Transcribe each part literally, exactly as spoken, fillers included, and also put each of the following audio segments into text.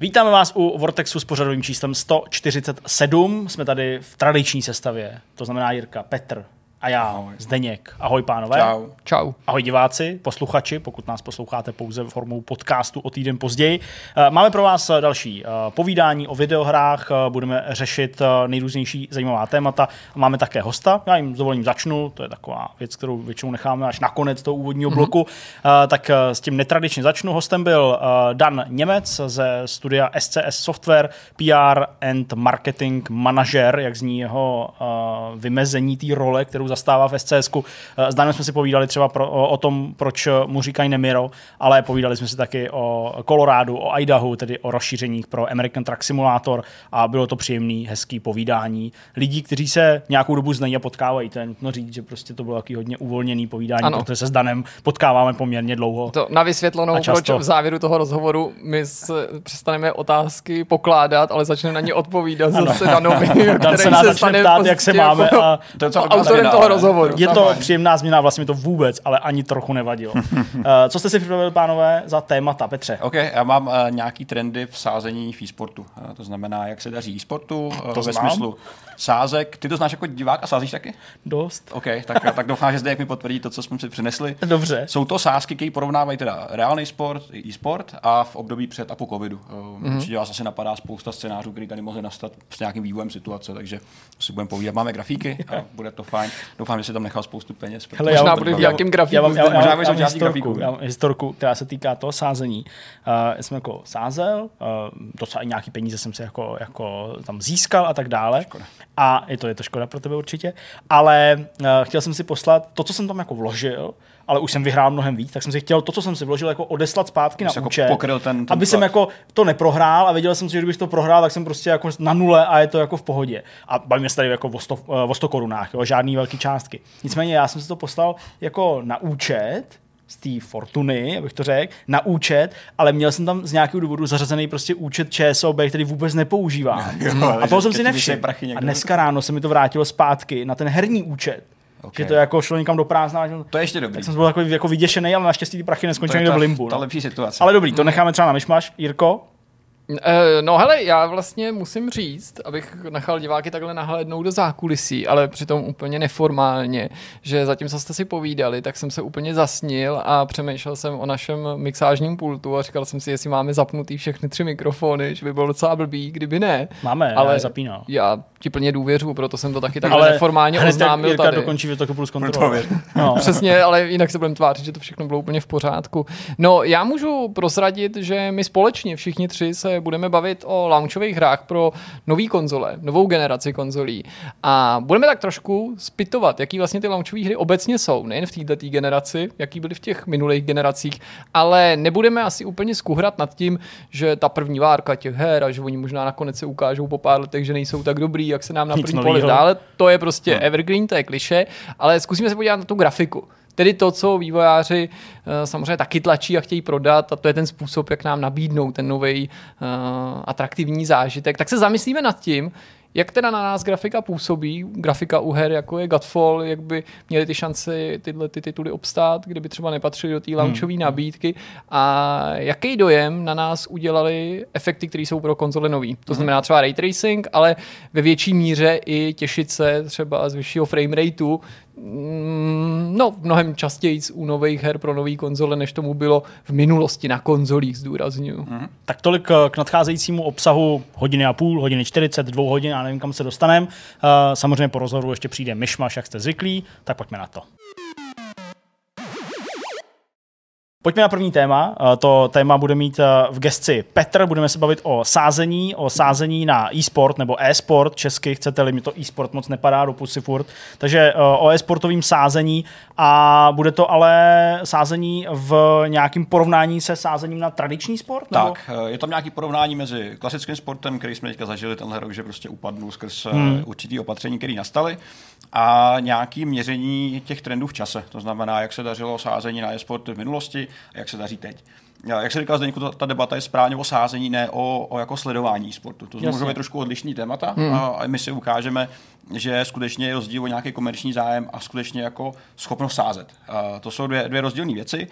Vítáme vás u Vortexu s pořadovým číslem sto čtyřicet sedm. Jsme tady v tradiční sestavě, to znamená Jirka, Petr a já, ahoj. Zdeněk. Ahoj pánové. Čau. Čau. Ahoj diváci, posluchači, pokud nás posloucháte pouze formou podcastu o týden později. Máme pro vás další povídání o videohrách, budeme řešit nejrůznější zajímavá témata. Máme také hosta, já jim s dovolením začnu, to je taková věc, kterou většinou necháme až na konec toho úvodního bloku. Mm-hmm. Tak s tím netradičně začnu. Hostem byl Dan Němec ze studia S C S Software, P R and Marketing Manager, jak zní jeho vymezení té role, kterou zastává v SCSku. S Danem jsme si povídali třeba pro, o, o tom, proč mu říkají Nemiro, ale povídali jsme si taky o Colorádu, o Idahu, tedy o rozšířeních pro American Truck Simulator, a bylo to příjemný, hezký povídání lidí, kteří se nějakou dobu znají a potkávají. To je nutno říct, že prostě to bylo taky hodně uvolněný povídání, ano. Protože se s Danem potkáváme poměrně dlouho. To na vysvětlenou, proč v závěru toho rozhovoru my se přestaneme otázky pokládat, ale začneme na ně odpovídat zase Danovi, Dan se nás začne ptát, jak se máme. A to, co toho rozhovoru. Je to příjemná změna, vlastně mi to vůbec, ale ani trochu nevadilo. Co jste si připravili, pánové, za témata, Petře? OK, já mám uh, nějaký trendy v sázení v e-sportu. Uh, to znamená, jak se daří e-sportu, uh, to ve znám. Smyslu sázek. Ty to znáš jako divák a sázíš taky? Dost. OK, tak, tak doufám, že Zdeněk mi potvrdí to, co jsme si přinesli. Dobře. Jsou to sázky, které porovnávají teda reálný sport, e-sport a v období před a po covidu. Uh, mm-hmm. Určitě vás asi napadá spousta scénářů, který tady mohly nastat s nějakým vývojem situace, takže si budeme povídat. Máme grafiky a bude to fajn. Doufám, že si tam nechal spoustu peněz. Hele, možná bude v jakém grafiku. Já mám, já, já, já, já historiku, já mám historiku, která se týká toho sázení. Uh, jsem jako sázel, uh, docela i nějaký peníze jsem si jako, jako tam získal a tak dále. Škoda. A je to, je to škoda pro tebe určitě. Ale uh, chtěl jsem si poslat to, co jsem tam jako vložil, ale už jsem vyhrál mnohem víc, tak jsem si chtěl to, co jsem si vložil, jako odeslat zpátky na účet, aby jsem jako to neprohrál a věděl jsem si, že kdybych to prohrál, tak jsem prostě jako na nule a je to jako v pohodě. A bavíme se tady jako o sto, o sto korunách, jo, žádný velký částky. Nicméně já jsem si to poslal jako na účet z té Fortuny, abych to řekl, na účet, ale měl jsem tam z nějakého důvodu zařazený prostě účet ČSOB, který vůbec nepoužívám. Jo, a toho jsem si nevšiml. A dneska ráno se mi to vrátilo zpátky na ten herní účet. Okay. Že to jako šlo někam do prázdna. To je ještě dobrý. Tak jsem byl jako, jako vyděšený, ale naštěstí ty prachy neskončily někde v limbu. To je lepší situace. Ale dobrý, to necháme třeba na myšmaš. Jirko? No hele, já vlastně musím říct, abych nechal diváky takhle nahlédnout do zákulisí, ale přitom úplně neformálně, že zatímco jste si povídali, tak jsem se úplně zasnil a přemýšlel jsem o našem mixážním pultu a říkal jsem si, jestli máme zapnutý všechny tři mikrofony, že by bylo docela blbý, kdyby ne. Máme, ale já zapínal. Já ti plně důvěřuju, proto jsem to taky takhle ale neformálně oznámil tady. Ale dokončí větoku plus kontrolu. No. Přesně, ale jinak se budeme tvářit, že to všechno bylo úplně v pořádku. No, já můžu prozradit, že my společně všichni tři se budeme bavit o launchových hrách pro nový konzole, novou generaci konzolí. A budeme tak trošku zpytovat, jaký vlastně ty launchové hry obecně jsou, nejen v této generaci, jaký byly v těch minulých generacích, ale nebudeme asi úplně skuhrat nad tím, že ta první várka těch her a že oni možná nakonec se ukážou po pár letech, že nejsou tak dobrý, jak se nám na první pohled dále. To je prostě no. evergreen, to je klišé, ale zkusíme se podívat na tu grafiku. Tedy to, co vývojáři samozřejmě taky tlačí a chtějí prodat, a to je ten způsob, jak nám nabídnou ten nový uh, atraktivní zážitek. Tak se zamyslíme nad tím, jak teda na nás grafika působí, grafika u her, jako je Godfall, jak by měly ty šance tyhle ty tituly obstát, kdyby třeba nepatřily do té launchové hmm. nabídky, a jaký dojem na nás udělaly efekty, které jsou pro konzole nový. To znamená třeba ray tracing, ale ve větší míře i těšit se třeba z vyššího frame rateu, no mnohem častěji u nových her pro nový konzole, než tomu bylo v minulosti na konzolích, zdůrazňuju. Hmm. Tak tolik k nadcházejícímu obsahu hodiny a půl, hodiny čtyřicet, dvou hodin, a nevím, kam se dostaneme. Uh, samozřejmě po rozhovoru ještě přijde myšmaš, jak jste zvyklí, tak pojďme na to. Pojďme na první téma. To téma bude mít v gesci Petr. Budeme se bavit o sázení, o sázení na e-sport nebo e-sport. Česky, chcete-li, mi to e-sport moc nepadá do pusy furt. Takže o e-sportovém sázení, a bude to ale sázení v nějakém porovnání se sázením na tradiční sport? Nebo? Tak, je tam nějaké porovnání mezi klasickým sportem, který jsme teďka zažili tenhle rok, že prostě upadnul skrz hmm. určitý opatření, které nastaly, a nějaké měření těch trendů v čase. To znamená, jak se dařilo sázení na e-sport v minulosti a jak se daří teď. Jak se říkal Zdeňku, ta debata je správně o sázení, ne o, o jako sledování sportu. To můžou být trošku odlišný témata hmm. a my si ukážeme, že skutečně je rozdíl o nějaký komerční zájem a skutečně jako schopnost sázet. A to jsou dvě, dvě rozdílné věci.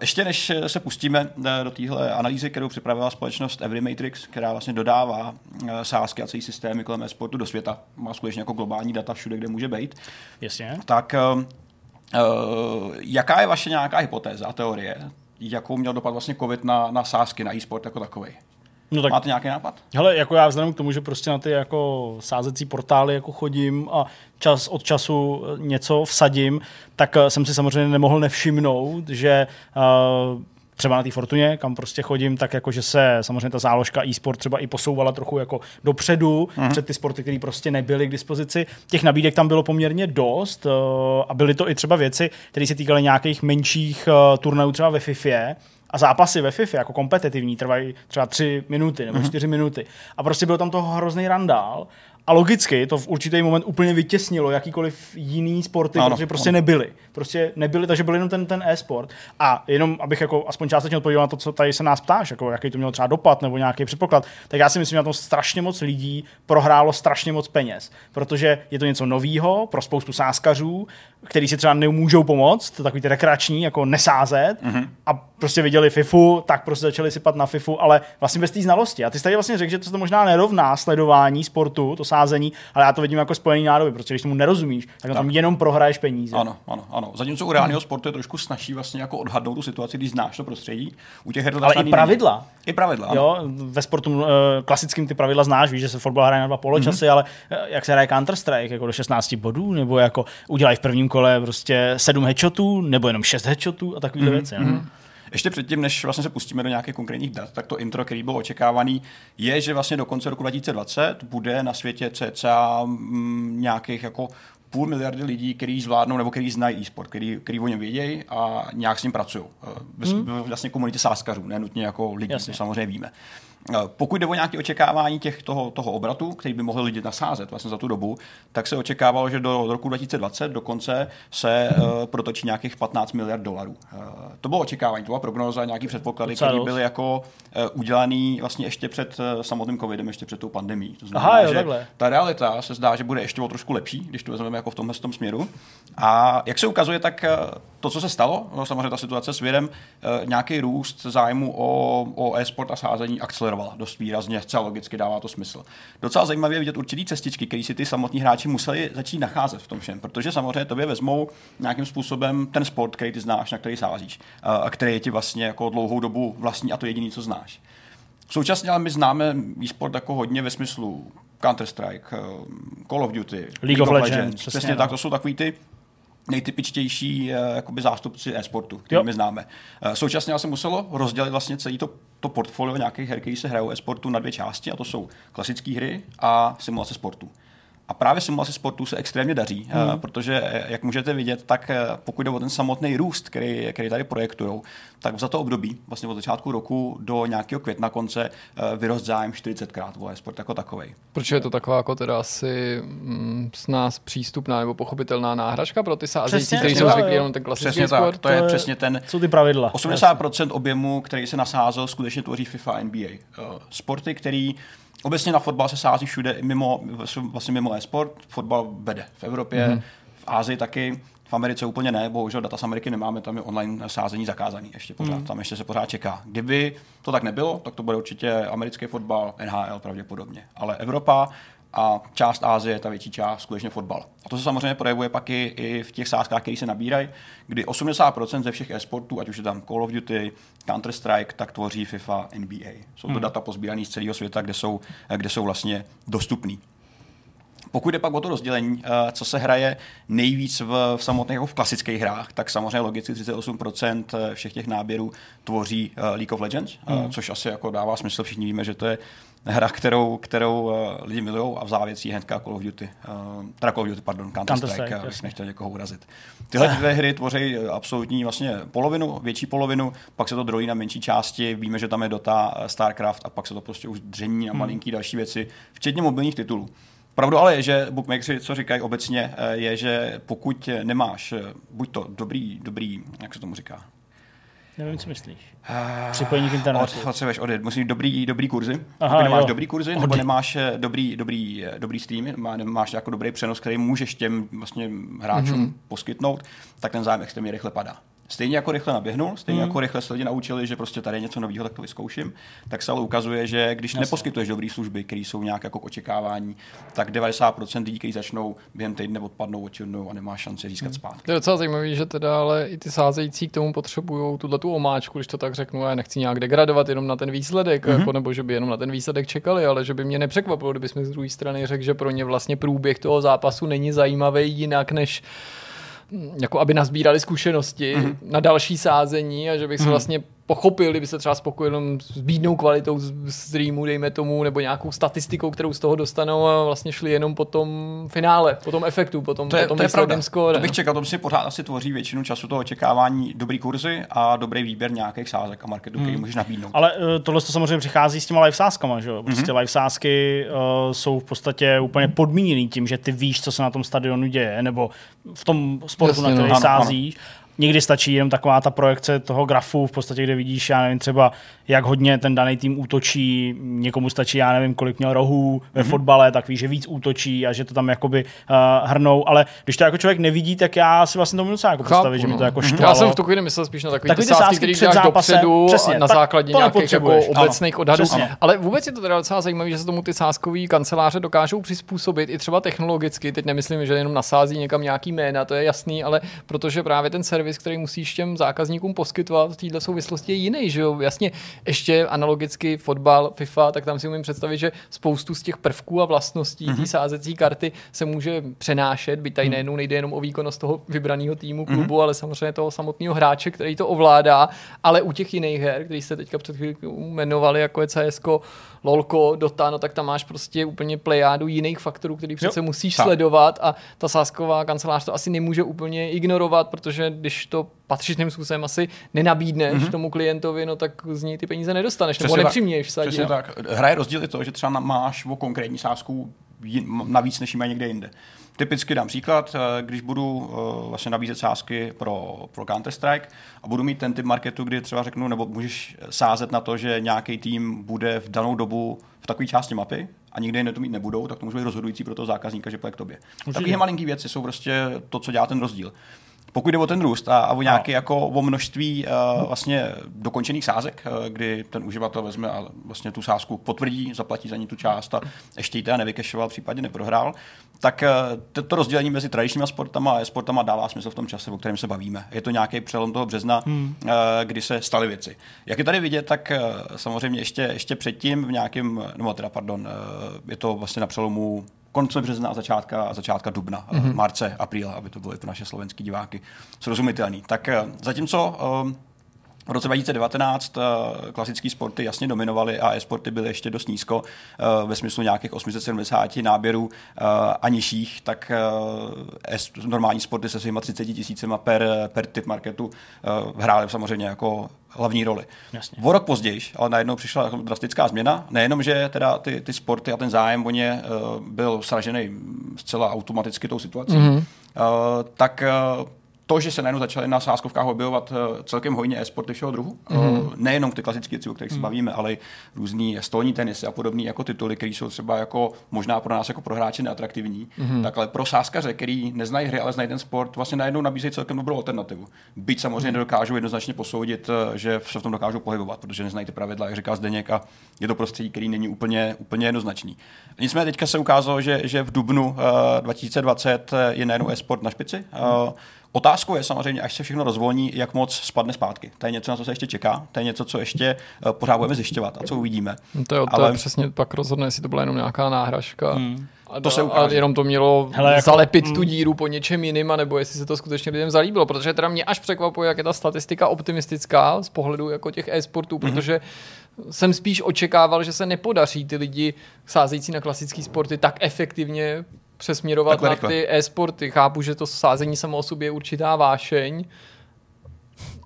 Ještě než se pustíme do téhle analýzy, kterou připravila společnost Everymatrix, která vlastně dodává sázky a celý systémy kolem e-sportu do světa. Má skutečně jako globální data všude, kde může být. Jasně. Tak jaká je vaše nějaká hypotéza a teorie, jakou měl dopad vlastně COVID na, na sázky, na e-sport jako takovej? No tak, máte nějaký nápad? Hele, jako já vzhledem k tomu, že prostě na ty jako sázecí portály jako chodím a čas od času něco vsadím, tak jsem si samozřejmě nemohl nevšimnout, že uh, třeba na té Fortuně, kam prostě chodím, tak jakože se samozřejmě ta záložka e-sport třeba i posouvala trochu jako dopředu, mm-hmm. před ty sporty, které prostě nebyly k dispozici. Těch nabídek tam bylo poměrně dost a byly to i třeba věci, které se týkaly nějakých menších turnajů třeba ve Fifě. A zápasy ve FIFA jako kompetitivní trvají třeba tři minuty nebo čtyři mm-hmm. minuty. A prostě byl tam toho hrozný randál. A logicky to v určitý moment úplně vytěsnilo jakýkoliv jiný sporty, ano, protože prostě ano. nebyly. Prostě nebyly, takže byl jenom ten, ten e-sport. A jenom, abych jako aspoň částečně odpověděl na to, co tady se nás ptáš, jako jaký to mělo třeba dopad nebo nějaký předpoklad, tak já si myslím, že na tom strašně moc lidí prohrálo strašně moc peněz. Protože je to něco novýho pro spoustu sázkařů, který si třeba nemůžou pomoct, takový ty rekreační, jako nesázet. Mm-hmm. A prostě viděli FIFU, tak prostě začali sypat na FIFU, ale vlastně bez té znalosti. A ty jsi tady vlastně řekl, že to, to možná nerovná sledování sportu, to sázení, ale já to vidím jako spojený nádoby, protože když tomu nerozumíš, tak, tak. Na tom jenom prohraješ peníze. Ano, ano, ano. Zatímco u reálného sportu je trošku snaží vlastně jako odhadnout tu situaci, když znáš to prostředí. U těch her to ale i pravidla. Není. I pravidla. Jo, ve sportu klasickým ty pravidla znáš, víš, že se fotbal hraje na dva poločasy, mm-hmm. ale jak se hraje Counter-Strike jako do šestnácti bodů, nebo jako udělají v prvním kole prostě sedm headshotů, nebo jenom šest headshotů a takové mm-hmm. věci. Mm-hmm. Ještě předtím, než vlastně se pustíme do nějakých konkrétních dat, tak to intro, který bylo očekávaný, je, že vlastně do konce roku dva tisíce dvacet bude na světě cca mm, nějakých jako půl miliardy lidí, kteří zvládnou nebo kteří znají e-sport, který, který o něm vědějí a nějak s ním pracují. Hmm. Vlastně komunitě sázkařů, ne nutně jako lidí, to samozřejmě víme. Pokud jde o nějaké očekávání těch toho, toho obratu, který by mohli lidi nasázet vlastně za tu dobu, tak se očekávalo, že do, do roku dva tisíce dvacet dokonce se uh, protočí nějakých patnáct miliard dolarů. Uh, to bylo očekávání, to byla prognóza, nějaký předpoklady, které byly jako uh, udělaný vlastně ještě před uh, samotným covidem, ještě před tou pandemií. To znamená, Aha, jo, že takhle. Ta realita se zdá, že bude ještě o trošku lepší, když to vezmeme jako v tomhle tom směru. A jak se ukazuje, tak uh, to, co se stalo, no, samozřejmě ta situace s virem, uh, nějaký růst zájmu o, o e-sport a sázení akceleruje dost výrazně, zcela logicky, dává to smysl. Docela zajímavé vidět určitý cestičky, které si ty samotní hráči museli začít nacházet v tom všem, protože samozřejmě tobě vezmou nějakým způsobem ten sport, který ty znáš, na který sázíš a který je ti vlastně jako dlouhou dobu vlastní a to jediný, co znáš. Současně ale my známe e-sport jako hodně ve smyslu Counter-Strike, Call of Duty, League, League of Legends, Legends přesně, přesně tak, to jsou takový ty nejtypičtější jakoby zástupci e-sportu, který jo. my známe. Současně se muselo rozdělit vlastně celý to, to portfolio nějakých her, které se hrajou e-sportu na dvě části, a to jsou klasické hry a simulace sportu. A právě simulace sportu se extrémně daří, hmm. protože jak můžete vidět, tak pokud jde o ten samotný růst, který, který tady projektujou, tak za to období, vlastně od začátku roku do nějakého května konce, vyrost zájem čtyřicetkrát o e-sport jako takovej. Proč je to taková jako teda asi mm, s nás přístupná nebo pochopitelná náhražka pro ty sázející, kteří jsou zvyklí jenom ten klasický e-sport? To je přesně ten, jsou ty pravidla. osmdesát procent objemu, který se nasázel, skutečně tvoří FIFA a N B A. Sporty, který obecně na fotbal se sází všude mimo, vlastně mimo e-sport. Fotbal vede v Evropě, mm. v Asii taky, v Americe úplně ne, bohužel data z Ameriky nemáme, tam je online sázení zakázaný ještě pořád, mm. tam ještě se pořád čeká. Kdyby to tak nebylo, tak to bude určitě americký fotbal, N H L pravděpodobně, ale Evropa a část Asie, ta větší část, skutečně fotbal. A to se samozřejmě projevuje pak i, i v těch sázkách, které se nabírají, kdy osmdesát procent ze všech e-sportů, ať už je tam Call of Duty, Counter-Strike, tak tvoří FIFA, N B A. Jsou to hmm. data pozbírané z celého světa, kde jsou, kde jsou vlastně dostupný. Pokud jde pak o to rozdělení, co se hraje nejvíc v, v samotných jako v klasických hrách, tak samozřejmě logicky třicet osm procent všech těch náběrů tvoří League of Legends, hmm. což asi jako dává smysl, všichni víme, že to je hra, kterou, kterou lidi milujou, a v závěcí hnedka Call of Duty, uh, teda Call of Duty, pardon, Counter-Strike, když nechtěl někoho urazit. Tyhle dvě hry tvoří absolutní vlastně polovinu, větší polovinu, pak se to drojí na menší části, víme, že tam je Dota, Starcraft, a pak se to prostě už dření na malinký další věci, včetně mobilních titulů. Pravdou ale je, že bookmakeri, co říkají obecně, je, že pokud nemáš buď to dobrý, dobrý, jak se tomu říká? Nevím, co myslíš. Připojení k internetu. Od, odsevěš, odjet. Musíš mít dobrý, dobrý kurzy. Aha, nemáš jo. dobrý kurzy, nebo nemáš dobrý, dobrý, dobrý stream, nemáš jako dobrý přenos, který můžeš těm vlastně hráčům mm-hmm. poskytnout, tak ten zájem extrémně rychle padá. Stejně jako rychle naběhnul, stejně mm. jako rychle se lidi naučili, že prostě tady něco nového, tak to vyzkouším, tak se ale ukazuje, že když Jasně. neposkytuješ dobré služby, které jsou nějak jako k očekávání, tak devadesát procent lidí, kteří začnou během týdne odpadnou, odčudnou a nemá šanci získat mm. zpátky. To je docela zajímavý, že teda ale i ty sázející k tomu potřebují tu omáčku, když to tak řeknu, a nechci nějak degradovat jenom na ten výsledek, mm-hmm. jako, nebo že by jenom na ten výsledek čekali, ale že by mě nepřekvapilo, kdybychom z druhé strany řekl, že pro ně vlastně průběh toho zápasu není zajímavý jinak než jako aby nazbírali zkušenosti mm-hmm. na další sázení a že bych se mm-hmm. vlastně pochopil, kdyby se třeba spokojil s bídnou kvalitou streamu, dejme tomu, nebo nějakou statistikou, kterou z toho dostanou a vlastně šli jenom po tom finále, po tom efektu, po tom, to je, po tom to výsledném skóre. To bych čekal, to si pořád asi tvoří většinu času toho očekávání dobrý kurzy a dobrý výběr nějakých sázek a marketu, který hmm. můžeš nabídnout. Ale tohle to samozřejmě přichází s těma live sázkama, že jo? Prostě mm-hmm. live sázky uh, jsou v podstatě úplně podmíněný tím, že ty víš, co se na tom stadionu děje, nebo v tom sportu, Jasně, na který no, sázíš. Ano, ano. Někdy stačí jenom taková ta projekce toho grafu, v podstatě, kde vidíš, já nevím, třeba jak hodně ten daný tým útočí, někomu stačí, já nevím, kolik měl rohů ve mm-hmm. fotbale, tak víš, že víc útočí a že to tam jakoby uh, hrnou, ale když to jako člověk nevidí, tak já si vlastně tomu docela jako představit, že mi to jako štvalo. Já jsem v tu chvíli myslel spíš na takový, takový ty sázky, který dáš dopředu přesně, na základě nějakých jako obecných ano, odhadů. Přesně. Ale vůbec je to teda docela zajímavé, že se tomu ty sázkový kanceláře dokážou přizpůsobit i třeba technologicky. Teď nemyslím, že jenom nasází někam nějaký jména, to je jasný, ale protože právě ten servis, který musíš těm zákazníkům poskytovat, v této souvislosti je jiný, že jo? Jasně, ještě analogicky fotbal, FIFA, tak tam si umím představit, že spoustu z těch prvků a vlastností mm-hmm. té sázecí karty se může přenášet, byť tady nejednou nejde jenom o výkonnost toho vybraného týmu, klubu, mm-hmm. ale samozřejmě toho samotného hráče, který to ovládá, ale u těch jiných her, který jste teďka před chvílí jmenovali, jako je C S ko, LOLko, Dota, no tak tam máš prostě úplně plejádu jiných faktorů, který přece jo, musíš tak sledovat a ta sázková kancelář to asi nemůže úplně ignorovat, protože když to patřičným způsobem asi nenabídneš mm-hmm. tomu klientovi, no tak z něj ty peníze nedostaneš, přesně, nebo nepřiměješ se. Přesně tak. Hraje rozdíl je to, že třeba máš o konkrétní sázku navíc, než jim někde jinde. Typicky dám příklad, když budu vlastně nabízet sázky pro, pro Counter-Strike a budu mít ten typ marketu, kdy třeba řeknu, nebo můžeš sázet na to, že nějaký tým bude v danou dobu v takové části mapy a nikde jinde to mít nebudou, tak to může být rozhodující pro toho zákazníka, že půjde k tobě. Takové malinký věci jsou prostě to, co dělá ten rozdíl. Pokud jde o ten růst a, a o nějaké no. jako o množství uh, vlastně dokončených sázek, uh, kdy ten uživatel vezme a vlastně tu sázku potvrdí, zaplatí za ní tu část a ještě ji teda nevykešoval, případně neprohrál, tak uh, to rozdělení mezi tradičníma sportama a e-sportama dává smysl v tom čase, o kterém se bavíme. Je to nějaký přelom toho března, hmm. uh, kdy se staly věci. Jak je tady vidět, tak uh, samozřejmě ještě, ještě předtím v nějakém, no teda pardon, uh, je to vlastně na přelomu konce března a začátka, a začátka dubna, mm-hmm. marce, apríla, aby to bylo i pro naše slovenský diváky srozumitelný. Tak zatímco v roce dva tisíce devatenáct klasické sporty jasně dominovaly a e-sporty byly ještě dost nízko ve smyslu nějakých osm set sedmdesát náběrů a nižších, tak normální sporty se svýma třicet tisícima per, per typ marketu hrály samozřejmě jako hlavní roli. Jasně. O rok později, ale najednou přišla drastická změna. Nejenom, že teda ty, ty sporty a ten zájem o ně uh, byl sražený zcela automaticky tou situací, mm-hmm. uh, tak uh, to, že se najednou začaly na sázkovkách objevovat uh, celkem hojně e-sporty všeho druhu, mm-hmm. uh, nejenom ty klasické věci, o kterých mm-hmm. se bavíme, ale i různý stolní tenisy a podobný jako tituly, které jsou třeba jako možná pro nás jako pro hráče neatraktivní, mm-hmm. tak ale pro sázkaře, který neznají hry, ale znají ten sport, vlastně najednou nabízejí celkem dobrou alternativu. Byť samozřejmě mm-hmm. nedokážou jednoznačně posoudit, že se v tom dokážou pohybovat, protože neznají ty pravidla, jak říká Zdeněk, a je to prostředí, který není úplně, úplně jednoznačný. Nicméně teďka se ukázalo, že, že v dubnu uh, dva tisíce dvacet je najednou e-sport na špici. Uh, Otázkou je samozřejmě, až se všechno rozvolní, jak moc spadne zpátky. To je něco, na co se ještě čeká, to je něco, co ještě pořád budeme zjišťovat a co uvidíme. To je, to Ale... je přesně pak rozhodne, jestli to byla jenom nějaká náhražka. Hmm. A, to se a jenom to mělo Hele, jako, zalepit mm. tu díru po něčem jiným, nebo jestli se to skutečně lidem zalíbilo, protože teda mě až překvapuje, jak je ta statistika optimistická z pohledu jako těch e-sportů, mm-hmm. protože jsem spíš očekával, že se nepodaří ty lidi sázející na klasické sporty tak efektivně přesměrovat takhle na ty e-sporty. Chápu, že to sázení samo o sobě je určitá vášeň,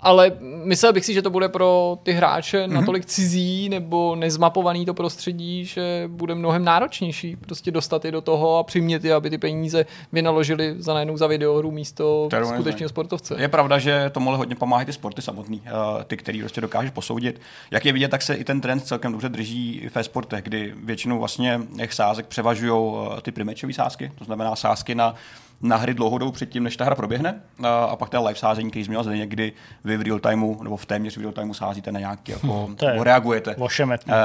ale myslel bych si, že to bude pro ty hráče mm-hmm. natolik cizí nebo nezmapovaný to prostředí, že bude mnohem náročnější prostě dostat je do toho a přimět je, aby ty peníze vynaložili za najednou za videohru místo skutečného sportovce. Je pravda, že tomu hodně pomáhají ty sporty samotný, ty, který prostě dokáže posoudit. Jak je vidět, tak se i ten trend celkem dobře drží ve sportech, kdy většinou vlastně těch sázek převažují ty primečové sázky, to znamená sázky na na hry dlouho jdou předtím, než ta hra proběhne, a, a pak ta live sázení, který změl Zdeněk, kdy vy v real timeu, nebo v téměř v real timeu sázíte na nějaký, jako hmm, reagujete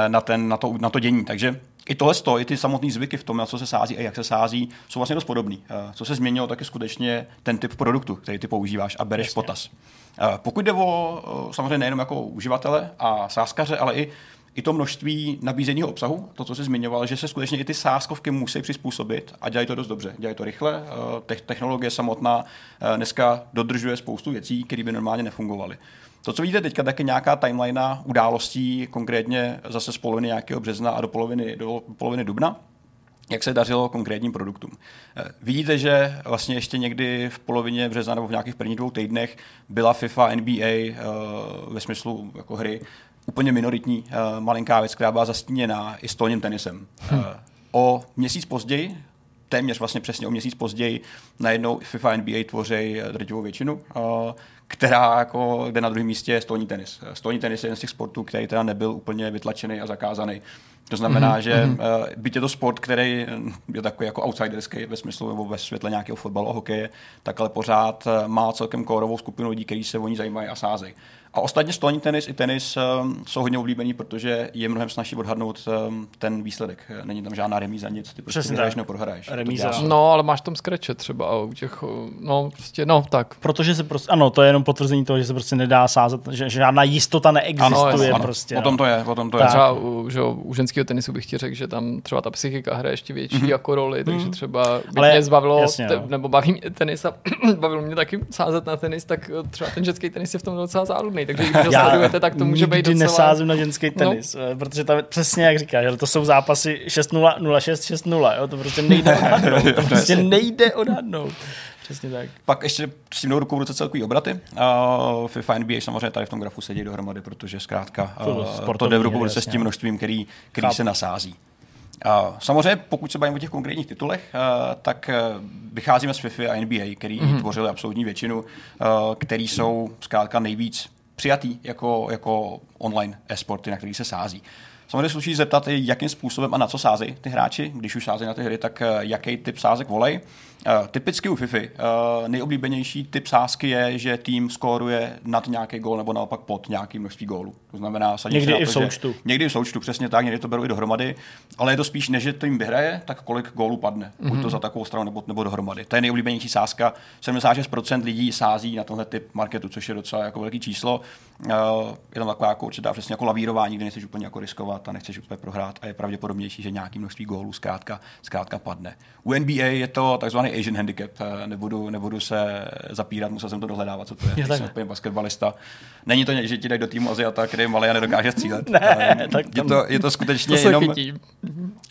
na, ten, na, to, na to dění. Takže i tohle stojí, i ty samotné zvyky v tom, na co se sází a jak se sází, jsou vlastně dost podobný. Co se změnilo, tak je skutečně ten typ produktu, který ty používáš a bereš potaz. Pokud jde o samozřejmě nejenom jako uživatele a sázkaře, ale i I to množství nabízeného obsahu, to, co jsi zmiňoval, že se skutečně i ty sázkovky musí přizpůsobit a dělají to dost dobře. Dělají to rychle, technologie samotná dneska dodržuje spoustu věcí, které by normálně nefungovaly. To, co vidíte teďka, tak je nějaká timeline událostí, konkrétně zase z poloviny nějakého března a do poloviny, do poloviny dubna, jak se dařilo konkrétním produktům. Vidíte, že vlastně ještě někdy v polovině března nebo v nějakých prvních dvou týdnech byla FIFA, N B A ve smyslu jako hry úplně minoritní, uh, malinká věc, která byla zastíněná i stolním tenisem. Hmm. Uh, o měsíc později, téměř vlastně přesně o měsíc později, najednou FIFA a N B A tvoří drtivou většinu, uh, která jako jde na druhém místě stolní tenis. Stolní tenis je jeden z těch sportů, který teda nebyl úplně vytlačený a zakázaný. To znamená, mm-hmm. že uh, byť je to sport, který je takový jako outsiderský ve smyslu nebo ve světle nějakého fotbalu a hokeje, tak ale pořád má celkem kórovou skupinu lidí, kteří se o ní zajímají a sázejí. A ostatně stolní tenis i tenis um, jsou hodně oblíbený, protože je mnohem snažší odhadnout um, ten výsledek. Není tam žádná remíza, nic. Ty prostě vyhraješ nebo prohraješ. No, ale máš tam skrače třeba a u těch, no prostě, no tak. Protože se prostě, ano, to je jenom potvrzení toho, že se prostě nedá sázet, že žádná jistota neexistuje. Ano, prostě. Ano. O tom to je, o tom to je. Třeba u, že, u ženského tenisu bych ti řekl, že tam třeba ta psychika hraje ještě větší mm-hmm. jako roli, takže třeba by ale mě zbavilo, jasně, te, nebo baví mě tenis a bavilo mě taky sázet na tenis, tak třeba ten ženský tenis je v tom docela záludný. Takže když já sledujete, tak to může být docela... nesázím na ženský tenis, no. Protože tam přesně jak říkáš, ale to jsou zápasy šest nula, nula šest, šest nula, jo? To prostě nejde odhadnout. To prostě nejde odhadnout. Přesně tak. Pak ještě s tím rukou v ruce celkový obraty. Uh, FIFA N B A samozřejmě tady v tom grafu sedí dohromady, protože zkrátka uh, to jde v ruku v ruce s tím množstvím, který, který se nasází. Uh, samozřejmě, pokud se bavíme o těch konkrétních titulech, uh, tak uh, vycházíme z FIFA a N B A, který mm-hmm. tvořili absolutní většinu, uh, který jsou zkrátka nejvíc přijatý jako, jako online e-sporty, na který se sází. Samozřejmě sluší zeptat, jakým způsobem a na co sázejí ty hráči, když už sázejí na ty hry, tak jaký typ sázek volej. Uh, typicky u FIFA uh, nejoblíbenější typ sázky je, že tým skóruje nad nějaký gól nebo naopak pod nějaký množství gólů. To znamená, sadí někdy se na i to, v součtu. Že, někdy v součtu, přesně tak, někdy to berou i dohromady, ale je to spíš, než že tým vyhraje, tak kolik gólů padne. Mm-hmm. Buď to za takovou stranu nebo, nebo dohromady. To je nejoblíbenější sázka. sedmdesát šest procent lidí sází na tenhle typ marketu, což je docela jako velký číslo. Uh, je tam taková jako určitá přesně jako lavírování, kde nechceš úplně jako riskovat a nechceš úplně prohrát a je pravděpodobnější, že nějaký množství gólů zkrátka, zkrátka padne. U N B A je to takzvaný Asian handicap, nebudu, nebudu se zapírat, musel jsem to dohledávat, co to je, já jsem úplně basketbalista. Není to někdy, že ti dají do týmu Aziata, který malý a nedokáže střílet. Ne, tak tam... je, to, je, to skutečně to jenom,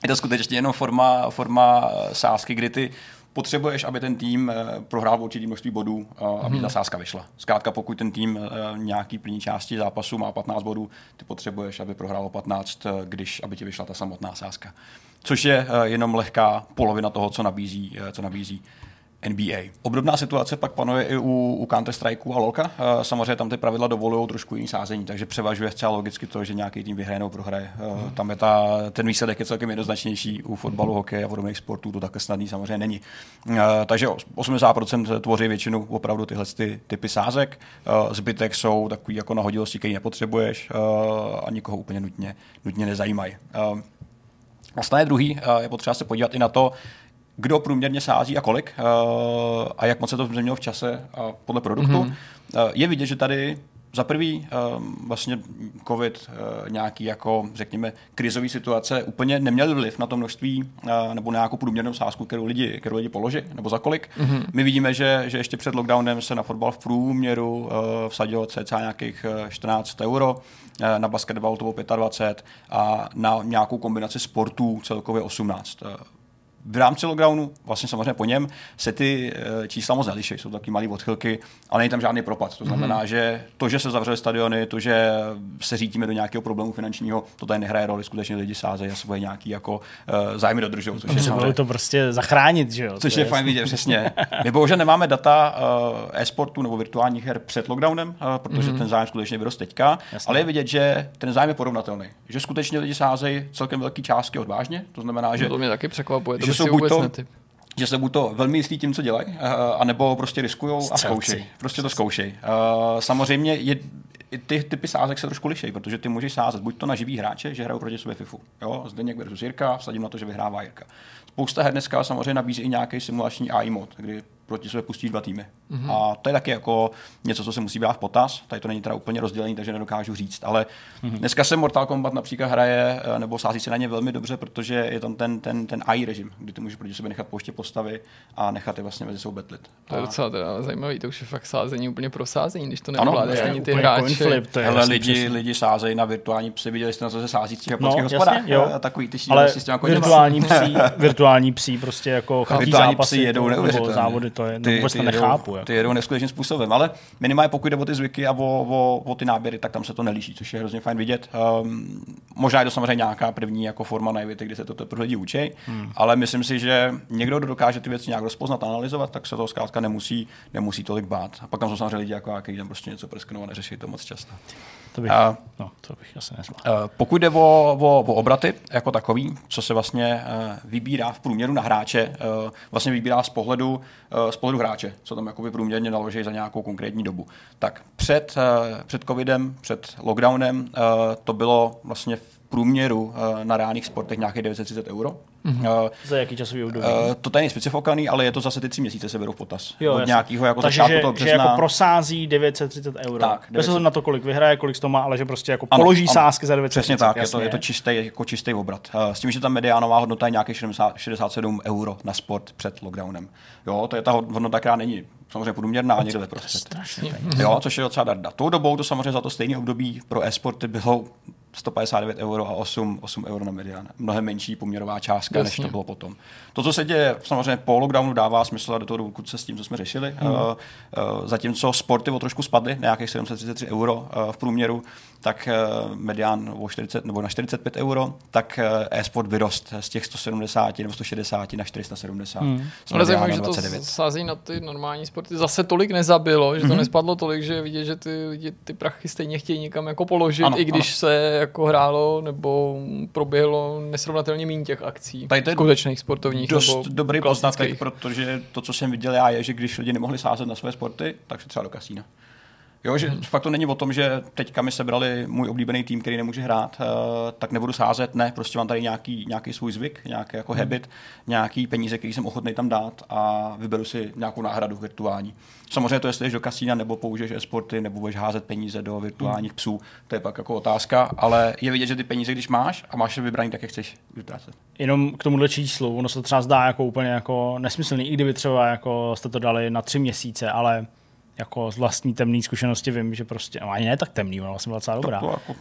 je to skutečně jenom forma, forma sázky, kdy ty potřebuješ, aby ten tým prohrál určitý množství bodů, aby ta sázka vyšla. Zkrátka, pokud ten tým nějaký první části zápasu má patnáct bodů, ty potřebuješ, aby prohrál patnáct, když aby ti vyšla ta samotná sázka. Což je jenom lehká polovina toho, co nabízí, co nabízí N B A. Obdobná situace pak panuje i u, u Counter-Strikeu a LoLka. Samozřejmě tam ty pravidla dovolují trošku jiný sázení, takže převažuje zcela logicky to, že nějaký tým vyhraje nebo prohraje. Hmm. Tam je ta, ten výsledek je celkem jednoznačnější. U fotbalu, hokeje a podobných sportů to také snadný samozřejmě není. Takže osmdesát procent tvoří většinu opravdu tyhle ty typy sázek. Zbytek jsou takový jako nahodilosti, který nepotřebuješ a nikoho úplně nutně, nutně nezajímají. A straně druhý je potřeba se podívat i na to, kdo průměrně sází a kolik a jak moc se to změnilo v čase a podle produktu. Mm-hmm. Je vidět, že tady za prvý vlastně covid, nějaký jako řekněme krizový situace úplně neměl vliv na to množství nebo nějakou průměrnou sázku, kterou lidi, kterou lidi položí nebo za kolik. Mm-hmm. My vidíme, že, že ještě před lockdownem se na fotbal v průměru vsadilo cca nějakých čtrnáct euro, na basketbal to bylo dvacet pět a na nějakou kombinaci sportů celkově osmnáct. v rámci lockdownu, vlastně samozřejmě po něm, se ty čísla moc neliší, jsou taky malé odchylky, ale není tam žádný propad. To znamená, mm-hmm. že to, že se zavřely stadiony, to, že se řítíme do nějakého problému finančního, to tady nehraje roli, skutečně lidi sázejí a svoje nějaký jako uh, zájmy dodržují. Což je bylo to prostě zachránit, že jo? Což to je, je fajn vidět, přesně. My bohužel nemáme data uh, e-sportu nebo virtuálních her před lockdownem, uh, protože mm-hmm. ten zájem skutečně vyrost teďka, jasně. Ale je vidět, že ten zájem je porovnatelný, že skutečně lidi sázejí celkem velké částky odvážně, to znamená, že no to mě taky překvapuje. To že jsou buď to, že se buď to velmi jistí tím, co dělají, uh, anebo prostě riskujou a zkoušejí. Prostě to zkoušejí. Uh, samozřejmě je, ty typy sázek se trošku lišejí, protože ty můžeš sázet buď to na živý hráče, že hrajou proti sobě Fifu. Jo? Zdeněk versus Jirka, vsadím na to, že vyhrává Jirka. Spousta her dneska samozřejmě nabízí i nějaký simulační á í mod, kdy proti sobě pustíš dva týmy. Mm-hmm. A to je taky jako něco, co se musí brát v potaz. Tady to není teda úplně rozdělení, takže nedokážu říct. Ale mm-hmm. dneska se Mortal Kombat například hraje, nebo sází se na ně velmi dobře, protože je tam ten, ten, ten á í režim, kdy ty můžeš proti sobě nechat pouště postavy a nechat je vlastně mezi sebou betlit. To je a... docela teda zajímavý, to už je fakt sázení úplně pro sázení, když to nevládeš ani ty hráči. Hele, lidi, lidi sázejí na virtuální psy, viděli jste na to, že sází z těch japonských hospodách. Ale virtuální psy, virtuální psy prostě jako chatí zápasy, závody, to je, ty, vůbec ty to jedou, nechápu. Ty jedou neskutečným způsobem, ale minimálně pokud jde o ty zvyky a o, o, o ty náběry, tak tam se to nelíší, což je hrozně fajn vidět. Um, možná je to samozřejmě nějaká první jako forma naivity, kdy se to teprve lidi učí, hmm. ale myslím si, že někdo, kdo dokáže ty věci nějak rozpoznat, analyzovat, tak se toho zkrátka nemusí, nemusí tolik bát. A pak tam jsou samozřejmě lidi, jako, kteří tam prostě něco prsknou a neřeší to moc často. To bych, a, no, to bych asi nezvládl. Pokud jde o, o, o obraty jako takový, co se vlastně vybírá v průměru na hráče, vlastně vybírá z pohledu, z pohledu hráče, co tam jakoby průměrně naloží za nějakou konkrétní dobu. Tak před, před covidem, před lockdownem to bylo vlastně v průměru na reálných sportech nějakých devět set třicet euro. Mm-hmm. Uh, za jaký časový období? Uh, to tady je specifikovaný, ale je to zase ty tři měsíce se berou v potaz. Jo, od jasný. Nějakýho jako takže začátku že, toho března. Takže jako prosází devět set třicet euro. Bez ohledu na to, kolik vyhraje, kolik z toho má, ale že prostě jako ano, položí ano, sázky za devět set třicet. Přesně tak, je to, je to čistý, jako čistý obrat. Uh, s tím, že ta mediánová hodnota je nějakých šedesát sedm euro na sport před lockdownem. Jo, to je ta hodnota, která není samozřejmě průměrná, ale někde ve prostřed. Jo, což je docela darda. Tou dobou to samozřejmě za to stejné období pro e-sporty bylo sto padesát devět euro a osm euro na medián. Mnohem menší poměrová částka, jasně. než to bylo potom. To, co se děje samozřejmě po lockdownu, dává smysl do toho dokud se s tím, co jsme řešili. Hmm. Uh, uh, zatímco sporty o trošku spadly, nějakých sedm set třicet tři euro uh, v průměru, tak uh, medián o čtyřicet, nebo na čtyřicet pět euro, tak uh, e-sport vyrost z těch sto sedmdesát nebo sto šedesát na čtyři sta sedmdesát. Hmm. Ale zajímavé, že to sází na ty normální sporty zase tolik nezabilo, že to hmm. nespadlo tolik, že vidět, že ty lidi ty prachy stejně chtějí někam jako položit, ano, i když ano. se jako hrálo nebo proběhlo nesrovnatelně méně těch akcí. Tady to je skutečných sportovních dost nebo dobrý poznatek, protože to, co jsem viděl já, je, že když lidi nemohli sázet na své sporty, tak se třeba do kasína. Jo, že hmm. fakt to není o tom, že teďka mi sebrali můj oblíbený tým, který nemůže hrát, tak nebudu sázet, ne, prostě mám tady nějaký, nějaký svůj zvyk, nějaký jako habit, nějaký peníze, který jsem ochotný tam dát a vyberu si nějakou náhradu virtuální. Samozřejmě to, jestli jdeš do kasína, nebo použiješ e-sporty, nebo budeš házet peníze do virtuálních hmm. psů, to je pak jako otázka, ale je vidět, že ty peníze, když máš a máš je vybraný, tak je chceš vytrácet. Jenom k tomuhle číslu, ono se třeba zdá jako úplně jako nesmyslný, i kdyby třeba jako jste to dali na tři měsíce, ale jako z vlastní temné zkušenosti vím, že prostě, no ani ne tak temný, ona vlastně byla docela dobrá, to to jako. uh,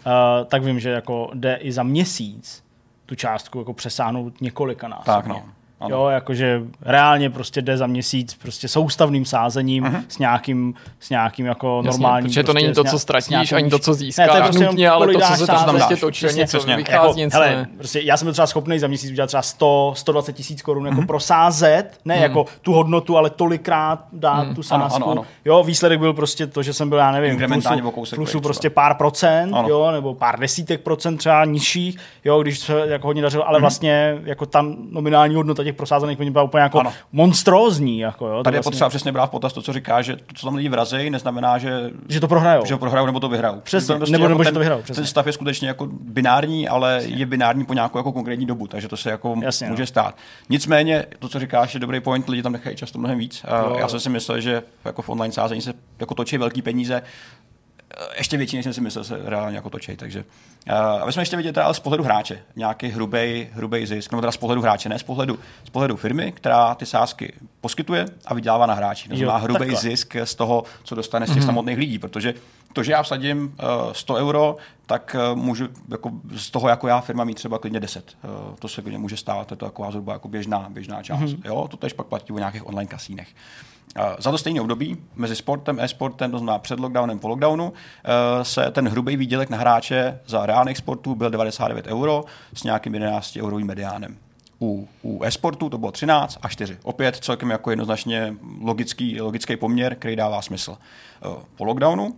tak vím, že jako jde i za měsíc tu částku jako přesáhnout několikanásobně. Tak no. Ano. Jo, jakože reálně prostě jde za měsíc prostě soustavným sázením uh-huh. s nějakým s nějakým jako jasně, normálním. Protože to prostě není to, co ztratíš, ani to, co získáš. Ne, to je prostě nutně, ale to, co se to prostě točí, něco vychází. Hele, prostě já jsem byl třeba schopný za měsíc udělat třeba sto, sto dvacet tisíc korun jako uh-huh. prosázet, ne hmm. jako tu hodnotu, ale tolikrát dát hmm. tu sázku. Ano, ano, ano. Jo, výsledek byl prostě to, že jsem byl, já nevím, plusu, plusu prostě pár procent, jo, nebo pár desítek procent třeba nižších, jo, když se jako hodně dařilo, ale vlastně jako tam nominální hodnota prosázených mě byla úplně jako ano. monstrózní. Jako, jo, tady je vlastně potřeba přesně brát v potaz to, co říká, že to, co tam lidi vrazí, neznamená, že, že to prohrajou. Že to prohrajou nebo to vyhrajou. Přesně, prostě nebo, jako nebo ten, že to vyhrajou. Přesně. Ten stav je skutečně jako binární, ale přesně. je binární po nějakou jako konkrétní dobu, takže to se jako jasně, může no. stát. Nicméně, to, co říkáš, je dobrý point, lidi tam nechají často mnohem víc. Jo. Já jsem si myslel, že jako v online sázení se jako točí velký peníze, ještě větší, než jsem si myslel, se reálně jako točej. Takže uh, aby jsme ještě viděli teda, ale z pohledu hráče, nějaký hrubý, hrubý zisk, nebo teda z pohledu hráče, ne z pohledu, z pohledu firmy, která ty sázky poskytuje a vydělává na hráči. To znamená hrubý takhle. Zisk z toho, co dostane z těch mm-hmm. samotných lidí, protože to, že já vsadím sto euro, tak můžu jako z toho jako já firma mít třeba klidně deset. To se klidně může stát, to je to taková zhruba jako běžná, běžná část. Mm-hmm. Jo, to tež pak platí u nějakých online kasínech. Za to stejné období mezi sportem a e-sportem, to znamená před lockdownem po lockdownu, se ten hrubý výdělek na hráče za reálných sportů byl devadesát devět euro s nějakým jedenácti eurovým mediánem. U, u e-sportu to bylo třináct a čtyři. Opět celkem jako jednoznačně logický, logický poměr, který dává smysl. Po lockdownu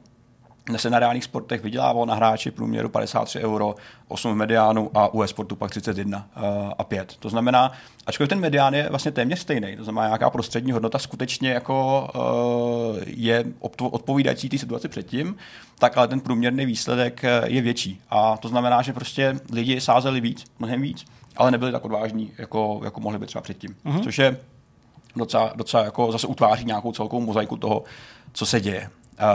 se na reálných sportech vydělávalo na hráči průměru padesát tři euro, osm v mediánu a u e-sportu pak třicet jedna a pět. To znamená, ačkoliv ten medián je vlastně téměř stejný, to znamená nějaká prostřední hodnota skutečně jako je odpovídající té situaci předtím, tak ale ten průměrný výsledek je větší. A to znamená, že prostě lidi sázeli víc, mnohem víc, ale nebyli tak odvážní, jako, jako mohli být třeba předtím. Mm-hmm. Což je docela, docela jako zase utváří nějakou celkovou mozaiku toho, co se děje.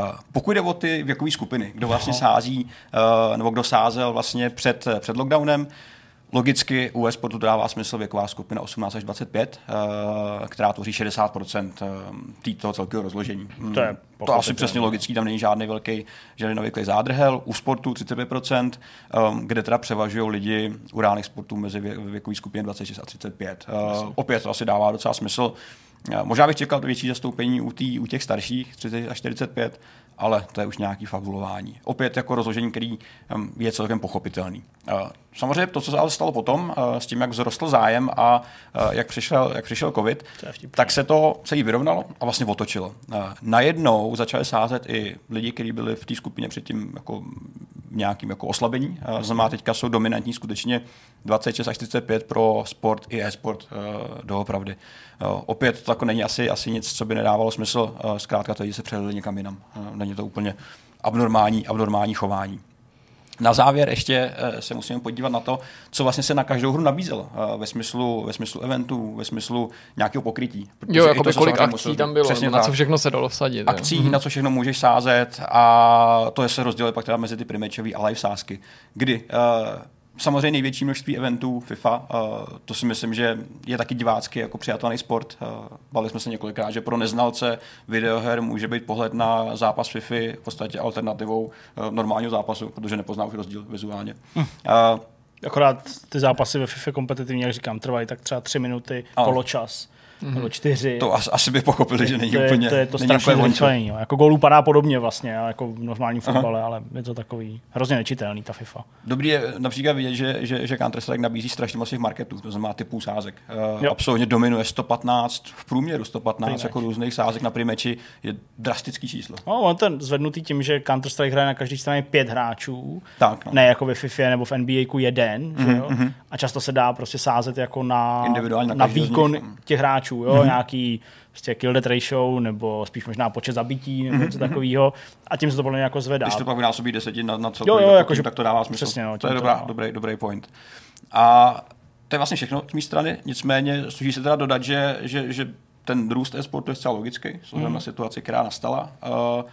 Uh, pokud jde o ty věkové skupiny, kdo vlastně Aha. sází, uh, nebo kdo sázel vlastně před, před lockdownem, logicky u e-sportu dává smysl věková skupina osmnáct až dvacet pět, uh, která tvoří šedesát procent toho celkového rozložení. Mm, to je to asi přesně logický, tam není žádný velký žádný zádrhel. U sportu třicet pět procent, um, kde teda převažují lidi u reálných sportů mezi vě, věkový skupině dvacet šest a třicet pět. Uh, opět to asi dává docela smysl. Možná bych čekal větší zastoupení u, tý, u těch starších, třicet až čtyřicet pět, ale to je už nějaký fabulování. Opět jako rozložení, který je celkem pochopitelný. Samozřejmě to, co se stalo potom, s tím, jak vzrostl zájem a jak přišel, jak přišel covid, tak se to celý vyrovnalo a vlastně otočilo. Najednou začali sázet i lidi, kteří byli v té skupině předtím jako nějakým jako oslabení. Znamená, teďka jsou dominantní skutečně dvacet šest až čtyřicet pět pro sport i e-sport doopravdy. Opět to jako není asi, asi nic, co by nedávalo smysl. Zkrátka to lidi se převedli někam jinam. Není to úplně abnormální, abnormální chování. Na závěr ještě se musíme podívat na to, co vlastně se na každou hru nabízelo ve smyslu, ve smyslu eventů, ve smyslu nějakého pokrytí. Protože jo, jako by kolik akcí musel, tam bylo, přesně na co všechno se dalo vsadit. Akcí, je. Na co všechno můžeš sázet a to je se rozděluje pak teda mezi ty primatchové a live sázky. Kdy uh, samozřejmě největší množství eventů FIFA, to si myslím, že je taky divácky jako přijatelný sport. Bavili jsme se několikrát, že pro neznalce videoher může být pohled na zápas FIFA v podstatě alternativou normálního zápasu, protože nepozná už rozdíl vizuálně. Hm. Akorát ty zápasy ve FIFA kompetitivní, jak říkám, trvají tak třeba tři minuty, poločas. Mm-hmm. Nebo čtyři. To as, asi by pochopili, že není to úplně je, to je to strašně zrychlení. Jako gólů padá podobně vlastně, jako v normálním fotbale, ale je to takový hrozně nečitelný ta FIFA. Dobrý je například vidět, že, že, že Counter-Strike nabízí strašně moc těch marketů, to znamená typů sázek. Uh, absolutně dominuje sto patnáct, v průměru sto patnáct Primeč. Jako různých sázek na primeči je drastický číslo. No, on ten zvednutý tím, že Counter-Strike hraje na každé straně pět hráčů, tak, no. Ne jako ve FIFA nebo v N B A jeden, mm-hmm, že jo? Mm-hmm. A často se dá prostě sázet jako na, na, na výkon těch hráčů. Jo, mm-hmm. Nějaký prostě kill death ratio, nebo spíš možná počet zabití, nebo něco mm-hmm. takového. A tím se to podle jako zvedá. Když to pak vynásobí desetin na, na celkový, jako tak to dává smysl. Přesně, no, to je to dobrá, dobrý, dobrý point. A to je vlastně všechno z mé strany. Nicméně sluší se teda dodat, že, že, že ten růst e-sportu je zcela logický, vzhledem mm-hmm. na situaci, která nastala. Uh,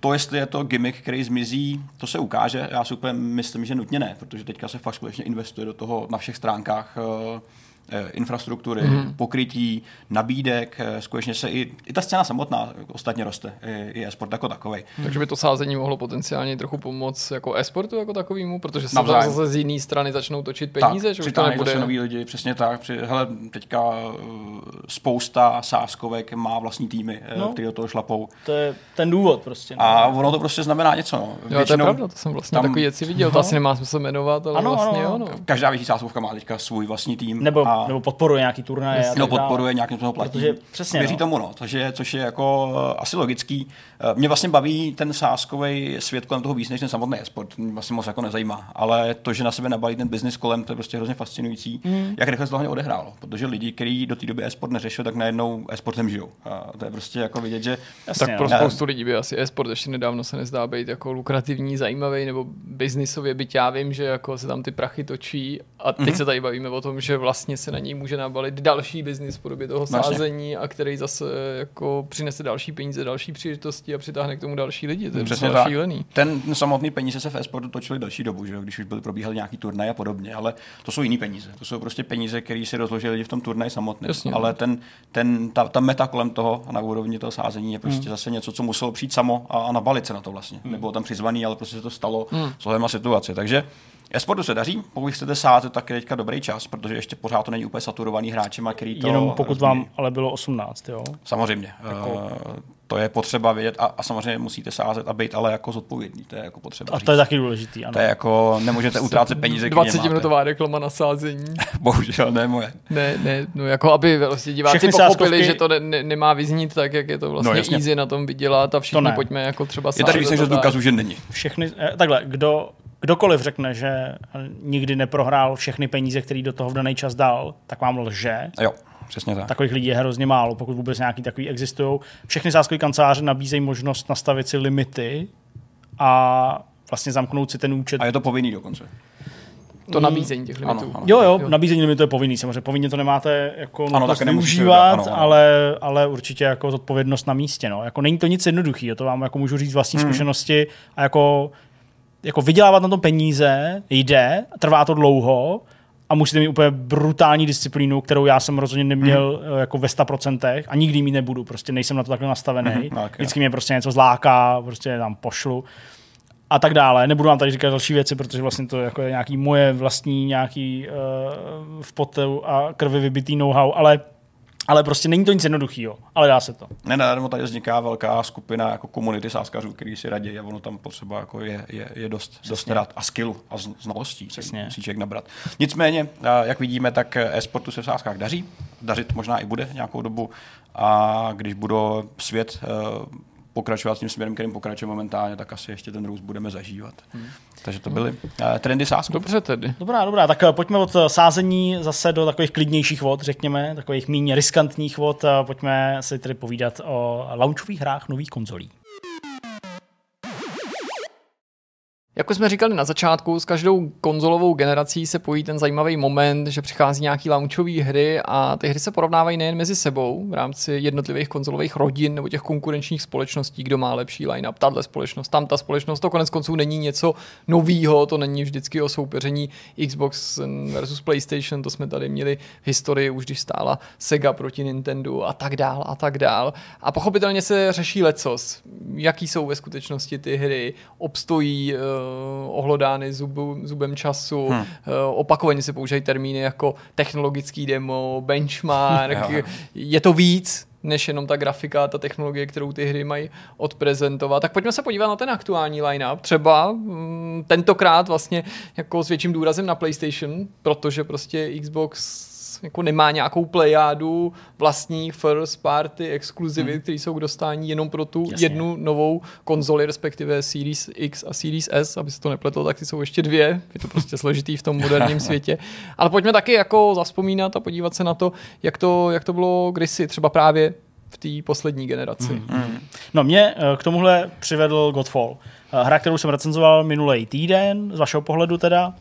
To, jestli je to gimmick, který zmizí, to se ukáže. Já si úplně myslím, že nutně ne, protože teďka se fakt skutečně investuje do toho na všech stránkách uh, infrastruktury, mm. pokrytí, nabídek, skutečně se i, i ta scéna samotná ostatně roste, i, i e-sport jako takovej. Takže by to sázení mohlo potenciálně trochu pomoct jako e-sportu jako takovýmu, protože se tam zase z jiné strany začnou točit peníze, tak, že už to nebude. Tak, noví lidi, přesně tak. Při, hele, teďka spousta sázkovek má vlastní týmy, no, který do toho šlapou. To je ten důvod prostě. No. A ono to prostě znamená něco. No. Většinou, jo, to je pravda, to jsem vlastně tam, takový věci viděl, no. To asi nemá smysl jmenovat, ale ano, vlastně ano. Jo. No. Každá větší sázkovka má teďka svůj vlastní tým. Nebo A nebo podporuje nějaký turnaje. Nebo podporuje nějakým toho platí. Protože, přesně, věří no. tomu, no. Takže, což je jako uh, asi logický. Uh, mě vlastně baví ten sázkový svět kolem toho víc, než ten samotný e-sport. Mě vlastně moc jako nezajímá. Ale to, že na sebe nabalí ten biznis kolem, to je prostě hrozně fascinující. Mm. Jak rychle se to hlavně odehrálo. Protože lidi, kteří do té doby e-sport neřešili, tak najednou e-sportem žijou. Uh, to je prostě jako vidět, že... Jasně, tak pro no. spoustu lidí by asi e-sport ještě nedávno se nezdá být jako lukrativní, zajímavý nebo biznisově, byť já vím, že jako se tam ty prachy točí a teď mm-hmm. se tady bavíme o tom, že vlastně se na něj může nabalit další biznis v podobě toho sázení a který zase jako přinese další peníze, další příležitosti a přitáhne k tomu další lidi. To je přesně další lený. Ten samotný peníze se v e-sportu točily další dobu, že? Když už byly probíhaly nějaký turnaje a podobně, ale to jsou jiný peníze. To jsou prostě peníze, které si rozložili lidi v tom turnaji samotném. Ale ten, ten, ta, ta meta kolem toho a na úrovni toho sázení je prostě hmm. zase něco, co muselo přijít samo a, a nabalit se na to vlastně. Hmm. Nebylo tam přizvaný, ale prostě se to stalo hmm. vzhledem a situaci. Takže e-sportu se daří, pokud chcete sázet, tak je teďka dobrý čas, protože ještě pořád to není úplně saturovaný hráčem, který to... Jenom pokud rozumí. Vám ale bylo osmnáct, jo? Samozřejmě. Jako... To je potřeba vědět a, a samozřejmě musíte sázet a být ale jako zodpovědný, to je jako potřeba. A to je taky důležitý, ano. To je jako, nemůžete utrácet peníze, které nemáte. dvacetiminutová reklama na sázení. Bohužel, ne moje. Ne, ne, no jako aby vlastně diváci všechny pochopili, sázkovky... že to ne, ne, nemá vyznít tak, jak je to vlastně no, easy na tom vydělat a všichni to pojďme jako třeba sázet. Je tady víc, že důkazů, že není. Všechny, takhle, kdo... Kdokoliv řekne, že nikdy neprohrál všechny peníze, které do toho v daný čas dal, tak vám lže. Jo, přesně tak. Takových lidí je hrozně málo, pokud vůbec nějaký takový existují. Všechny sázkové kanceláře nabízejí možnost nastavit si limity a vlastně zamknout si ten účet. A je to povinný dokonce. To nabízení těch limitů. Ano, ano. Jo, jo, nabízení limitů je povinný, samozřejmě. Povinně to nemáte jako využívat, ale, ale určitě jako zodpovědnost na místě. No. Jako není to nic jednoduchý, to vám jako můžu říct vlastní hmm. zkušenosti a jako jako vydělávat na tom peníze jde, trvá to dlouho a musíte mít úplně brutální disciplínu, kterou já jsem rozhodně neměl mm. jako ve sto procent a nikdy mít nebudu, prostě nejsem na to takhle nastavený. Mm-hmm, tak, vždycky mě prostě něco zláká, prostě tam pošlu a tak dále. Nebudu vám tady říkat další věci, protože vlastně to jako je nějaký moje vlastní nějaký uh, v potu a krvi vybitý know-how, ale Ale prostě není to nic jednoduchýho, ale dá se to. Nenadármo tady vzniká velká skupina jako komunity sázkařů, který si raději a ono tam potřeba jako je, je, je dost, dost rád a skillu a znalostí musí člověk nabrat. Nicméně, jak vidíme, tak e-sportu se v sázkách daří. Dařit možná i bude nějakou dobu a když bude svět pokračovat s tím směrem, kterým pokračuje momentálně, tak asi ještě ten růst budeme zažívat. Hmm. Takže to byly uh, trendy sázky. Dobře tedy. Dobrá, dobrá, tak pojďme od sázení zase do takových klidnějších vod, řekněme, takových méně riskantních vod. Pojďme si tedy povídat o launchových hrách nových konzolí. Jako jsme říkali na začátku, s každou konzolovou generací se pojí ten zajímavý moment, že přichází nějaký launchový hry a ty hry se porovnávají nejen mezi sebou v rámci jednotlivých konzolových rodin nebo těch konkurenčních společností, kdo má lepší line-up, tato společnost, tamta společnost, to konec konců není něco novýho, to není vždycky o soupeření Xbox versus PlayStation, to jsme tady měli v historii už, když stála Sega proti Nintendo a tak dál a tak dál. A pochopitelně se řeší lecos, jaký jsou ve skutečnosti ty hry, obstojí ohlodány zubu, zubem času. Hmm. Opakovaně se používají termíny jako technologický demo, benchmark. Je to víc než jenom ta grafika, ta technologie, kterou ty hry mají odprezentovat. Tak pojďme se podívat na ten aktuální line-up. Třeba m, tentokrát vlastně jako s větším důrazem na PlayStation, protože prostě Xbox jako nemá nějakou plejádu vlastní first party exkluzivy, hmm. které jsou k dostání jenom pro tu Jasně. jednu novou konzoli, respektive Series X a Series S, aby se to nepletlo, tak ty jsou ještě dvě. Je to prostě složitý v tom moderním světě. Ale pojďme taky jako zavzpomínat a podívat se na to, jak to, jak to bylo kdysi, třeba právě v té poslední generaci. Hmm. No mě k tomuhle přivedl Godfall. Hra, kterou jsem recenzoval minulý týden, z vašeho pohledu teda,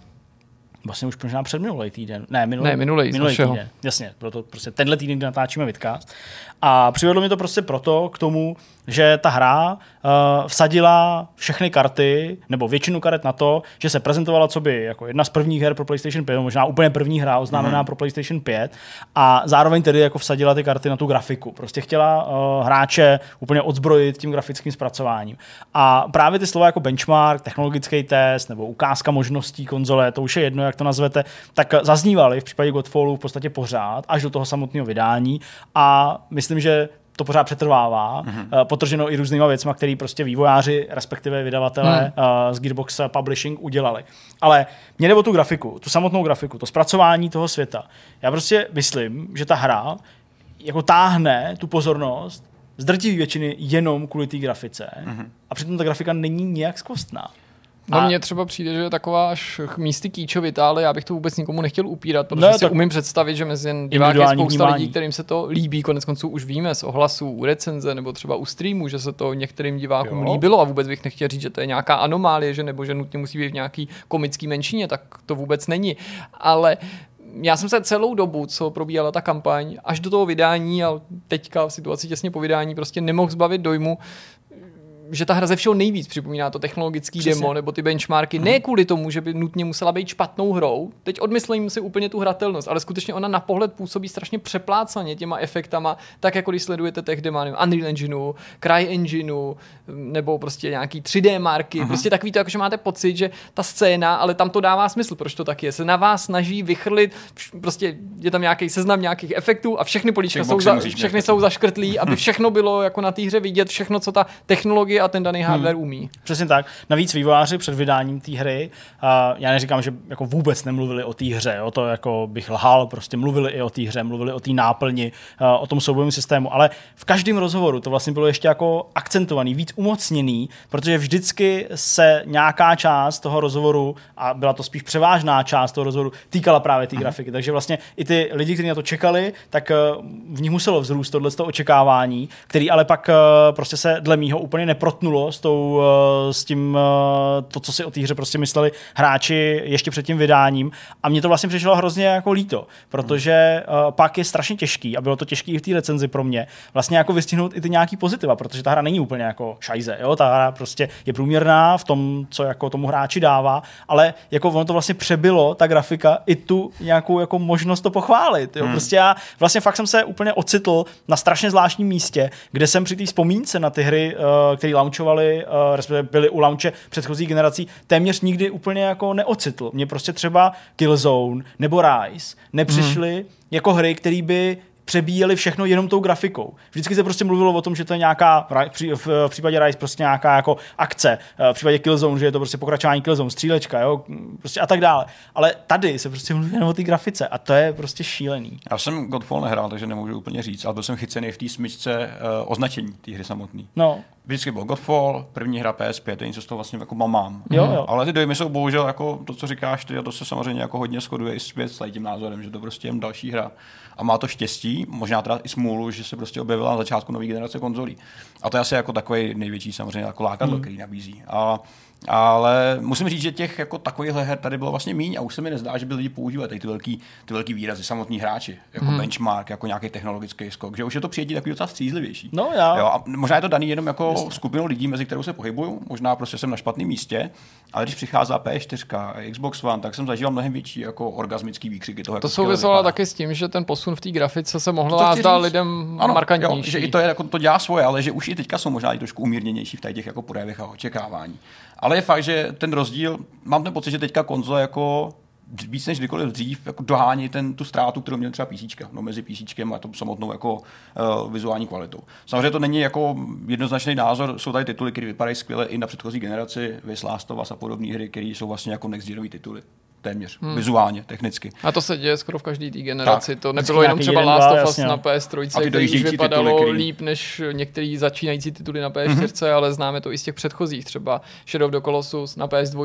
vlastně už možná před minulý týden. Ne, minulý, ne, minulý, minulý týden. Jasně, proto prostě tenhle týden, kdy natáčíme vidcast. A přivedlo mě to prostě proto k tomu, že ta hra uh, vsadila všechny karty, nebo většinu karet na to, že se prezentovala coby jako jedna z prvních her pro PlayStation pět, možná úplně první hra oznámená mm. pro PlayStation pět a zároveň tedy jako vsadila ty karty na tu grafiku. Prostě chtěla uh, hráče úplně odzbrojit tím grafickým zpracováním. A právě ty slova jako benchmark, technologický test nebo ukázka možností konzole, to už je jedno, jak to nazvete, tak zaznívaly v případě Godfallu v podstatě pořád až do toho samotného vydání a myslím, že to pořád přetrvává, mm-hmm. potrženo i různýma věcma, které prostě vývojáři, respektive vydavatelé mm. z Gearbox Publishing udělali. Ale mě jde o tu grafiku, tu samotnou grafiku, to zpracování toho světa. Já prostě myslím, že ta hra jako táhne tu pozornost z drtivé většiny jenom kvůli té grafice mm-hmm. a přitom ta grafika není nijak zkostná. No mně třeba přijde, že je taková až místy kýčovitá, ale já bych to vůbec nikomu nechtěl upírat, protože ne, si umím představit, že mezi diváky je spousta vnímání lidí, kterým se to líbí. Konec konců už víme z ohlasů u recenze nebo třeba u streamu, že se to některým divákům jo. líbilo a vůbec bych nechtěl říct, že to je nějaká anomálie, že nebo že nutně musí být v nějaký komický menšině, tak to vůbec není. Ale já jsem se celou dobu, co probíhala ta kampaň, až do toho vydání a teďka v situaci těsně po vydání, prostě nemohl zbavit dojmu, že ta hra ze všeho nejvíc připomíná to technologický Přesně. demo nebo ty benchmarky. Hmm. Ne kvůli tomu, že by nutně musela být špatnou hrou, teď odmyslím si úplně tu hratelnost, ale skutečně ona na pohled působí strašně přeplácaně těma efektama, tak jako když sledujete tech dema, nevím, Unreal Engineu, Cry Engineu, nebo prostě nějaký tři dé marky, hmm. prostě takový to, jakože máte pocit, že ta scéna, ale tam to dává smysl, proč to tak je, se na vás snaží vychrlit, prostě je tam nějaký seznam nějakých efektů a všechny políčka jsou, za, všechny jsou zaškrtlí, aby všechno bylo jako na té hře vidět, všechno, co ta technologie a ten daný hardware umí. Hmm. Přesně tak. Navíc vývojáři před vydáním té hry, uh, já neříkám, že jako vůbec nemluvili o té hře, jo, to jako bych lhal, prostě mluvili i o té hře, mluvili o té náplni, uh, o tom soubojovém systému, ale v každém rozhovoru to vlastně bylo ještě jako akcentovaný, víc umocněný, protože vždycky se nějaká část toho rozhovoru, a byla to spíš převážná část toho rozhovoru, týkala právě té tý grafiky, takže vlastně i ty lidi, kteří na to čekali, tak uh, v nich muselo vzrůst tohleto očekávání, který ale pak uh, prostě se dle mýho úplně neprotnulo s tou, s tím, to, co si o té hře prostě mysleli hráči ještě před tím vydáním. A mně to vlastně přišlo hrozně jako líto, protože pak je strašně těžký, a bylo to těžký i v té recenzi pro mě, vlastně jako vystihnout i ty nějaký pozitiva, protože ta hra není úplně jako šajze, jo? Ta hra prostě je průměrná v tom, co jako tomu hráči dává, ale jako ono to vlastně přebylo, ta grafika, i tu nějakou jako možnost to pochválit. Jo? Prostě já vlastně fakt jsem se úplně ocitl na strašně zvláštním místě, kde jsem při té vzpomínce na ty hry, které launchovali, respektive byli u launche předchozí generací, téměř nikdy úplně jako neocitl. Mně prostě třeba Killzone nebo Rise nepřišly hmm. jako hry, které by přebíjeli všechno jenom tou grafikou. Vždycky se prostě mluvilo o tom, že to je nějaká, v případě Rise prostě nějaká jako akce, v případě Killzone, že je to prostě pokračování Killzone, střílečka, jo, prostě a tak dále. Ale tady se prostě mluví jenom o té grafice a to je prostě šílený. Já jsem Godfall nehrál, takže nemůžu úplně říct, ale byl jsem chycený v té smyčce uh, označení té hry samotné. No. Vždycky byl Godfall, první hra P S pět, to je něco, co vlastně jako mám. Jo, jo. Ale ty dojmy jsou bohužel jako to, co říkáš ty, a to se samozřejmě jako hodně shoduje i s tím názorem, že to prostě je další hra. A má to štěstí, možná teda i smůlu, že se prostě objevila na začátku nový generace konzolí. A to je asi jako takový největší samozřejmě jako lákadlo, mm. který nabízí. A, ale musím říct, že těch jako takových her tady bylo vlastně míň a už se mi nezdá, že by lidi používali tady ty velký, ty velký výrazy, samotní hráči, jako mm. benchmark, jako nějaký technologický skok, že už je to přijetí takový docela střízlivější. No, já. Jo, a možná je to daný jenom jako Jasně. skupinou lidí, mezi kterou se pohybuju, možná prostě jsem na špatném místě, ale když přichází P S čtyři, Xbox One, tak jsem zažíval mnohem větší jako orgasmický výkřiky toho. To souviselo taky s tím, že ten v té grafice se mohla zdát lidem markantnější. Že i to, je, jako, to dělá svoje, ale že už i teďka jsou možná i trošku umírněnější v těch jako projevech a očekávání. Ale je fakt, že ten rozdíl, mám ten pocit, že teďka konzole jako víc než kdykoliv dřív jako dohání ten, tu ztrátu, kterou měl třeba písíčka, no mezi písíčkem a tou samotnou jako, uh, vizuální kvalitou. Samozřejmě to není jako jednoznačný názor, jsou tady tituly, které vypadají skvěle i na předchozí generaci, Vis Last of Us a podobné hry, které jsou vlastně jako next-genový tituly. Téměř, hmm. vizuálně, technicky. A to se děje skoro v každé té generaci. Tak. To nebylo jenom třeba Last of Us na P S tři, který už vypadalo tituly, který... líp než některé začínající tituly na P S čtyři, mm-hmm. ale známe to i z těch předchozích. Třeba Shadow of the Colossus na P S dva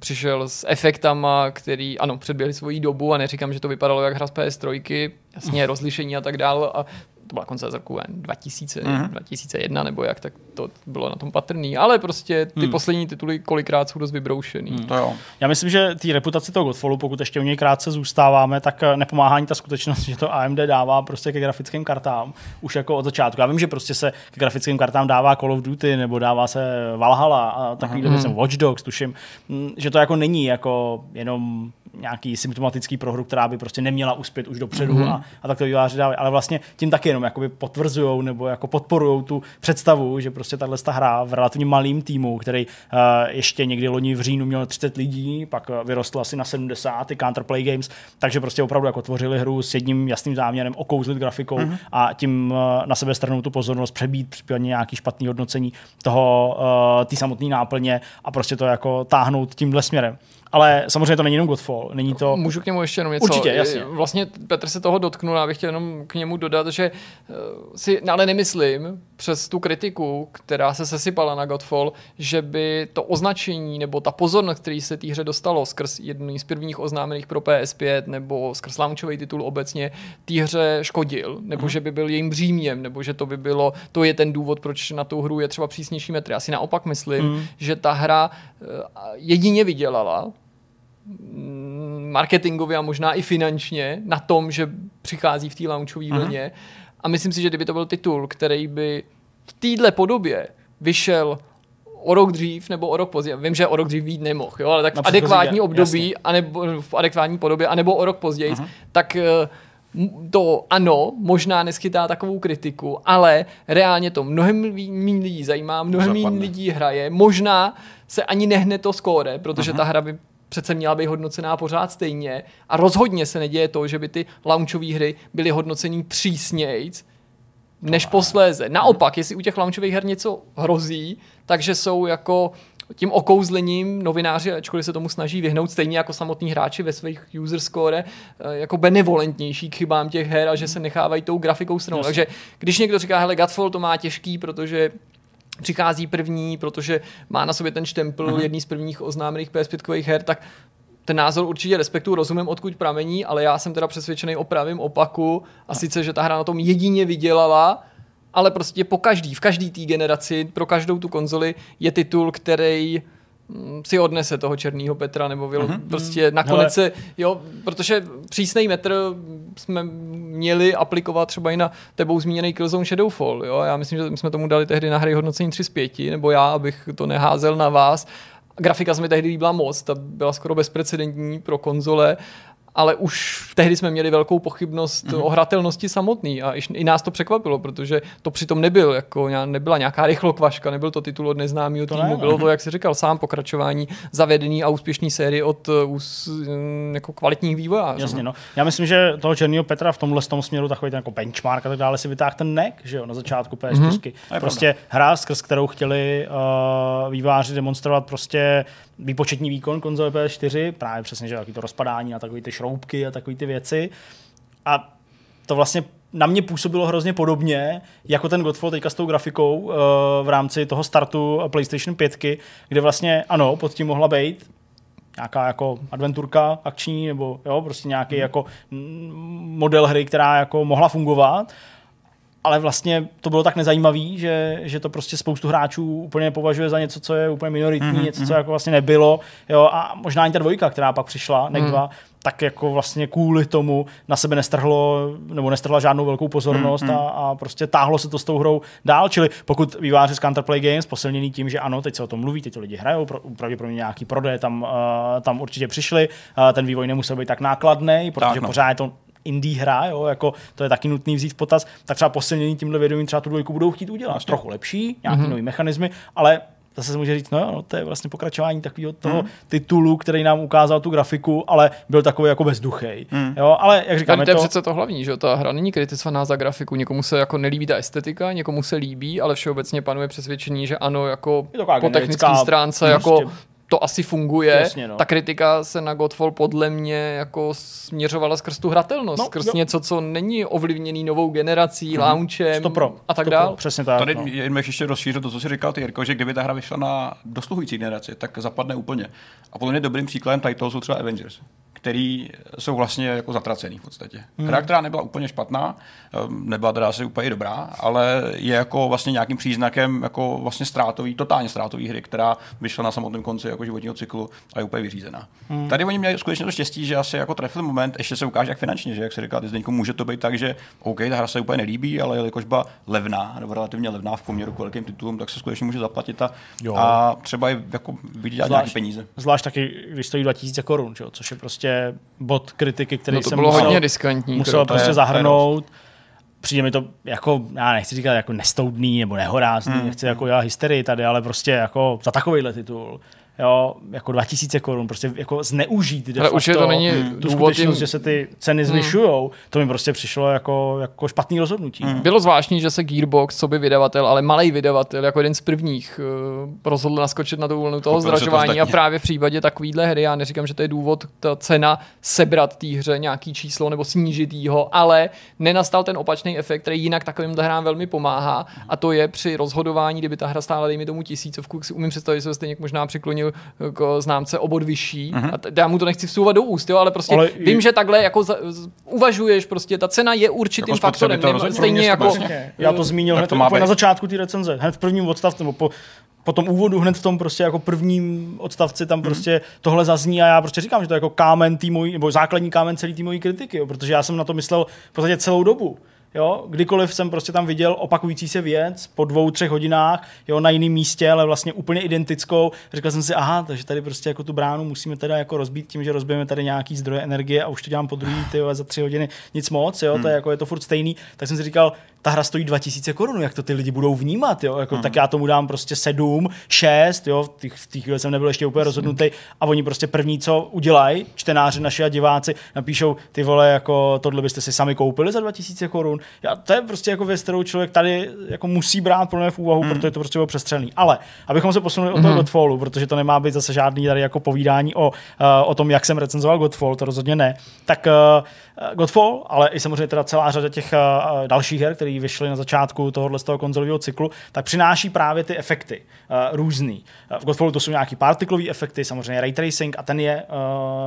přišel s efektama, který, ano, předběhli svoji dobu a neříkám, že to vypadalo jak hra z P S tři, jasně, rozlišení a tak dále. A to byla konce z roku dva tisíce, mm-hmm. dva tisíce jedna nebo jak, tak to bylo na tom patrný, ale prostě ty mm. poslední tituly kolikrát jsou dost vybroušený. Mm. To jo. Já myslím, že té reputaci toho Godfallu, pokud ještě u něj krátce zůstáváme, tak nepomáhá ani ta skutečnost, že to A M D dává prostě ke grafickým kartám už jako od začátku. Já vím, že prostě se ke grafickým kartám dává Call of Duty nebo dává se Valhalla a takovýhle věcem, Watch Dogs, tuším, že to jako není jako jenom nějaký symptomatický prohru, která by prostě neměla uspět už dopředu mm-hmm. a, a tak to vývojáři dávají, ale vlastně tím taky jenom jakoby potvrzujou nebo jako podporujou tu představu, že prostě tahle hra v relativně malým týmu, který uh, ještě někdy loni v říjnu měl třicet lidí, pak vyrostl asi na sedmdesát i Counterplay Games, takže prostě opravdu jako tvořili hru s jedním jasným záměrem okouzlit grafikou mm-hmm. a tím uh, na sebe strhnout tu pozornost, přebít případně nějaký špatný hodnocení toho uh, té samotné náplně a prostě to jako táhnout tímhle směrem. Ale samozřejmě to není jenom Godfall, není to... Můžu k němu ještě jenom něco. Určitě, jasně. Vlastně Petr se toho dotknul, já bych chtěl jenom k němu dodat, že si ale nemyslím přes tu kritiku, která se sesypala na Godfall, že by to označení nebo ta pozornost, který se té hře dostalo skrz jedný z prvních oznámených pro P S pět nebo skrz launchový titul obecně, té hře škodil, nebo hmm. že by byl jejím břímněm, nebo že to by bylo, to je ten důvod, proč na tu hru je třeba přísnější metry. Já si naopak myslím, hmm. že ta hra jedině vydělala, marketingově a možná i finančně na tom, že přichází v té launchové vlně. A myslím si, že kdyby to byl titul, který by v téhle podobě vyšel o rok dřív nebo o rok později. Vím, že o rok dřív být nemohl, jo, ale tak v adekvátní období, anebo v adekvátní podobě, anebo o rok později, aha, tak to ano, možná neschytá takovou kritiku, ale reálně to mnohem méně lidí zajímá, mnohem méně lidí hraje, možná se ani nehne to skóre, protože aha, ta hra by přece měla být hodnocená pořád stejně a rozhodně se neděje to, že by ty launchové hry byly hodnocený přísnějc, než posléze. Naopak, jestli u těch launchových her něco hrozí, takže jsou jako tím okouzlením novináři, ačkoliv se tomu snaží vyhnout, stejně jako samotní hráči ve svých user score, jako benevolentnější k chybám těch her a že se nechávají tou grafikou stranou. Yes. Takže když někdo říká, hele, Godfall to má těžký, protože přichází první, protože má na sobě ten štempl mm-hmm. jedný z prvních oznámených P S pět her, tak ten názor určitě respektuju, rozumím, odkud pramení, ale já jsem teda přesvědčený o pravém opaku a sice, že ta hra na tom jedině vydělala, ale prostě po každý, v každý té generaci, pro každou tu konzoli je titul, který si odnese toho černýho Petra, nebo bylo, mm-hmm. prostě nakonec se, jo, protože přísnej metr jsme měli aplikovat třeba i na tebou zmíněný Killzone Shadowfall, jo, já myslím, že my jsme tomu dali tehdy na hry hodnocení tři z pěti, nebo já, abych to neházel na vás. Grafika se mi tehdy líbila moc, ta byla skoro bezprecedentní pro konzole, ale už tehdy jsme měli velkou pochybnost mm-hmm. o hratelnosti samotný a i nás to překvapilo, protože to přitom nebyl, jako nebyla nějaká rychlokvaška, nebyl to titul od neznámého týmu, ne, bylo to, jak jsi říkal, sám pokračování zavedený a úspěšný série od jako kvalitních vývojářů. Jasně, no. Já myslím, že toho černého Petra v tomhle tom směru takový ten jako benchmark a tak dále si vytáhl ten N E C, že jo, na začátku P S čtyři. Mm-hmm. Prostě hra, skrz kterou chtěli uh, vývojáři demonstrovat prostě výpočetní výkon konzole P S čtyři, právě přesně, že takový to rozpadání a takový ty šroubky a takový ty věci. A to vlastně na mě působilo hrozně podobně, jako ten Godfall teďka s tou grafikou uh, v rámci toho startu PlayStation pět, kde vlastně, ano, pod tím mohla být nějaká jako adventurka akční, nebo jo, prostě nějaký hmm. jako model hry, která jako mohla fungovat, ale vlastně to bylo tak nezajímavý, že, že to prostě spoustu hráčů úplně považuje za něco, co je úplně minoritní, mm-hmm. něco, co jako vlastně nebylo. Jo, a možná i ta dvojka, která pak přišla, mm. N E C dva, tak jako vlastně kvůli tomu na sebe nestrhlo, nebo nestrhla žádnou velkou pozornost mm-hmm. a, a prostě táhlo se to s tou hrou dál. Čili pokud výváři z Counterplay Games, posilněný tím, že ano, teď se o tom mluví, teď to lidi hrajou, pro, pravděpodobně nějaký prodej tam, uh, tam určitě přišli, uh, ten vývoj nemusel být tak nákladný, protože tak, no. pořád je to indie hra, jo, jako to je taky nutný vzít v potaz, tak třeba poslední tímhle vědomím třeba tu dvojku budou chtít udělat. Trochu lepší, nějaký mm-hmm. nový mechanismy, ale zase se může říct, no jo, no, to je vlastně pokračování takového toho mm. titulu, který nám ukázal tu grafiku, ale byl takový jako bezduchej. Mm. Jo, ale jak říkáme to... To je přece to hlavní, že ta hra není kritizovaná za grafiku, někomu se jako nelíbí ta estetika, někomu se líbí, ale všeobecně panuje přesvědčení, že ano, jako po technické stránce prostě... jako to asi funguje. Jasně, no. Ta kritika se na Godfall podle mě jako směřovala skrz tu hratelnost, no, skrz jo. něco, co není ovlivněný novou generací, mm-hmm. launchem a tak dále. Přesně tak. Tady no. jen ještě rozšířil to, co jsi říkal ty, Jirko, že kdyby ta hra vyšla na dosluhující generaci, tak zapadne úplně. A podle mě dobrým příkladem tady toho jsou třeba Avengers, který jsou vlastně jako zatracený v podstatě. Hmm. Hra, která nebyla úplně špatná, nebyla teda asi úplně dobrá, ale je jako vlastně nějakým příznakem jako vlastně ztrátový, totálně ztrátový hry, která vyšla na samotném konci jako životního cyklu a je úplně vyřízená. Hmm. Tady oni měli skutečně to štěstí, že asi jako trefili moment, ještě se ukáže jak finančně, že jak se říká, ty Zdeňku, může to být tak, že OK, ta hra se úplně nelíbí, ale jelikož byla levná, nebo relativně levná v poměru k velkým titulům, tak se skutečně může zaplatit a, a třeba i jako vydělat nějaké peníze. Zvlášť taky, když stojí dva tisíce korun, což je prostě bod kritiky, který no jsem musel, musel prostě je, zahrnout. Přijde mi to jako, já nechci říkat jako nestoudný nebo nehorázný, hmm. nechci jako dělat hysterii tady, ale prostě jako za takovejhle titul, jo, jako dva tisíce korun, prostě jako zneužít de facto, už je to není tu skutečnost, jim... že se ty ceny zvyšujou, hmm. to mi prostě přišlo jako, jako špatný rozhodnutí. Hmm. Bylo zvláštní, že se Gearbox, co by vydavatel, ale malej vydavatel, jako jeden z prvních rozhodl naskočit na tu vlnu toho zdražování to a právě v případě takovýhle hry, já neříkám, že to je důvod ta cena sebrat té hře nějaký číslo nebo snížit ho, ale nenastal ten opačný efekt, který jinak takovýmhle hrám velmi pomáhá a to je při rozhodování, kdyby ta hra stála dejme tomu tisícovku, umím představit, že se Zdeněk možná přiklonil Daniel jako známce obod vyšší. Uh-huh. A t- já mu to nechci vsouvat do úst, jo, ale prostě ale vím, i... že takhle jako za- z- uvažuješ, prostě ta cena je určitým jako faktorem. Rozhodně, stejně jako... Vlastně. Já to zmínil hned to úplně na začátku té recenze, hned v prvním odstavci, nebo po... po tom úvodu hned v tom prostě jako prvním odstavci tam prostě hmm. tohle zazní a já prostě říkám, že to je jako kámen tý mojí, nebo základní kámen celý tý mojí kritiky, jo, protože já jsem na to myslel v podstatě celou dobu. Jo, kdykoliv jsem prostě tam viděl opakující se věc po dvou, třech hodinách, jo, na jiném místě, ale vlastně úplně identickou. Říkal jsem si, aha, takže tady prostě jako tu bránu musíme teda jako rozbít tím, že rozbijeme tady nějaký zdroje energie a už to dělám po druhý, tyjo, za tři hodiny nic moc, jo, hmm. to je jako je to furt stejný. Tak jsem si říkal, ta hra stojí dva tisíce korun, jak to ty lidi budou vnímat, jo, jako hmm. tak já tomu dám prostě sedm, šest, jo, v těch v těch chvíli jsem nebyl ještě úplně rozhodnutý a oni prostě první co udělají, čtenáři naši a diváci napíšou, ty vole, jako tohle byste si sami koupili za dva tisíce korun. Já, to je prostě jako věc, kterou člověk tady jako musí brát pro mě v úvahu, mm. protože to prostě bylo přestřelný. Ale abychom se posunuli mm. od toho Godfallu, protože to nemá být zase žádný tady jako povídání o, uh, o tom, jak jsem recenzoval Godfall, to rozhodně ne. Tak uh, Godfall, ale i samozřejmě teda celá řada těch uh, dalších her, které vyšly na začátku tohohle z toho konzolového cyklu, tak přináší právě ty efekty uh, různý. Uh, v Godfallu to jsou nějaký partiklový efekty, samozřejmě ray tracing, a ten je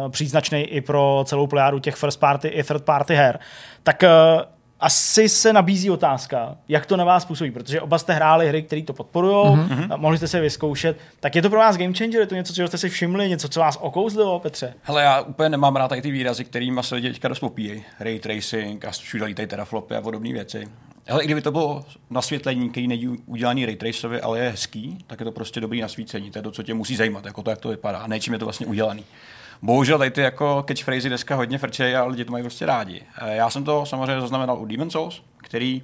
uh, příznačný i pro celou plejádu těch first party i third party her. Tak uh, asi se nabízí otázka, jak to na vás působí, protože oba jste hráli hry, které to podporujou, mm-hmm. mohli jste se vyzkoušet. Tak je to pro vás game changer, je to něco, co jste si všimli, něco, co vás okouzlilo, Petře? Hele, já úplně nemám rád tady ty výrazy, kterými se lidi teďka dost popíjí. Ray tracing a všude tady teraflopy a podobné věci. Hele, i kdyby to bylo nasvětlení, který není udělaný ray tracerově, ale je hezký, tak je to prostě dobrý nasvícení, to je to, co tě musí zajímat, jako to, jak to vypadá, ne čím je to vlastně udělaný. Bohužel tady ty jako catchphrasy dneska hodně frčejí a lidi to mají prostě rádi. Já jsem to samozřejmě zaznamenal u Demon's Souls, který...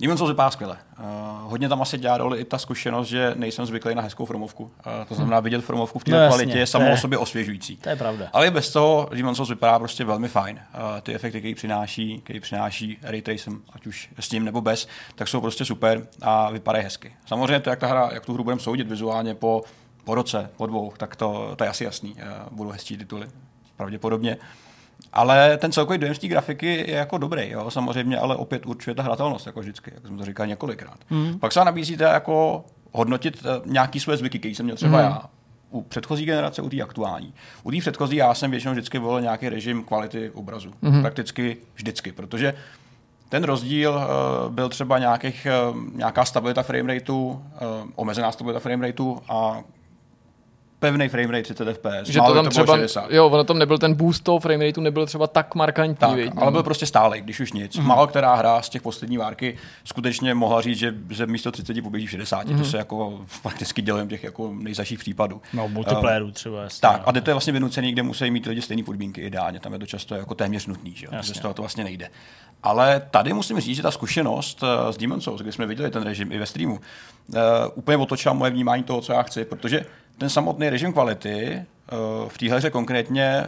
Demon's Souls vypadá skvěle. Uh, hodně tam asi dělá roli i ta zkušenost, že nejsem zvyklý na hezkou formovku. Uh, to znamená vidět formovku v té no kvalitě je samo o sobě osvěžující. To je pravda. Ale bez toho Demon's Souls vypadá prostě velmi fajn. Uh, ty efekty, které přináší, který přináší ray tracem, ať už s ním nebo bez, tak jsou prostě super a vypadají hezky. Samozřejmě to, jak ta hra, jak tu hru budeme soudit vizuálně po po roce, po dvou, tak to, to je asi jasný. Budou hezčí tituly, pravděpodobně. Ale ten celkový dojem z té grafiky je jako dobrý, jo? Samozřejmě, ale opět určuje ta hratelnost, jako vždycky, jak jsem to říkal několikrát. Mm. Pak se nabízíte jako hodnotit nějaký své zvyky, který jsem měl třeba mm. já. U předchozí generace, u té aktuální. U té předchozí já jsem většinou vždycky volil nějaký režim kvality obrazu. Mm. Prakticky vždycky, protože ten rozdíl uh, byl třeba nějakých, uh, nějaká stabilita framerateu, uh, omezená stabilita framerateu a pevný framerate třicet ef pé es. Že to tam to třeba, jo, ono tam nebyl ten boost toho framerateu, nebyl třeba tak markantní. Tak, ale byl prostě stálej, když už nic. Mm-hmm. Málo která hra z těch poslední várky skutečně mohla říct, že ze místo třicet poběží v šedesát. Mm-hmm. To se jako prakticky dělím těch jako nejzaších případů. No, multiplayeru třeba. Jasně, tak, a to je vlastně vynucený, kde musí mít lidi stejné podmínky ideálně. Tam je to často jako téměř nutný, že jo. Z toho to vlastně nejde. Ale tady musím říct, že ta zkušenost s Demon's Souls, kdy jsme viděli ten režim i ve streamu, uh, úplně otočila moje vnímání toho, co já chci, protože ten samotný režim kvality uh, v téhle hře konkrétně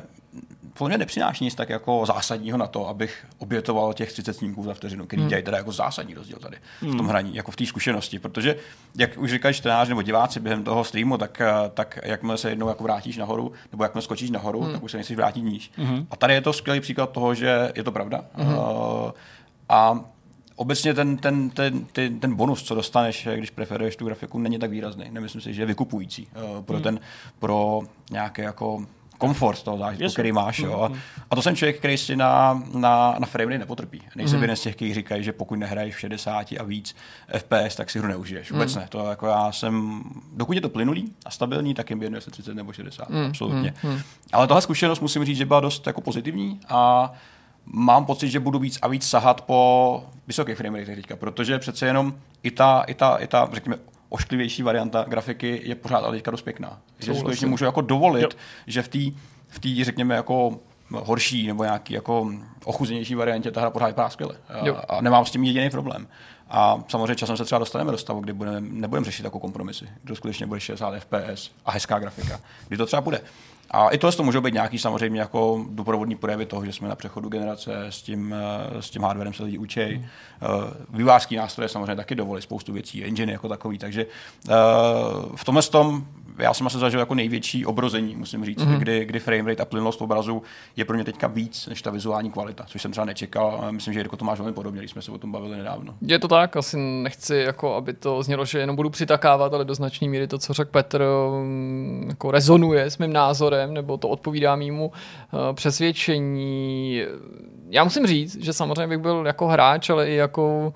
podle mě nepřináší nic tak jako zásadního na to, abych obětoval těch třicet snímků za vteřinu, který mm. dělají teda jako zásadní rozdíl tady mm. v tom hraní, jako v té zkušenosti, protože jak už říkali čtenáři nebo diváci během toho streamu, tak, tak jakmile se jednou jako vrátíš nahoru, nebo jakmile skočíš nahoru, mm. tak už se nechceš vrátit níž. Mm. A tady je to skvělý příklad toho, že je to pravda. Mm. Uh, a obecně ten, ten, ten, ten, ten bonus, co dostaneš, když preferuješ tu grafiku, není tak výrazný. Nemyslím si, že je vykupující uh, pro, hmm. ten, pro nějaký jako komfort toho zážitku, yes. který máš. Jo. A, a to jsem člověk, který si na, na, na frame rate nepotrpí. Nejsem hmm. jeden z těch, kteří říkají, že pokud nehraješ v šedesáti a víc ef pé es, tak si hru neužiješ. Vůbec hmm. ne. To jako já jsem, dokud je to plynulý a stabilní, tak jim jedno se třicet nebo šedesát. Hmm. Absolutně. Hmm. Ale tahle zkušenost musím říct, že byla dost jako pozitivní a mám pocit, že budu víc a víc sahat po vysokých framerate teďka, protože přece jenom i ta, i ta, i ta řekněme, ošklivější varianta grafiky je pořád ale teďka dost pěkná. Že skutečně můžu jako dovolit, jo. že v té, v té, řekněme, jako horší nebo nějaký jako ochuzenější variantě ta hra pořád vypadá skvěle. A nemám s tím jediný problém. A samozřejmě časem se třeba dostaneme do stavu, kdy budeme, nebudeme řešit takové kompromisy, kdo skutečně bude šedesát ef pé es a hezká grafika, kdy to třeba bude. A i tohle to můžou být nějaký samozřejmě jako doprovodní projevy toho, že jsme na přechodu generace, s tím, s tím hardwarem se lidi učej. Mm. Vývojářský nástroje samozřejmě taky dovolí spoustu věcí, engine jako takový, takže v tomhle tom já jsem asi zažil jako největší obrození, musím říct, mm-hmm. kdy, kdy framerate a plynulost obrazu je pro mě teďka víc než ta vizuální kvalita, což jsem třeba nečekal. Myslím, že Jirko to máš velmi podobně, když jsme se o tom bavili nedávno. Je to tak, asi nechci, jako, aby to znělo, že jenom budu přitakávat, ale do značné míry to, co řekl Petr, jako rezonuje s mým názorem, nebo to odpovídá mému přesvědčení. Já musím říct, že samozřejmě bych byl jako hráč, ale i jako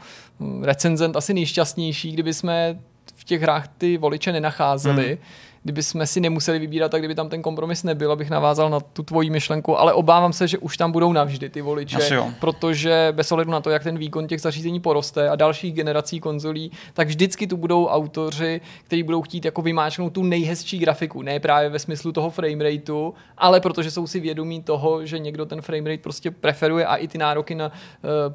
recenzent asi nejšťastnější, kdyby jsme v těch hrách ty voliče nenacházeli, hmm. kdyby jsme si nemuseli vybírat, tak kdyby tam ten kompromis nebyl, abych navázal na tu tvoji myšlenku, ale obávám se, že už tam budou navždy ty voliče, protože bez ohledu na to, jak ten výkon těch zařízení poroste a dalších generací konzolí, tak vždycky tu budou autoři, kteří budou chtít jako vymáčknout tu nejhezčí grafiku, ne právě ve smyslu toho framerateu, ale protože jsou si vědomí toho, že někdo ten framerate prostě preferuje a i ty nároky na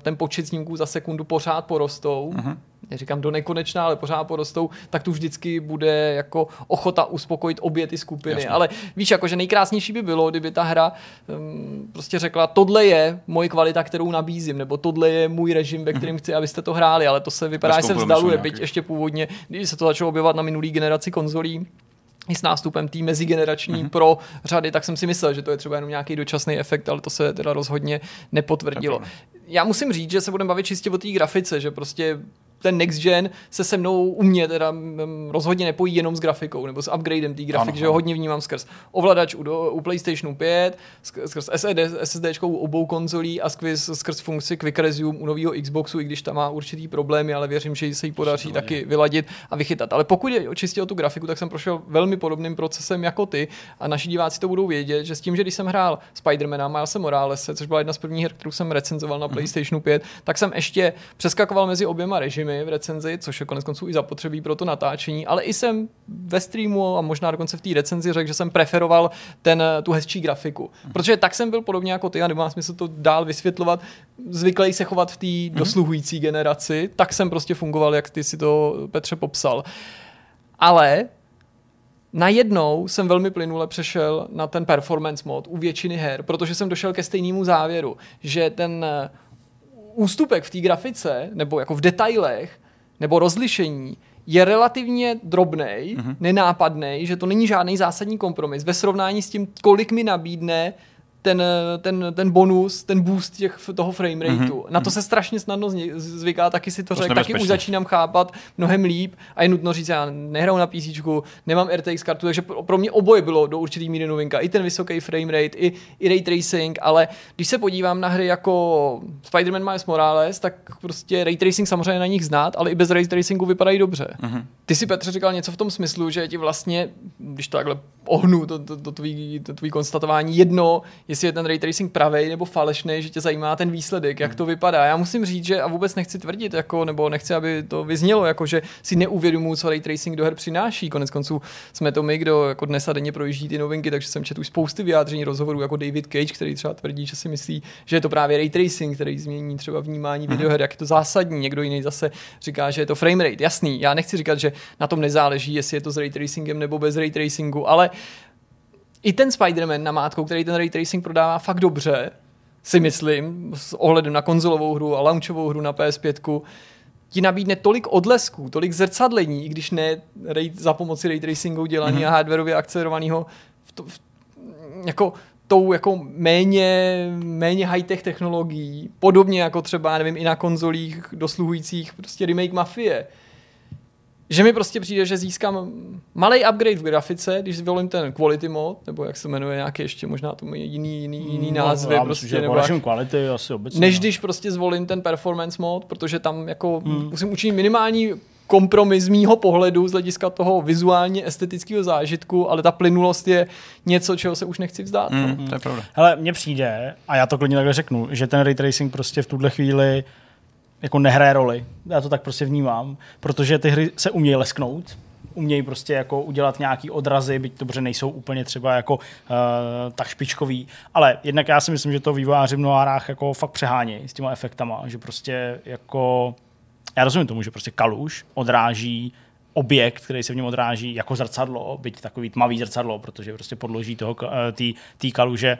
ten počet snímků za sekundu pořád porostou. Uh-huh. Neříkám do nekonečna, ale pořád porostou, tak tu vždycky bude jako ochota uspokojit obě ty skupiny. Jasně. Ale víš, jako, že nejkrásnější by bylo, kdyby ta hra um, prostě řekla, tohle je moje kvalita, kterou nabízím, nebo tohle je můj režim, ve kterém chci, abyste to hráli, ale to se vypadá, že se vzdaluje, byť ještě původně, když se to začalo objevovat na minulý generaci konzolí, i s nástupem té mezigenerační mm-hmm. pro řady, tak jsem si myslel, že to je třeba jenom nějaký dočasný efekt, ale to se teda rozhodně nepotvrdilo. Já musím říct, že se budeme bavit čistě o té grafice, že prostě ten next gen se se mnou u mě teda rozhodně nepojí jenom s grafikou nebo s upgradem té grafik, ano, že ho hodně vnímám skrz ovladač u, do, u PlayStation pět, skrz S S D u obou konzolí a skrz, skrz funkci Quick Resume u nového Xboxu, i když tam má určitý problémy, ale věřím, že se jí podaří Přesně, taky vyladit a vychytat. Ale pokud je čistě o tu grafiku, tak jsem prošel velmi podobným procesem jako ty a naši diváci to budou vědět, že s tím, že když jsem hrál Spidermana, Milese Moralese, což byla jedna z prvních her, kterou jsem recenzoval na PlayStation pět, tak jsem ještě přeskakoval mezi oběma režimy v recenzi, což je koneckonců i zapotřebí pro to natáčení, ale i jsem ve streamu a možná dokonce v té recenzi řekl, že jsem preferoval ten, tu hezčí grafiku. Protože tak jsem byl podobně jako ty a nemá smysl to dál vysvětlovat. Zvyklej se chovat v té mm-hmm. dosluhující generaci, tak jsem prostě fungoval, jak ty si to, Petře, popsal. Ale najednou jsem velmi plynule přešel na ten performance mod u většiny her, protože jsem došel ke stejnému závěru, že ten ústupek v té grafice, nebo jako v detailech, nebo rozlišení, je relativně drobnej, mm-hmm. nenápadnej, že to není žádný zásadní kompromis ve srovnání s tím, kolik mi nabídne ten, ten, ten bonus, ten boost těch, toho framerateu. Mm-hmm. Na to se strašně snadno zvyká, taky si to řekl, taky už začínám chápat mnohem líp a je nutno říct, já nehraju na P C, nemám R T X kartu, takže pro mě oboje bylo do určitý míry novinka. I ten vysoký framerate, i, i ray tracing, ale když se podívám na hry jako Spider-Man Miles Morales, tak prostě ray tracing samozřejmě na nich znát, ale i bez ray tracingu vypadají dobře. Mm-hmm. Ty si, Petře, říkal něco v tom smyslu, že ti vlastně, když to takhle ohnu, to, to, to, tvý, to tvý konstatování jedno, jestli je ten ray tracing pravej nebo falešnej, že tě zajímá ten výsledek, jak to vypadá. Já musím říct, že a vůbec nechci tvrdit, jako, nebo nechci, aby to vyznělo, jako, že si neuvědomuji, co ray tracing do her přináší. Koneckonců jsme to my, kdo jako dnes a denně projíždí ty novinky, takže jsem četl už spousty vyjádření, rozhovorů, jako David Cage, který třeba tvrdí, že si myslí, že je to právě ray tracing, který změní třeba vnímání videoher, jak je to zásadní. Někdo jiný zase říká, že je to frame rate. Jasný, já nechci říkat, že na tom nezáleží, jestli je to s ray tracingem nebo bez ray tracingu, ale i ten Spider-Man namátkou, který ten ray tracing prodává fakt dobře, si myslím, s ohledem na konzolovou hru a launchovou hru na P S pět, ti nabídne tolik odlesků, tolik zrcadlení, i když ne ray, za pomoci ray tracingu dělaný mm-hmm. a hardwarově akcelerovaného, jako tou jako méně, méně high-tech technologií, podobně jako třeba, nevím, i na konzolích dosluhujících prostě remake Mafie. Že mi prostě přijde, že získám malej upgrade v grafice, když zvolím ten quality mod, nebo jak se jmenuje nějaký ještě, možná to má jiný, jiný, jiný názvy. No, prostě, nebo jak, quality, asi obecně, než když prostě zvolím ten performance mod, protože tam jako hmm. musím učinit minimální kompromis z mýho pohledu, z hlediska toho vizuálně estetického zážitku, ale ta plynulost je něco, čeho se už nechci vzdát. Mm, no. To je pravda. Hele, mně přijde, a já to klidně takhle řeknu, že ten ray tracing prostě v tuhle chvíli jako nehraje roli. Já to tak prostě vnímám, protože ty hry se umějí lesknout, umějí prostě jako udělat nějaký odrazy, byť dobře nejsou úplně třeba jako uh, tak špičkový, ale jednak já si myslím, že to vývojáři v mnoha hrách jako fakt přehánějí s těma efektama, že prostě jako já rozumím tomu, že prostě kaluž odráží objekt, který se v něm odráží jako zrcadlo, byť takový tmavý zrcadlo, protože prostě podloží toho té kaluže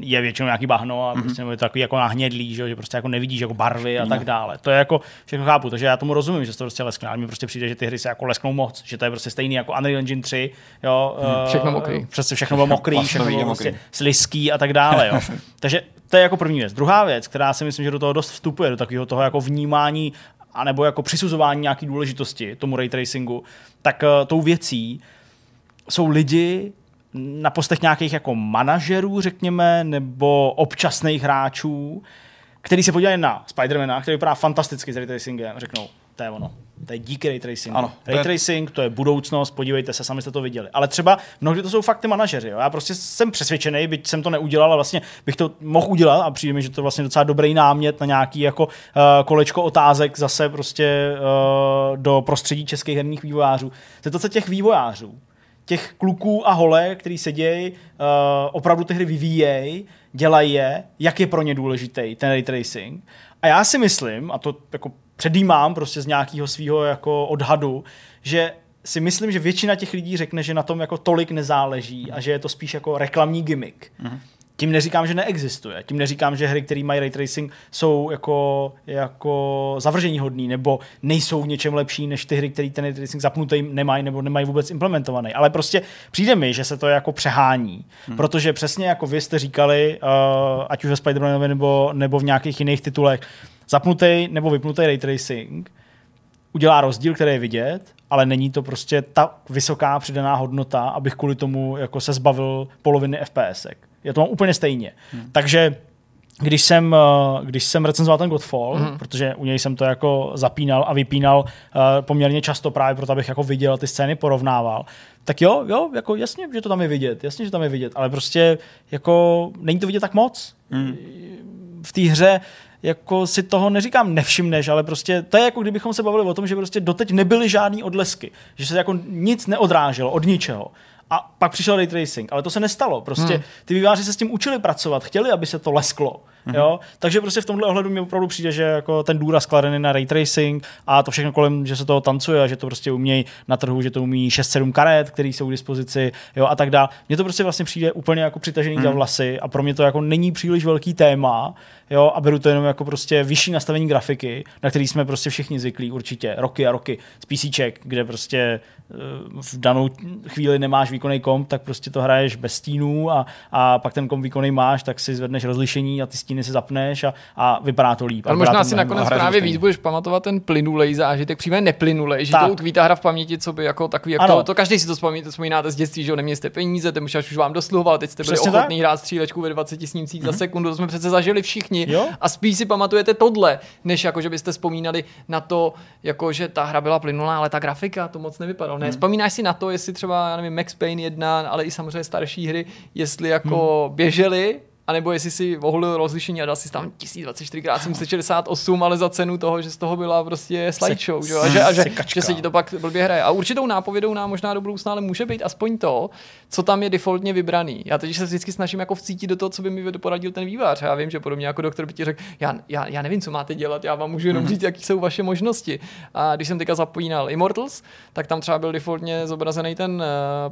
je většinou nějaký bahno a mm-hmm. prostě je takový jako nahnědlý, že, že prostě jako nevidíš jako barvy a tak dále. To je jako všechno chápu, takže já tomu rozumím, že se to prostě leskne, ale mi prostě přijde, že ty hry se jako lesknou moc, že to je prostě stejný jako Unreal Engine tři, jo, mm, všechno mokrý. Přece všechno bylo mokrý, všechno bylo prostě slizký a tak dále, jo. Takže to je jako první věc. Druhá věc, která si myslím, že do toho dost vstupuje, do takového toho jako vnímání a nebo jako přisuzování nějaký důležitosti tomu ray tracingu, tak uh, tou věcí jsou lidi na postech nějakých jako manažerů, řekněme, nebo občasných hráčů, který se podívají na Spidermana, který vypadá fantasticky s ray tracingem, řeknou, to je ono. To je díky ray tracingu. Ano, ray tracing, to je budoucnost, podívejte se, sami jste to viděli. Ale třeba mnohdy to jsou fakt ty manažeři. Jo? Já prostě jsem přesvědčený, byť jsem to neudělal, ale vlastně bych to mohl udělat a přijde mi, že to je vlastně docela dobrý námět na nějaký jako uh, kolečko otázek zase prostě uh, do prostředí českých herních vývojářů. To se těch vývojářů, těch kluků a holek, který sedějí, uh, opravdu ty hry vyvíjejí, dělají je, jak je pro ně důležitý ten ray tracing. A já si myslím, a to jako předjímám prostě z nějakého svého jako odhadu, že si myslím, že většina těch lidí řekne, že na tom jako tolik nezáleží a že je to spíš jako reklamní gimmick. Mm-hmm. Tím neříkám, že neexistuje. Tím neříkám, že hry, které mají ray tracing, jsou jako, jako zavrženíhodný nebo nejsou v něčem lepší než ty hry, které ten ray tracing zapnutý nemají nebo nemají vůbec implementovaný. Ale prostě přijde mi, že se to jako přehání. Hmm. Protože přesně jako vy jste říkali, uh, ať už ve Spider-Manovi nebo, nebo v nějakých jiných titulech, zapnutý nebo vypnutý ray tracing udělá rozdíl, který je vidět, ale není to prostě ta vysoká přidaná hodnota, abych kvůli tomu jako se zbavil poloviny FPSek. Já to mám úplně stejně. Hmm. Takže když jsem, když jsem recenzoval ten Godfall, hmm. protože u něj jsem to jako zapínal a vypínal uh, poměrně často právě proto, abych jako viděl ty scény, porovnával, tak jo, jo, jako jasně, že to tam je vidět, jasně, že tam je vidět, ale prostě jako není to vidět tak moc. Hmm. V té hře jako si toho neříkám nevšimneš, ale prostě to je jako kdybychom se bavili o tom, že prostě doteď nebyly žádný odlesky, že se jako nic neodráželo od ničeho. A pak přišel ray tracing, ale to se nestalo. Prostě hmm. ty vývojáři se s tím učili pracovat, chtěli, aby se to lesklo. Hmm. Jo? Takže prostě v tomhle ohledu mi opravdu přijde, že jako ten důraz kladený na ray tracing a to všechno kolem, že se toho tancuje a že to prostě umějí na trhu, že to umí šest sedm karet, které jsou k dispozici, jo, a tak dále. Mně to prostě vlastně přijde úplně jako přitažený hmm. za vlasy a pro mě to jako není příliš velký téma, jo, a beru to jenom jako prostě vyšší nastavení grafiky, na který jsme prostě všichni zvyklí určitě roky a roky z PCček, kde prostě v danou chvíli nemáš výkonný komp, tak prostě to hraješ bez stínů a, a pak ten komp výkonný máš, tak si zvedneš rozlišení a ty stíny si zapneš a, a vypadá to líp. Ale možná si nakonec právě víc budeš pamatovat ten plynulej zážitek, přímo neplynulej, že to utkvítá hra v paměti, co by jako takový, jak to, to každý si to vzpomínáte z dětství, že jo, neměli jste peníze, ten muž už vám dosluhoval, teď jste byli přesně ochotný tak hrát střílečku ve dvaceti snímcích mm-hmm. za sekundu, to jsme přece zažili všichni, jo? A spíš si pamatujete tohle, než jako, že byste vzpomínali na to, jako, že ta hra byla plynulá, ale ta grafika to moc nevypadalo. Ne, vzpomínáš si na to, jestli třeba, já nevím, Max Payne jedna, ale i samozřejmě starší hry, jestli jako hmm. běžely, anebo jestli si oholil rozlišení a dal si tam tisíc dvacet čtyři krát sedm set šedesát osm, ale za cenu toho, že z toho byla prostě slideshow, se, jo? A že, a že, že se ti to pak blbě hraje. A určitou nápovědou nám možná do budoucna, ale může být aspoň to, co tam je defaultně vybraný. Já teď se vždycky snažím jako vcítit do toho, co by mi poradil ten vývojář. Já vím, že podobně jako doktor by ti řekl, já, já, já nevím, co máte dělat, já vám můžu jenom říct, jaký jsou vaše možnosti. A když jsem teďka zapínal Immortals, tak tam třeba byl defaultně zobrazený ten uh,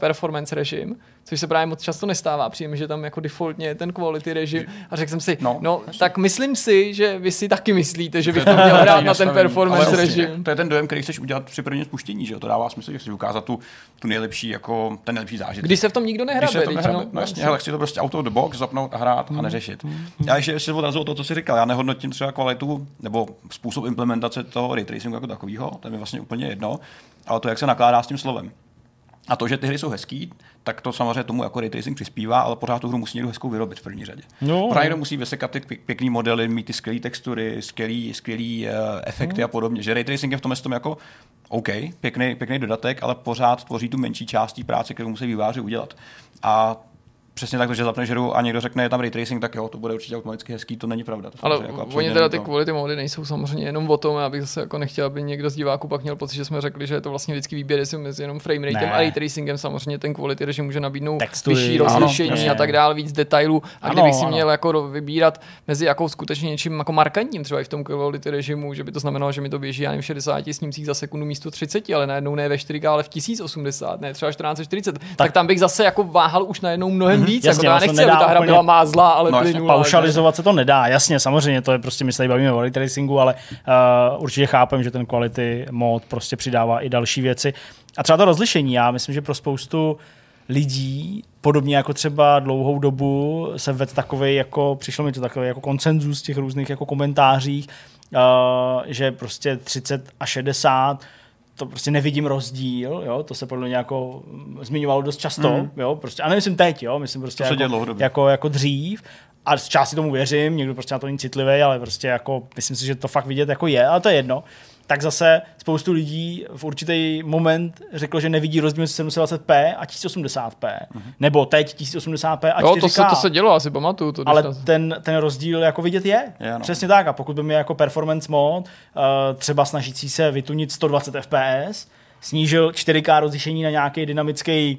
performance režim, což se právě moc často nestává. Přijím, že tam jako defaultně ten quality režim. A řekl jsem si, no, no tak myslím si, že vy si taky myslíte, že bych to měl hrát na ten performance ale režim. To je ten dojem, který chceš udělat při prvním spuštění, že jo? To dává smysl, že chceš ukázat tu, tu nejlepší, jako ten nejlepší zážitek. Když se v tom nikdo nehrabe. Když se v tom nehrabe, no, no jasně, hele, chci to prostě out of the box zapnout a hrát hmm. a neřešit. Hmm. Já ještě, ještě odrazu to, co jsi říkal, já nehodnotím třeba kvalitu nebo způsob implementace toho ray tracingu jako takového, to je mi vlastně úplně jedno, ale to, jak se nakládá s tím slovem. A to, že ty hry jsou hezký, tak to samozřejmě tomu jako ray tracing přispívá, ale pořád tu hru musí někdo hezkou vyrobit v první řadě. No. Pořád někdo musí vysekat ty pěkný modely, mít ty skvělý textury, skvělý, skvělý uh, efekty no. a podobně. Že ray tracing je v tom, tom jako OK, pěkný, pěkný dodatek, ale pořád tvoří tu menší částí práce, kterou musí vývojáři udělat. A přesně tak, že zapneš hru a někdo řekne, je tam ray tracing, tak jo, to bude určitě automaticky hezký, to není pravda. Ale jako oni teda ty quality mody nejsou samozřejmě jenom o tom, já bych zase jako nechtěl, aby někdo z diváků pak měl pocit, že jsme řekli, že je to vlastně vždycky výběr, jestli mezi jenom frame ratem a ray tracingem, samozřejmě ten quality režim může nabídnout vyšší rozlišení a tak dále, víc detailů. A ano, kdybych si ano. měl jako vybírat mezi jakou skutečně něčím jako markantním, třeba i v tom quality režimu, že by to znamenalo, že mi to běží já v šedesáti snímcích za sekundu místo třiceti, ale najednou ne ve čtyři ká, ale v tisíc osmdesát, ne třeba čtrnáct čtyřicet. Tak, tak tam bych zase jako váhal už najednou mnohem hmm, víc, jasně, jako já nechci, aby ta hra úplně byla mázlá, ale no, plynula. Paušalizovat se to nedá, jasně, samozřejmě, to je prostě, my se tady bavíme o ray tracingu, ale uh, určitě chápem, že ten quality mod prostě přidává i další věci. A třeba to rozlišení, já myslím, že pro spoustu lidí, podobně jako třeba dlouhou dobu se ved takovej, jako přišlo mi to takový jako konsenzus těch různých jako komentářích, uh, že prostě třicet a šedesát, to prostě nevidím rozdíl, jo, to se podle mě jako zmiňovalo dost často, mm. jo, prostě, a nemyslím teď, jo, myslím prostě jako, jako, jako dřív, a z části tomu věřím, někdo prostě na to není citlivý, ale prostě jako, myslím si, že to fakt vidět jako je, ale to je jedno. Tak zase spoustu lidí v určitý moment řeklo, že nevidí rozdíl mezi sedm set dvacet pé a tisíc osmdesát pé. Mm-hmm. Nebo teď tisíc osmdesát pé a jo, čtyři ká. To se, to se dělo, asi pamatuju. To, ale ten, ten rozdíl jako vidět je. je Přesně tak. A pokud by mi jako performance mod uh, třeba snažící se vytunit sto dvacet ef pé es, snížil čtyři ká rozlišení na nějaký dynamický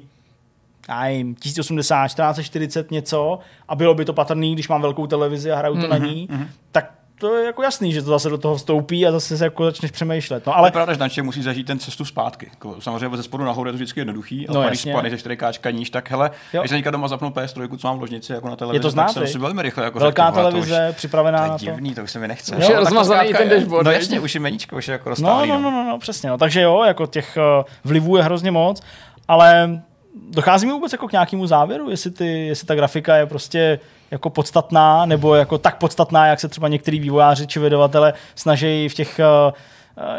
nevím, tisíc osmdesát, čtrnáct čtyřicet něco a bylo by to patrný, když mám velkou televizi a hraju to mm-hmm, na ní, mm-hmm. tak to je jako jasný, že to zase do toho vstoupí a zase se jako začneš přemýšlet. No, ale pravda, že Danček musí zažít ten cestu zpátky. Samozřejmě ze spodu nahoru je to vždycky jednoduchý, ale no, když spadneš ze čtyři ká níž, tak hele, jo. Když se někdo doma zapnu pé es tři, co mám v ložnici jako na televizi, tak se musí velmi rychle jako velká řeknu, televize, už, připravená to je na to. Divný, to už se mi nechce. Už je rozmazaný ten dashboard. No jasně, už je meníčko, už je jako roztáhlý. No, no, no, no, no, přesně. No, takže jo, jako těch vlivů je hrozně moc, ale docházíme vůbec jako k nějakému závěru, jestli, ty, jestli ta grafika je prostě jako podstatná, nebo jako tak podstatná, jak se třeba některý vývojáři či vydavatele snaží v těch uh,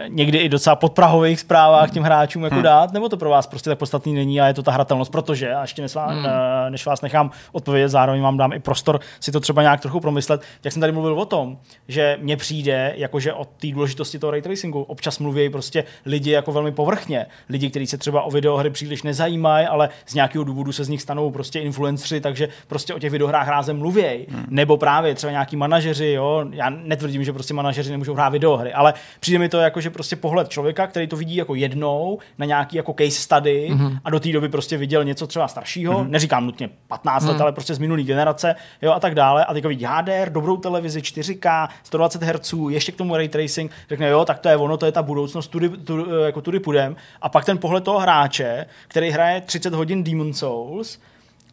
někdy i docela podprahových zprávách těm hráčům jako hmm. dát, nebo to pro vás prostě tak podstatný není a je to ta hratelnost, protože, a ještě neslá, hmm. než vás nechám odpovědět, zároveň vám dám i prostor si to třeba nějak trochu promyslet, jak jsem tady mluvil o tom, že mně přijde, jakože o té důležitosti toho ray tracingu občas mluví prostě lidi jako velmi povrchně, lidi, kteří se třeba o videohry příliš nezajímají, ale z nějakého důvodu se z nich stanou prostě influenceři, takže prostě o těch videohrách rázem mluvěj, hmm. nebo právě třeba nějaký manažeři, jo, já netvrdím, že prostě manažeři nemůžou hrát videohry, ale přijde mi to jako, že prostě pohled člověka, který to vidí jako jednou na nějaký jako case study hmm. a do té doby prostě viděl něco třeba staršího, hmm. neříkám nutně patnáct hmm. let, ale prostě z minulý generace, jo, a tak dále, a teďka vidí há dé er, dobrou televizi, čtyři ká, sto dvacet hertzů, ještě k tomu ray tracing, řekne jo, tak to je ono, to je ta budoucnost, tudy, tudy, jako tudy půjdem, a pak ten pohled toho hráče, který hraje třicet hodin Demon's Souls,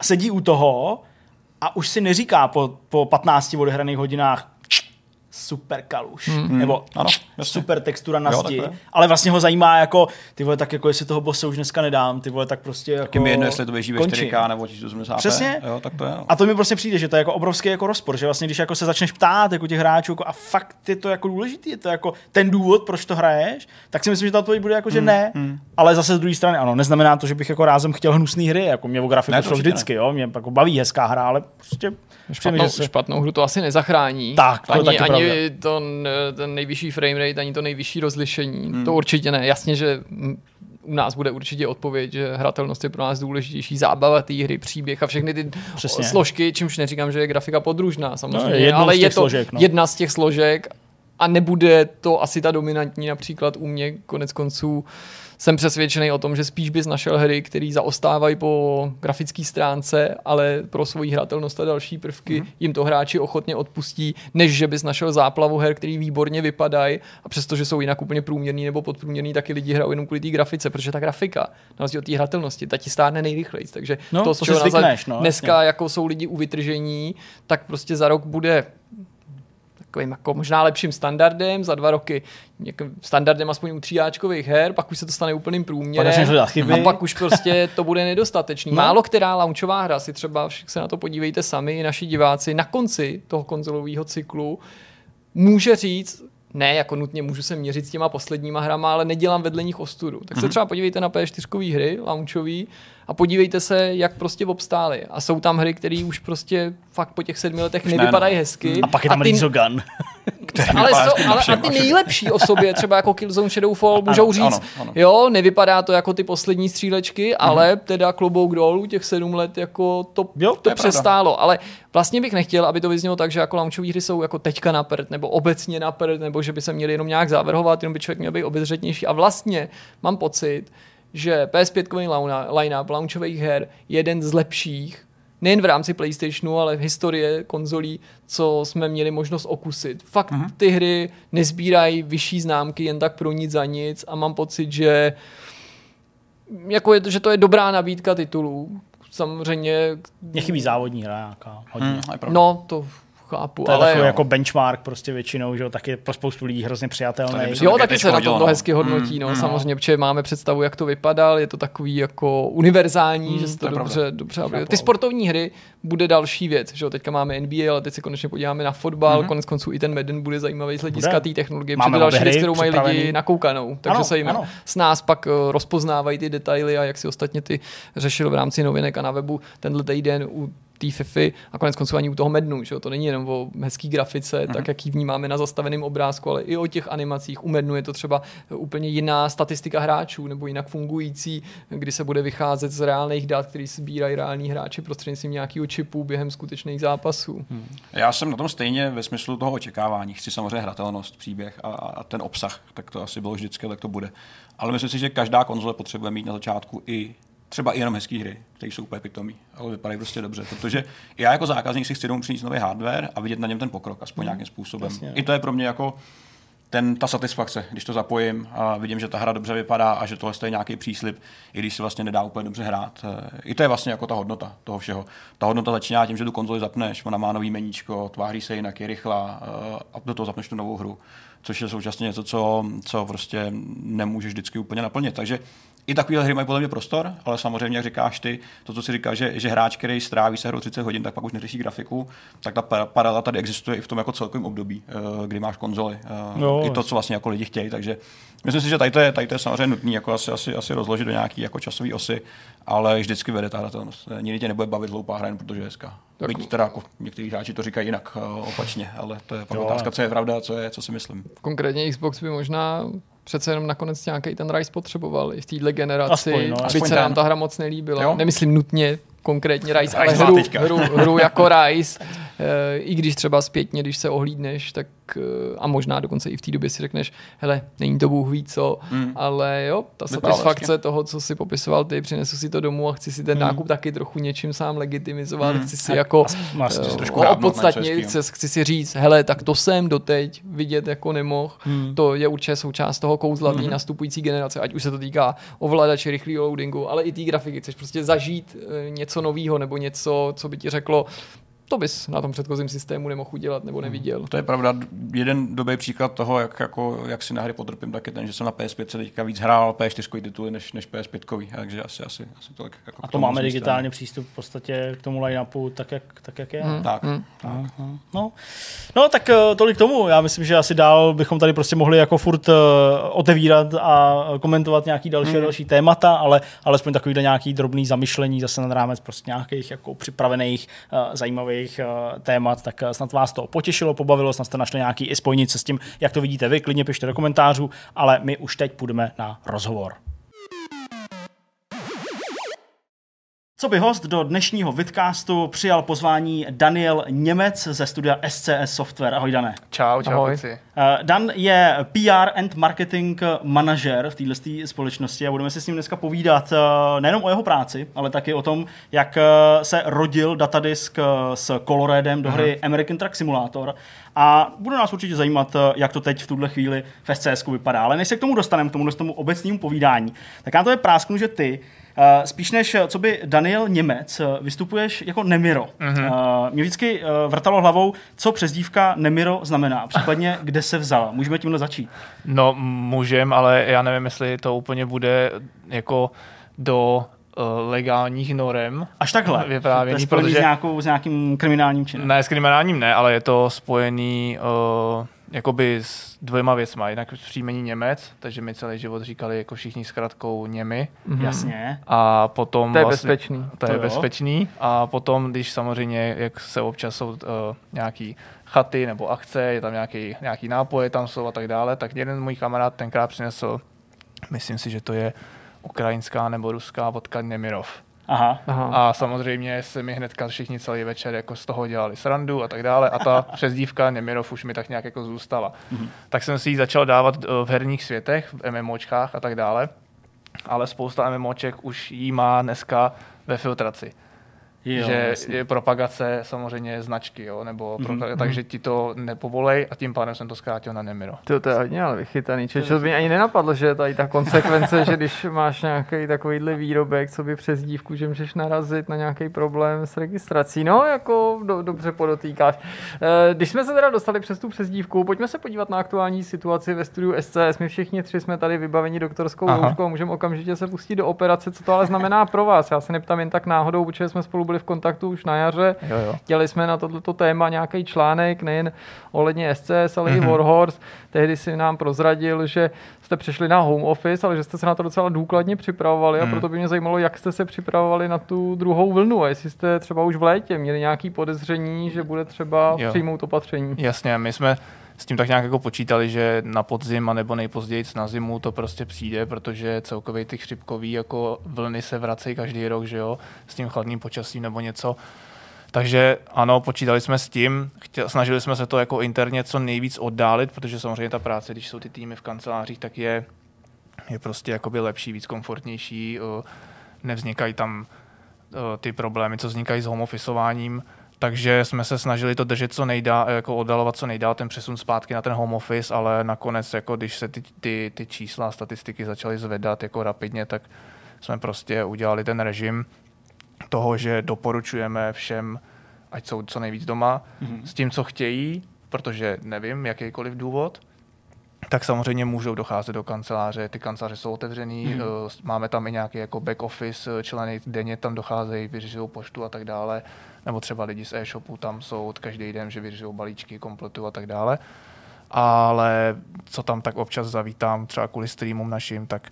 sedí u toho a už si neříká po, po patnácti odehraných hodinách super kaluš, mm. nebo ano, super textura na zdi, ale vlastně ho zajímá jako, ty vole, tak jako jestli toho bosse už dneska nedám, ty vole, tak prostě jako taky mi jedno, jestli to běží ve čtyři ká nebo osmdesát pé. Přesně. Jo, tak to je, no. A to mi prostě přijde, že to je jako obrovský jako rozpor, že vlastně když jako se začneš ptát jako těch hráčů jako, a fakt je to jako důležitý, je to jako ten důvod, proč to hraješ, tak si myslím, že ta odpověď bude jako, že mm. ne, mm. ale zase z druhé strany ano, neznamená to, že bych jako rázem chtěl hnusný hry, jako mě v grafiku šlo vždycky, ne. Jo, mě jako baví hezká hra, ale prostě špatnou, se špatnou hru to asi nezachrání. Tak, to ani, taky ani to, ten nejvyšší framerate, ani to nejvyšší rozlišení. Hmm. To určitě ne. Jasně, že u nás bude určitě odpověď, že hratelnost je pro nás důležitější, zábava té hry, příběh a všechny ty přesně. složky, čímž neříkám, že je grafika podružná samozřejmě, no, ale je to složek, no. jedna z těch složek a nebude to asi ta dominantní, například u mě konec konců jsem přesvědčený o tom, že spíš bys našel hry, které zaostávají po grafické stránce, ale pro svoji hratelnost a další prvky mm. jim to hráči ochotně odpustí, než že bys našel záplavu her, které výborně vypadají a přestože jsou jinak úplně průměrný nebo podprůměrný, taky lidi hrajou jenom kvůli té grafice, protože ta grafika, na rozdíl od té hratelnosti, ta ti stárne nejrychleji. Takže no, to, co si zvykneš, no, dneska je. Jako jsou lidi u vytržení, tak prostě za rok bude jako možná lepším standardem, za dva roky standardem aspoň u tříáčkových her, pak už se to stane úplným průměrem a pak už prostě to bude nedostatečný. No. Málo která launchová hra, si třeba se na to podívejte sami, naši diváci, na konci toho konzolového cyklu může říct, ne, jako nutně můžu se měřit s těma posledníma hrama, ale nedělám vedle nich ostudu. Tak se třeba podívejte na pé es čtyři hry, launchový, a podívejte se, jak prostě obstály. A jsou tam hry, které už prostě fakt po těch sedmi letech nevypadají hezky. A pak je tam Gun. ale, so, ale a ty nejlepší o sobě, třeba jako Killzone Shadowfall, můžou ano, říct, ano, ano. jo, nevypadá to jako ty poslední střílečky, ale ano. teda klobouk dolů, těch sedm let jako to, jo, to přestálo. Pravda. Ale vlastně bych nechtěl, aby to vyznělo tak, že jako launchový hry jsou jako teďka na prd, nebo obecně na prd, nebo že by se měli jenom nějak závrhovat, jenom by člověk měl být obezřetnější. A vlastně mám pocit, že P S pět line-up launchových her jeden z lepších, nejen v rámci PlayStationu, ale v historii konzolí, co jsme měli možnost okusit. Fakt mm-hmm. ty hry nezbírají vyšší známky jen tak pro nic za nic a mám pocit, že, jako je, že to je dobrá nabídka titulů. Samozřejmě... Mě chybí závodní hra nějaká. Hodně. Mm, no, to... Chápu, to je ale takový jo. jako benchmark prostě většinou, že jo, taky pro spoustu lidí hrozně přijatelný. Jo, taky se na to no. hezky hodnotí, mm, no, mm, samozřejmě, protože máme představu, jak to vypadal, je to takový jako univerzální, mm, že se to, to dobře, dobře ty sportovní hry bude další věc, že jo, teďka máme N B A, ale teď se konečně podíváme na fotbal, mm. konec konců i ten Madden bude zajímavý z hlediska té technologie, protože další věc, kterou mají lidi nakoukanou, takže ano, se jim ano. s nás pak rozpoznávají ty detaily a jak si ostatně ty řešil v rámci novinek a na webu tenhle týden u té Fify a konec konců ani u toho Mednu, že jo? To není jenom o hezký grafice, mm-hmm. tak jak ji vnímáme na zastaveném obrázku, ale i o těch animacích. U Mednu je to třeba úplně jiná statistika hráčů nebo jinak fungující, kdy se bude vycházet z reálných dat, který sbírají reální hráči prostřednictvím nějakého čipu během skutečných zápasů. Hmm. Já jsem na tom stejně ve smyslu toho očekávání. Chci samozřejmě hratelnost, příběh a, a ten obsah, tak to asi bylo vždycky, tak to bude. Ale myslím si, že každá konzole potřebuje mít na začátku i třeba i jenom hezký hry, které jsou úplně pitomí, ale vypadají prostě dobře, protože já jako zákazník si chci domů přinést nový hardware a vidět na něm ten pokrok aspoň mm, nějakým způsobem. Jasně. I to je pro mě jako ten, ta satisfakce, když to zapojím a vidím, že ta hra dobře vypadá a že tohle je nějaký příslib, i když se vlastně nedá úplně dobře hrát. I to je vlastně jako ta hodnota toho všeho. Ta hodnota začíná tím, že tu konzoli zapneš, ona má nový meníčko, tváří se jinak, je rychlá a do toho zapneš tu novou hru, což je současně něco, co, co prostě nemůžeš vždycky úplně naplnit. Takže i takovéhle hry mají podle mě prostor, ale samozřejmě, jak říkáš ty, to, co si říká, že, že hráč, který stráví se hrou třicet hodin, tak pak už neřeší grafiku, tak ta paralela tady existuje i v tom jako celkovém období, kdy máš konzoli. No. I to, co vlastně jako lidi chtějí, takže myslím si, že tady to je, tady to je samozřejmě nutné jako asi, asi, asi rozložit do nějaké jako časové osy, ale vždycky vede ta hratelnost. Nikdy tě nebude bavit hloupá hra, protože je hezká. Byť teda jako někteří hráči to říkají jinak, opačně, ale to je pak otázka, co je pravda, co je, co si myslím. Konkrétně Xbox by možná přece jenom nakonec nějaký ten rise potřeboval i v této generaci, aspoň, no, aspoň aby se nám ta hra moc nelíbila. Jo? Nemyslím nutně konkrétně Rise, ale hru, hru, hru jako Rise, e, i když třeba zpětně, když se ohlídneš, tak a možná dokonce i v té době si řekneš, hele, není to bůh ví co, mm. ale jo, ta satisfakce toho, co si popisoval ty, přinesu si to domů a chci si ten mm. nákup taky trochu něčím sám legitimizovat, mm. chci si tak jako opodstatnit, chci, chci si říct, hele, tak to jsem doteď vidět jako nemohl, mm. to je určitě součást toho kouzla mm. nastupující generace, ať už se to týká ovladače, rychlého loadingu, ale i té grafiky, chceš prostě zažít něco novýho nebo něco, co by ti řeklo, to bys na tom předchozím systému nemohl udělat nebo neviděl. To je pravda. Jeden dobrý příklad toho, jak, jako, jak si na hry potrpím, tak je ten, že jsem na P S pět se teďka víc hrál P S čtyři tituly než, než P S pět, takže asi, asi, asi tolik. Jako a to máme digitální přístup v podstatě k tomu line-upu, tak jak, tak, jak je. Hmm. Tak. Hmm. tak. Hmm. No. no tak tolik k tomu. Já myslím, že asi dál bychom tady prostě mohli jako furt uh, otevírat a komentovat nějaký další hmm. další témata, ale alespoň takovýhle nějaký drobný zamyšlení zase nad rámec prostě nějakých jako připravených uh, zajímavých témat, tak snad vás to potěšilo, pobavilo, snad jste našli nějaký i spojnice s tím, jak to vidíte vy, klidně pište do komentářů, ale my už teď půjdeme na rozhovor. Co by host do dnešního vidcastu přijal pozvání Daniel Němec ze studia S C S Software. Ahoj, Dané. Čau, čau. Ahoj. Dan je P R and marketing manažer v této společnosti a budeme si s ním dneska povídat nejenom o jeho práci, ale taky o tom, jak se rodil datadisk s Coloredem do hry uh-huh. American Truck Simulator. A bude nás určitě zajímat, jak to teď v tuhle chvíli v S C S vypadá. Ale než se k tomu dostaneme, k tomu, k tomu obecnímu povídání, tak já to je prásknu, že ty spíš než co by Daniel Němec, vystupuješ jako Nemiro. Mm-hmm. Mě vždycky vrtalo hlavou, co přezdívka Nemiro znamená, případně kde se vzala. Můžeme tímhle začít? No můžem, ale já nevím, jestli to úplně bude jako do legálních norem. Až takhle? Vyprávění, to je spojený protože... s, nějakou, s nějakým kriminálním činem? Ne, s kriminálním ne, ale je to spojený... Uh... jakoby s dvěma věcma. Jinak příjmení Němec, takže mi celý život říkali jako všichni s kratkou Němi. Mm-hmm. Jasně. A potom to je vlastně, bezpečný. To, to je jo. bezpečný. A potom, když samozřejmě, jak se občas jsou uh, nějaký chaty nebo akce, je tam nějaký, nějaký nápoje, tam jsou a tak dále, tak jeden můj kamarád tenkrát přinesl, myslím si, že to je ukrajinská nebo ruská vodka Nemirov. Aha, aha. A samozřejmě se mi hnedka všichni celý večer jako z toho dělali srandu a tak dále a ta přezdívka Nemirov už mi tak nějak jako zůstala. Mhm. Tak jsem si ji začal dávat v herních světech, v MMOčkách a tak dále, ale spousta MMOček už jí má dneska ve filtraci. Jo, že jasný. Je propagace samozřejmě značky, jo, nebo mm-hmm. proka- takže ti to nepovolej a tím pádem jsem to zkrátil na Nemiro. To, to je hodně ale vychytaný. Čiže to by mě ani nenapadlo, že je tady ta konsekvence, že když máš nějaký takovýhle výrobek, co by přes dívku, že můžeš narazit na nějaký problém s registrací. No, jako do, dobře podotýkáš. E, když jsme se teda dostali přes tu přezdívku, pojďme se podívat na aktuální situaci ve studiu S C S. My všichni tři jsme tady vybaveni doktorskou rouškou, můžeme okamžitě se pustit do operace, co to ale znamená pro vás. Já se neptám jen tak náhodou, protože jsme spolu v kontaktu už na jaře. Jo, jo. Dělali jsme na toto téma nějaký článek, nejen ohledně S C S, ale mm-hmm. i Warhorse. Tehdy si nám prozradil, že jste přešli na home office, ale že jste se na to docela důkladně připravovali mm. a proto by mě zajímalo, jak jste se připravovali na tu druhou vlnu a jestli jste třeba už v létě měli nějaké podezření, že bude třeba jo. přijmout opatření. Jasně, my jsme s tím tak nějak jako počítali, že na podzim a nebo nejpozději na zimu to prostě přijde, protože celkově ty chřipkový jako vlny se vracejí každý rok, že jo, s tím chladným počasím nebo něco. Takže ano, počítali jsme s tím, chtěli, snažili jsme se to jako interně co nejvíc oddálit, protože samozřejmě ta práce, když jsou ty týmy v kancelářích, tak je, je prostě jakoby lepší, víc komfortnější, nevznikají tam ty problémy, co vznikají s homeofficeováním. Takže jsme se snažili to držet co nejdá, jako oddalovat co nejdál ten přesun zpátky na ten home office, ale nakonec, jako když se ty, ty, ty čísla a statistiky začaly zvedat jako rapidně, tak jsme prostě udělali ten režim toho, že doporučujeme všem, ať jsou co nejvíc doma, mm-hmm. s tím, co chtějí, protože nevím, jakýkoliv důvod, tak samozřejmě můžou docházet do kanceláře, ty kanceláře jsou otevřený, mm-hmm. máme tam i nějaký jako back office, členy denně tam docházejí, vyřizují poštu a tak dále, nebo třeba lidi z e-shopu tam jsou každý den, že vyřizují balíčky, kompletují a tak dále, ale co tam tak občas zavítám, třeba kvůli streamům našim, tak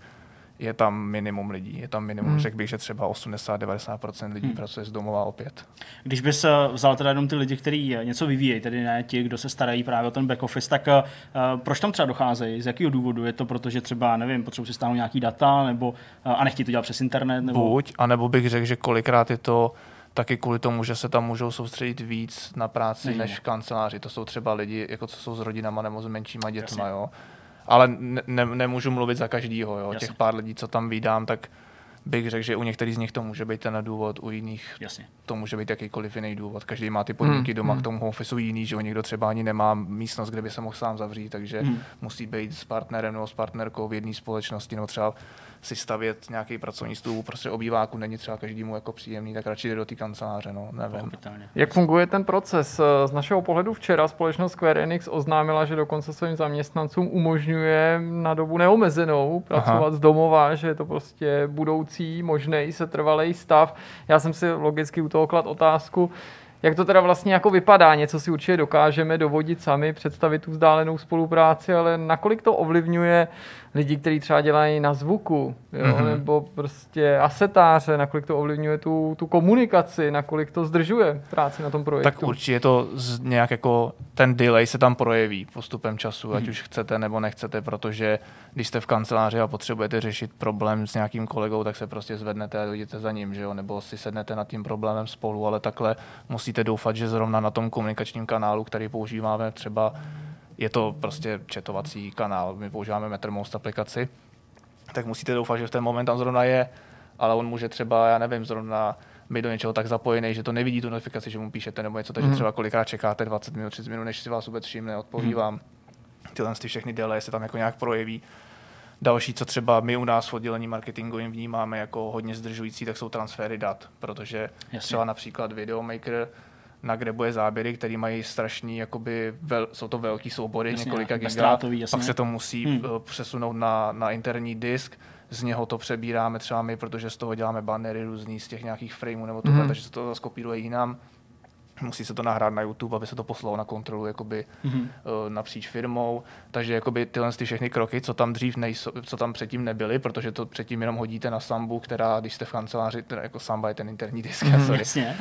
je tam minimum lidí, je tam minimum, hmm. řekl bych, že třeba osmdesát až devadesát procent lidí hmm. pracuje z domova opět. Když bys vzal teda jenom ty lidi, kteří něco vyvíjejí, tedy ne ti, kdo se starají právě o ten back office, tak uh, proč tam třeba docházejí, z jakého důvodu? Je to proto, že třeba, nevím, potřebují si stáhnout nějaký data, nebo uh, a nechtějí to dělat přes internet? Nebo... Buď, anebo bych řekl, že kolikrát je to taky kvůli tomu, že se tam můžou soustředit víc na práci Nežíme. než v kanceláři. To jsou třeba lidi, jako co jsou s rodinama nebo s menšíma dětma, jo. Ale ne, ne, nemůžu mluvit za každýho, jo. Těch pár lidí, co tam vídám, tak bych řekl, že u některých z nich to může být ten důvod, u jiných Jasně. to může být jakýkoliv jiný důvod. Každý má ty podmínky hmm. doma, hmm. k tomu ofisu jiný, že někdo třeba ani nemá místnost, kde by se mohl sám zavřít, takže hmm. musí být s partnerem nebo s partnerkou v jedné společnosti, nebo třeba si stavět nějaký pracovní stůl, prostě obýváku není třeba každému jako příjemný, tak radši jde do té kanceláře, no, nevím. Jak funguje ten proces? Z našeho pohledu včera společnost Square Enix oznámila, že dokonce svým zaměstnancům umožňuje na dobu neomezenou pracovat Aha. z domova, že je to prostě budoucí, možnej, setrvalej stav. Já jsem si logicky u toho klad otázku, jak to teda vlastně jako vypadá? Něco si určitě dokážeme dovodit sami, představit tu vzdálenou spolupráci, ale nakolik to ovlivňuje lidi, kteří třeba dělají na zvuku, jo? Mm-hmm. nebo prostě asetáře, nakolik to ovlivňuje tu, tu komunikaci, nakolik to zdržuje práci na tom projektu? Tak určitě to nějak jako ten delay se tam projeví postupem času, mm-hmm. ať už chcete nebo nechcete, protože když jste v kanceláři a potřebujete řešit problém s nějakým kolegou, tak se prostě zvednete a dojdete za ním, že jo? Nebo si sednete nad tím problémem spolu, ale takhle musí doufat, že zrovna na tom komunikačním kanálu, který používáme, třeba je to prostě chatovací kanál, my používáme MetroMost aplikaci, tak musíte doufat, že v ten moment tam zrovna je, ale on může třeba, já nevím, zrovna být do něčeho tak zapojený, že to nevidí tu notifikaci, že mu píšete nebo něco, takže mm. třeba kolikrát čekáte dvacet minut, třicet minut, než si vás vůbec všimne, odpoví vám. Tyhle ty všechny delaye se tam jako nějak projeví. Další, co třeba my u nás v oddělení marketingovým vnímáme jako hodně zdržující, tak jsou transfery dat, protože Jasně. třeba například videomaker nagrebuje záběry, které mají strašný, jakoby, vel, jsou to velký soubory, jasně, několika giga, pak se to musí hmm. přesunout na, na interní disk, z něho to přebíráme třeba my, protože z toho děláme bannery různý z těch nějakých frameů nebo tohle, hmm. takže se to zase kopíruje jinam. musí se to nahrát na YouTube, aby se to poslalo na kontrolu jakoby, mm-hmm. napříč firmou. Takže jakoby, tyhle ty všechny kroky, co tam dřív nejsou, co tam předtím nebyly, protože to předtím jenom hodíte na sambu, která, když jste v kanceláři, teda jako samba je ten interní disk, mm, sorry. Jasně.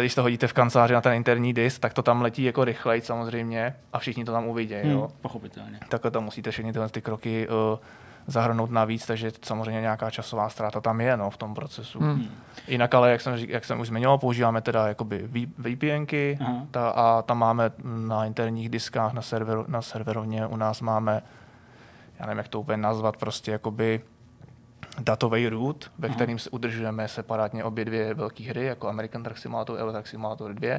Když to hodíte v kanceláři na ten interní disk, tak to tam letí jako rychleji samozřejmě a všichni to tam uvidějí. Mm, pochopitelně. Takhle tam musíte všechny tyhle ty kroky uh, zahrnout navíc, takže samozřejmě nějaká časová ztráta tam je, no, v tom procesu. Mm. Jinak ale, jak jsem, řík, jak jsem už zmiňoval, používáme teda jakoby vé pé énky ta, a tam máme na interních diskách, na, server, na serverovně u nás máme, já nevím, jak to úplně nazvat, prostě jakoby datový root, ve Aha. kterým se udržujeme separátně obě dvě velké hry, jako American Truck Simulator, Euro Truck Simulator dva,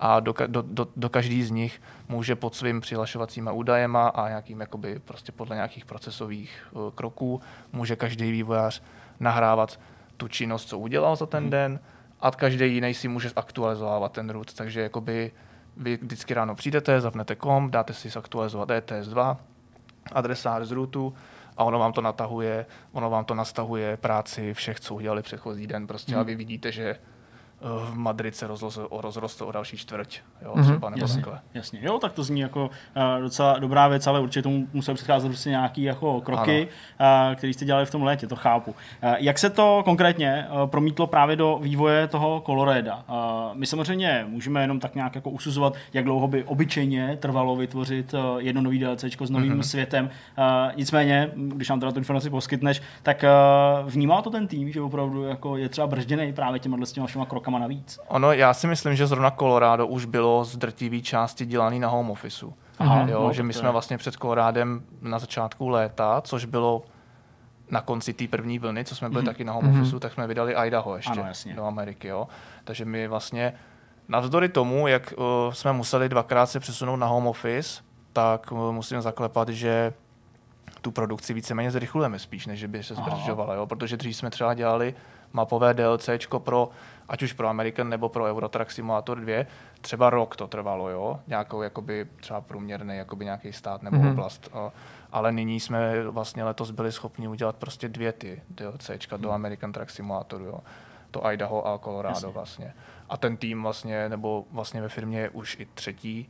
a do, do, do, do každý z nich může pod svým přihlašovacíma údajema a nějakým jakoby prostě podle nějakých procesových uh, kroků může každý vývojář nahrávat tu činnost, co udělal za ten hmm. den, a každý jiný si může aktualizovat ten root, takže jakoby vy vždycky ráno přijdete, zapnete kom, dáte si zaktualizovat E T S dva, adresář z rootu, a ono vám to natahuje, ono vám to nastahuje práci všech, co udělali předchozí den, prostě hmm. a vy vidíte, že v Madrid se rozroste o další čtvrť, jo, mm-hmm. třeba nebo jasně, takhle. Jasně, jo, tak to zní jako uh, docela dobrá věc, ale určitě tomu musel předcházet prostě nějaký jako kroky, uh, které jste dělali v tom létě, to chápu. Uh, jak se to konkrétně uh, promítlo právě do vývoje toho Coloreda? Uh, my samozřejmě můžeme jenom tak nějak jako usuzovat, jak dlouho by obyčejně trvalo vytvořit uh, jedno nový DLCčko s novým mm-hmm. světem. Uh, nicméně, když nám teda tu informaci poskytneš, tak uh, vnímá to ten tým, že opravdu jako je třeba bržděnej právě těma, těma všema kroky. Navíc. Ono, já si myslím, že zrovna Colorado už bylo z drtivý části dělaný na home officeu. Aha, jo, no, že my jsme vlastně před Coloradem na začátku léta, což bylo na konci té první vlny, co jsme byli mm-hmm. taky na home mm-hmm. officeu, tak jsme vydali Idaho ještě ano, do Ameriky. Jo. Takže my vlastně navzdory tomu, jak uh, jsme museli dvakrát se přesunout na home office, tak uh, musím zaklepat, že tu produkci víceméně zrychlujeme spíš, než by se zdržovala. Jo. Protože dřív jsme třeba dělali mapové DLCčko pro, ať už pro American nebo pro Euro Truck Simulator dva, třeba rok to trvalo, jo, nějakou jakoby třeba průměrný jakoby nějaký stát nebo mm-hmm. oblast, ale nyní jsme vlastně letos byli schopni udělat prostě dvě ty DLCčka mm-hmm. do American Truck Simulatoru, jo, to Idaho a Colorado. Jasně. Vlastně. A ten tým vlastně, nebo vlastně ve firmě je už i třetí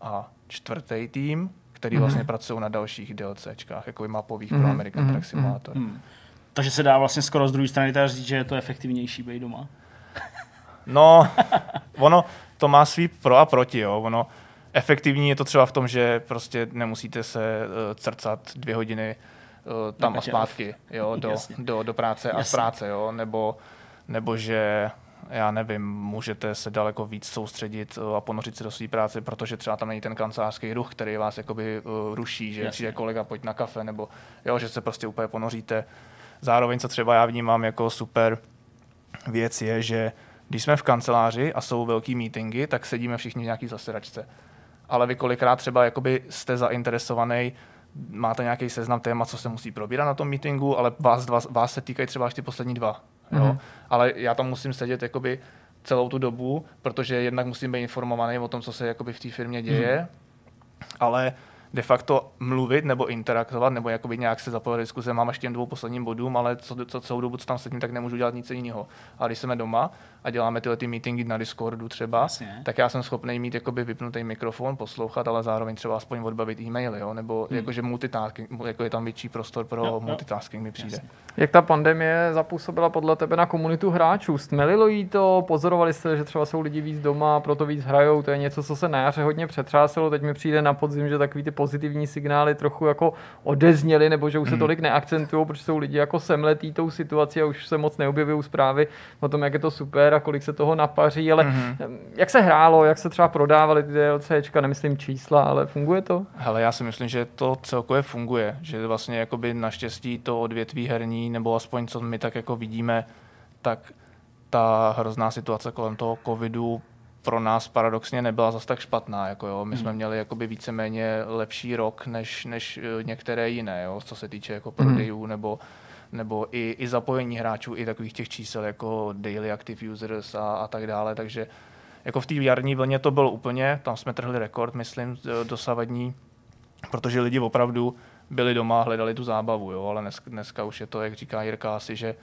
a čtvrtý tým, který mm-hmm. vlastně pracují na dalších DLCčkách, jakoby mapových mm-hmm. pro American mm-hmm. Truck Simulator. Mm-hmm. Takže se dá vlastně skoro z druhé strany teda říct, že je to efektivnější být doma. No, ono to má svý pro a proti, jo. Ono efektivní je to třeba v tom, že prostě nemusíte se uh, crcat dvě hodiny uh, tam no, a zpátky, jo, do, do, do práce. Jasně. A z práce, jo, nebo, nebo že, já nevím, můžete se daleko víc soustředit uh, a ponořit se do své práce, protože třeba tam není ten kancelářský ruch, který vás jakoby uh, ruší, že přijde kolega, pojď na kafe, nebo jo, že se prostě úplně ponoříte. Zároveň, co třeba já vnímám jako super věc, je, že když jsme v kanceláři a jsou velký meetingy, tak sedíme všichni v nějaký zasedačce. Ale vy kolikrát třeba jakoby jste zainteresovaný, máte nějaký seznam téma, co se musí probírat na tom meetingu, ale vás, vás, vás se týkají třeba až ty poslední dva. Jo? Mm-hmm. Ale já tam musím sedět jakoby celou tu dobu, protože jednak musím být informovaný o tom, co se jakoby v té firmě děje, mm-hmm. ale de facto mluvit nebo interaktovat, nebo jakoby nějak se zapojit do diskuze, mám až těm dvou posledním bodům, ale co, co, celou dobu, co tam sedím, tak nemůžu dělat nic jiného. A když jsme doma a děláme tyhle ty meetingy na Discordu třeba, Jasně. tak já jsem schopný mít jakoby vypnutý mikrofon, poslouchat, ale zároveň třeba aspoň odbavit e-maily, jo? Nebo hmm. jakože multitasking, jako je tam větší prostor pro no, multitasking no. mi přijde. Jasně. Jak ta pandemie zapůsobila podle tebe na komunitu hráčů? Stmelilo jí to, pozorovali jste, že třeba jsou lidi víc doma, proto víc hrajou, to je něco, co se na jaře hodně přetřáselo, teď mi přijde na podzim, že takový ty pozitivní signály trochu jako odezněly, nebo že už se tolik neakcentují, protože jsou lidi jako semletí tou situací a už se moc neobjevují zprávy o tom, jak je to super a kolik se toho napaří, ale mm-hmm. jak se hrálo, jak se třeba prodávaly ty DLCčka, nemyslím čísla, ale funguje to? Hele, já si myslím, že to celkově funguje, že vlastně jakoby naštěstí to odvětví herní, nebo aspoň co my tak jako vidíme, tak ta hrozná situace kolem toho covidu pro nás paradoxně nebyla zas tak špatná. Jako jo. My jsme měli jakoby víceméně lepší rok než, než některé jiné, jo, co se týče jako prodejů nebo, nebo i, i zapojení hráčů, i takových těch čísel jako daily active users a, a tak dále. Takže jako v té jarní vlně to bylo úplně, tam jsme trhli rekord, myslím, dosavadní, protože lidi opravdu byli doma a hledali tu zábavu, jo, ale dnes, dneska už je to, jak říká Jirka, asi, že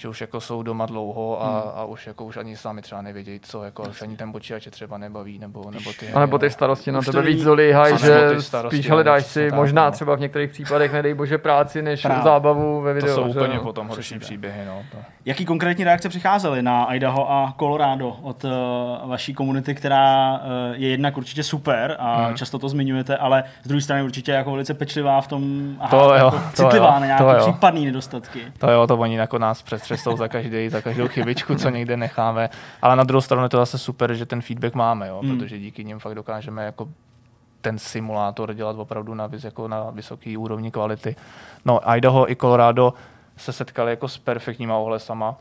že už jako jsou doma dlouho a, hmm. a už jako už ani sami třeba nevědějí, co jako už ani ten počítač třeba nebaví nebo nebo ty. A nebo ty starosti na tebe víc zolíhají, že spíš hledáš si možná tak, třeba v některých případech nedej bože práci než Práv. zábavu ve videu. To jsou že? Úplně potom horší příběhy, no. To. Jaký konkrétní reakce přicházely na Idaho a Colorado od uh, vaší komunity, která uh, je jednak určitě super a hmm. často to zmiňujete, ale z druhé strany určitě jako velice pečlivá v tom, aha, to jako jo, citlivá to na nějaké případné nedostatky. To jo, to oni jako nás přestřesou za každý, za každou chybičku, co někde necháme, ale na druhou stranu je to zase super, že ten feedback máme, jo, mm. protože díky něm fakt dokážeme jako ten simulátor dělat opravdu na, jako na vysoký úrovni kvality. No, Idaho i Colorado se setkali jako s perfektníma ohlesama.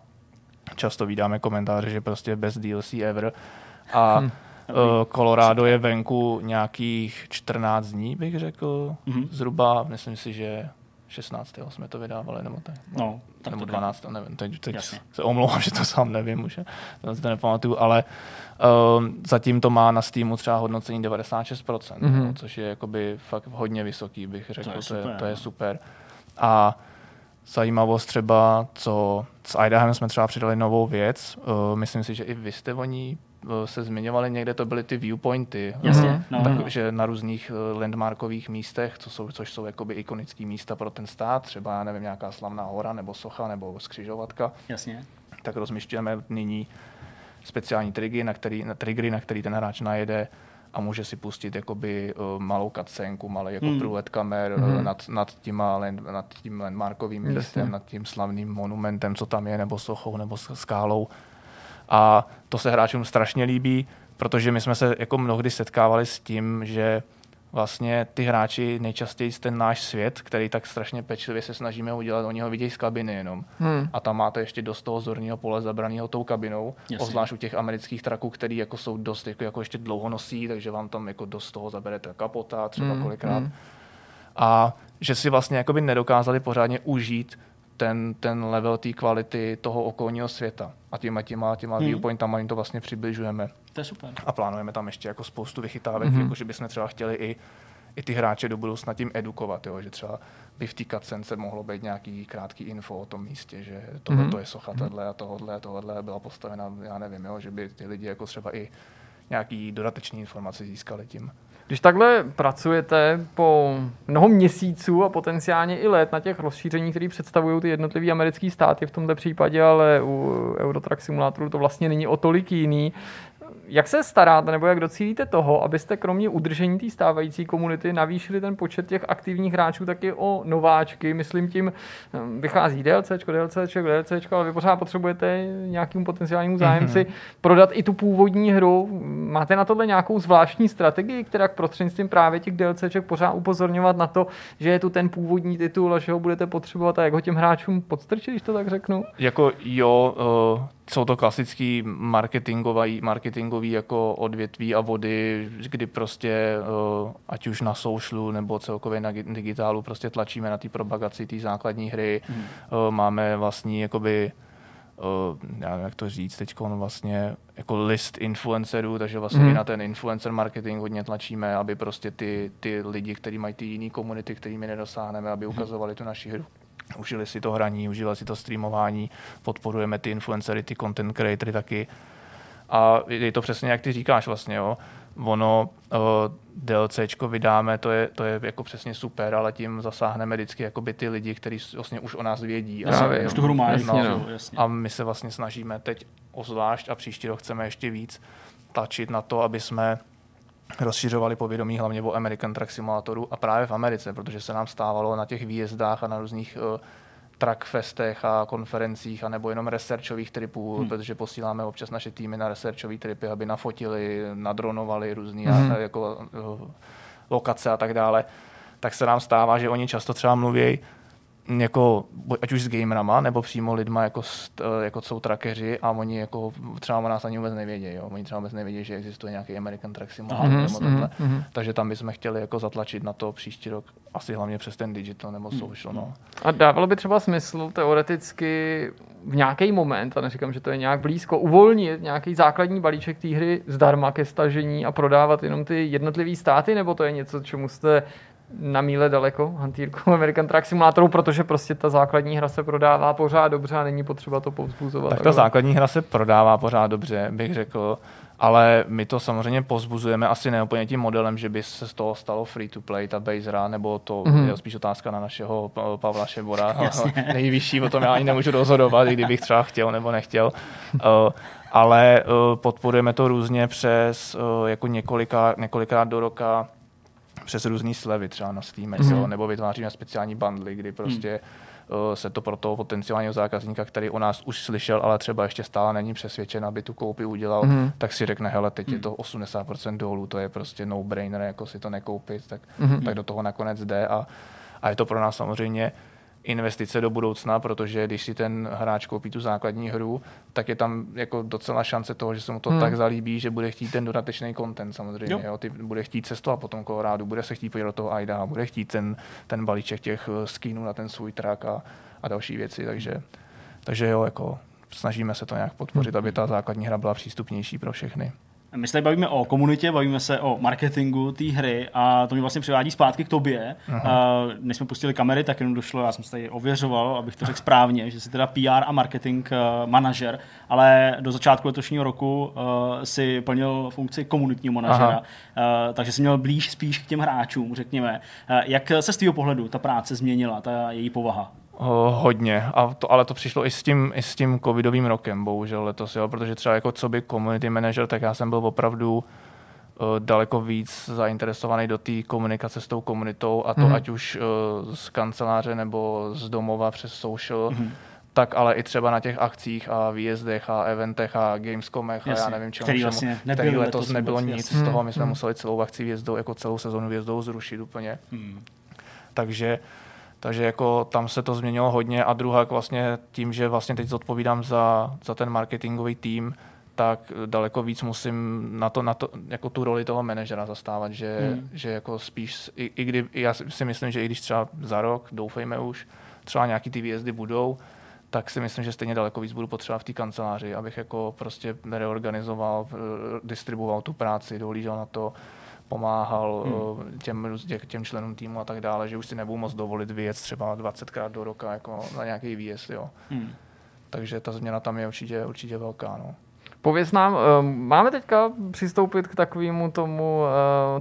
Často vídáme komentáře, že prostě bez D L C ever. A hmm. Colorado je venku nějakých čtrnáct dní, bych řekl, mm-hmm. zhruba, myslím si, že šestnáctého jsme to vydávali, nebo, tak, no, tak nebo dvanáctého nevím, teď, teď se omlouvám, že to sám nevím už, to si to nepamatuju, ale um, zatím to má na Steamu třeba hodnocení devadesát šest procent, mm-hmm. no, což je jakoby fakt hodně vysoký, bych řekl, to je, to je, super, to je super. A zajímavost třeba, co s Idahem jsme třeba přidali novou věc, uh, myslím si, že i vy jste o ní se zmiňovali někde, to byly ty viewpointy. Jasně, no, tak, no. Že na různých landmarkových místech, co jsou, což jsou jakoby ikonické místa pro ten stát, třeba, já nevím, nějaká slavná hora, nebo socha, nebo skřižovatka. Jasně. Tak rozmyšťujeme nyní speciální triggery, na který, na triggery, na který ten hráč najede a může si pustit jakoby malou cutscenku, malý jako mm. průlet kamer mm. nad, nad, těma, nad tím landmarkovým místem, nad tím slavným monumentem, co tam je, nebo sochou, nebo skálou. A to se hráčům strašně líbí, protože my jsme se jako mnohdy setkávali s tím, že vlastně ty hráči nejčastěji ten náš svět, který tak strašně pečlivě se snažíme udělat, oni ho vidějí z kabiny jenom. Hmm. A tam máte ještě dost toho zorného pole zabraného tou kabinou, obzvlášť u těch amerických traků, který jako jsou dost jako, jako ještě dlouho nosí, takže vám tam jako dost toho zabere ta kapota třeba hmm. kolikrát. Hmm. A že si vlastně jakoby nedokázali pořádně užít ten, ten level té kvality toho okolního světa. A těma, těma, těma hmm. viewpointama jim to vlastně přibližujeme. To je super. A plánujeme tam ještě jako spoustu vychytávek, mm-hmm. jakože bychom třeba chtěli i, i ty hráče do budoucna tím edukovat, jo? Že třeba by v té cutscence mohlo být nějaký krátký info o tom místě, že tohle mm-hmm. to je socha, tato a tohle, tohle byla postavena, já nevím, jo? Že by ty lidi jako třeba i nějaký dodateční informace získali tím. Když takhle pracujete po mnoho měsíců a potenciálně i let na těch rozšířeních, které představují ty jednotlivé americké státy v tomto případě, ale u Euro Truck Simulatoru to vlastně není o tolik jiný. Jak se staráte nebo jak docílíte toho, abyste kromě udržení té stávající komunity navýšili ten počet těch aktivních hráčů taky o nováčky? Myslím tím, vychází DLCčko, DLCčko, DLCčko, ale vy pořád potřebujete nějakému potenciálnímu zájemci mm-hmm. prodat i tu původní hru. Máte na tohle nějakou zvláštní strategii, která k prostřednictvím právě těch DLCček pořád upozorňovat na to, že je tu ten původní titul a že ho budete potřebovat a jak ho těm hráčům podstrčit, když to tak řeknu? Jako jo... Uh... Jsou to klasický marketingový, marketingový jako odvětví a vody, kdy prostě ať už na socialu nebo celkově na digitálu prostě tlačíme na té propagaci té základní hry. Hmm. Máme vlastní jakoby, já nevím, jak to říct teďko, no vlastně jako list influencerů, takže vlastně hmm. i na ten influencer marketing hodně tlačíme, aby prostě ty, ty lidi, kteří mají ty jiný komunity, kterými nedosáhneme, aby ukazovali tu naši hru. Užili si to hraní, užili si to streamování, podporujeme ty influencery, ty content creatory taky. A je to přesně, jak ty říkáš vlastně, jo. Ono o, DLCčko vydáme, to je, to je jako přesně super, ale tím zasáhneme vždycky jakoby ty lidi, kteří vlastně už o nás vědí. Jasně, a, už tu hru má, jasně, no. jasně. A my se vlastně snažíme teď ozvlášť a příští rok chceme ještě víc tlačit na to, aby jsme rozšiřovali povědomí hlavně o American Truck Simulatoru a právě v Americe, protože se nám stávalo na těch výjezdách a na různých uh, truck festech a konferencích a nebo jenom researchových tripů, hmm. protože posíláme občas naše týmy na researchové tripy, aby nafotili, nadronovali různý hmm. jako, uh, lokace a tak dále, tak se nám stává, že oni často třeba mluví jako, ať už s gamerama, nebo přímo lidma, jako, jako jsou trakeři a oni jako, třeba o nás ani vůbec nevědějí. Jo? Oni třeba vůbec nevědějí, že existuje nějaký American Truck Simulator mm-hmm, nebo tohle. Mm-hmm. Takže tam bychom chtěli jako zatlačit na to příští rok, asi hlavně přes ten digital nebo social. No. A dávalo by třeba smysl teoreticky v nějaký moment, a neříkám, že to je nějak blízko, uvolnit nějaký základní balíček té hry zdarma ke stažení a prodávat jenom ty jednotlivý státy, nebo to je něco, čemu jste na míle daleko hantýrku American Truck Simulatoru, protože prostě ta základní hra se prodává pořád dobře a není potřeba to povzbuzovat. Tak ta základní hra se prodává pořád dobře, bych řekl, ale my to samozřejmě povzbuzujeme asi ne úplně tím modelem, že by se z toho stalo free-to-play, ta base hra, nebo to mm-hmm. je spíš otázka na našeho Pavla Šebora, nejvyšší, o tom já ani nemůžu rozhodovat, i kdybych třeba chtěl nebo nechtěl. Uh, ale uh, podporujeme to různě přes uh, jako několika, několikrát do roka přes různý slevy třeba na Steam, mm-hmm. nebo vytváříme speciální bundly, kdy prostě mm. uh, se to pro toho potenciálního zákazníka, který o nás už slyšel, ale třeba ještě stále není přesvědčen, aby tu koupi udělal, mm-hmm. tak si řekne, hele, teď mm. je to osmdesát procent dolů, to je prostě no-brainer, jako si to nekoupit, tak, mm-hmm. tak do toho nakonec jde a, a je to pro nás samozřejmě investice do budoucna, protože když si ten hráč koupí tu základní hru, tak je tam jako docela šance toho, že se mu to hmm. tak zalíbí, že bude chtít ten dodatečný content samozřejmě. Jo. Jo? Ty bude chtít cestovat po tom Kolorádu, bude se chtít podívat do toho Aida, bude chtít ten, ten balíček těch skinů na ten svůj track a, a další věci. Takže, takže jo, jako snažíme se to nějak podpořit, aby ta základní hra byla přístupnější pro všechny. My se tady bavíme o komunitě, bavíme se o marketingu té hry a to mě vlastně přivádí zpátky k tobě. Uh, než jsme pustili kamery, tak jenom došlo, já jsem se tady ověřoval, abych to řekl správně, že jsi teda P R a marketing uh, manažer, ale do začátku letošního roku uh, si plnil funkci komunitního manažera, uh, takže jsi měl blíž spíš k těm hráčům, řekněme. Uh, jak se z tvého pohledu ta práce změnila, ta její povaha? Hodně, a to, ale to přišlo i s tím, i s tím covidovým rokem, bohužel letos, jo? Protože třeba jako co by community manager, tak já jsem byl opravdu uh, daleko víc zainteresovaný do té komunikace s tou komunitou a to mm. ať už uh, z kanceláře nebo z domova přes social, mm. tak ale i třeba na těch akcích a výjezdech a eventech a Gamescomech jasně. a já nevím čemu, který, vlastně který letos nebylo vůbec, nic jasně. z toho, my jsme mm. museli celou akci výjezdou, jako celou sezonu výjezdou zrušit úplně, mm. takže Takže jako tam se to změnilo hodně a druhá vlastně tím, že vlastně teď zodpovídám za, za ten marketingový tým, tak daleko víc musím na to, na to jako tu roli toho manažera zastávat, že, hmm. že jako spíš, i, i kdy, já si myslím, že i když třeba za rok, doufejme už, třeba nějaký ty výjezdy budou, tak si myslím, že stejně daleko víc budu potřebovat v té kanceláři, abych jako prostě reorganizoval, distribuoval tu práci, dohlížel na to, pomáhal hmm. těm, těm členům týmu a tak dále, že už si nebudu moc dovolit vyjet třeba dvacetkrát do roka jako na nějaký výjezd. Jo. Hmm. Takže ta změna tam je určitě, určitě velká. No. Pověz nám, máme teďka přistoupit k takovému tomu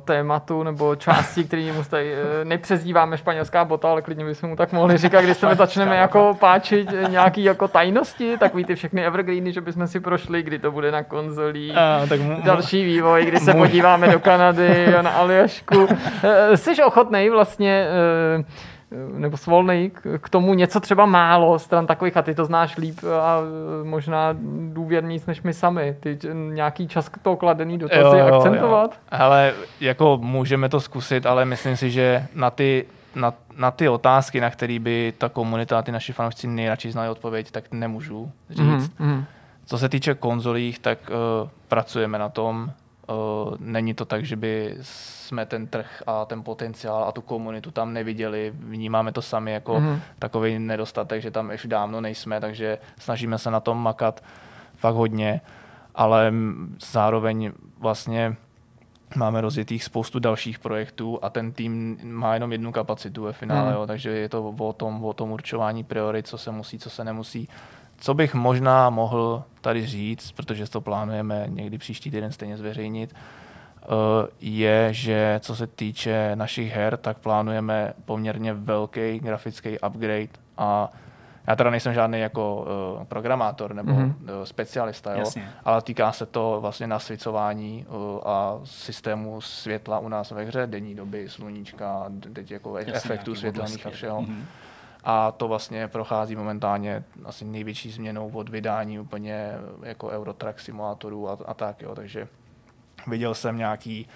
tématu nebo části, který mu tady nepřezdíváme španělská bota, ale klidně bychom mu tak mohli říkat, když se začneme jako páčit nějaký jako tajnosti, takový ty všechny evergreeny, že bychom si prošli, kdy to bude na konzolích, m- další vývoj, kdy se podíváme do Kanady, na Aljašku. Jsi ochotnej vlastně nebo svolnej k tomu něco třeba málo stran takových, a ty to znáš líp a možná důvěrníc než my sami, ty nějaký čas to kladený dotazy jo, akcentovat? Jo, jo. Hele, jako můžeme to zkusit, ale myslím si, že na ty, na, na ty otázky, na které by ta komunita, ty naši fanoušci nejradši znali odpověď, tak nemůžu říct. Mm-hmm. Co se týče konzolích, tak uh, pracujeme na tom. Uh, není to tak, že by jsme ten trh a ten potenciál a tu komunitu tam neviděli, vnímáme to sami jako mm-hmm. takový nedostatek, že tam ještě dávno nejsme, takže snažíme se na tom makat fakt hodně, ale zároveň vlastně máme rozjetých spoustu dalších projektů a ten tým má jenom jednu kapacitu ve finále, mm-hmm. jo, takže je to o tom, o tom určování priorit, co se musí, co se nemusí. Co bych možná mohl tady říct, protože to plánujeme někdy příští týden stejně zveřejnit, je, že co se týče našich her, tak plánujeme poměrně velký grafický upgrade a já teda nejsem žádný jako programátor nebo mm-hmm. specialista, jo? Ale týká se to vlastně nasvicování a systému světla u nás ve hře, denní doby, sluníčka, teď jako jasně, efektů světelných a všeho. Mm-hmm. A to vlastně prochází momentálně asi největší změnou od vydání úplně jako Euro Truck Simulatoru a, a tak. Jo. Takže viděl jsem nějaký,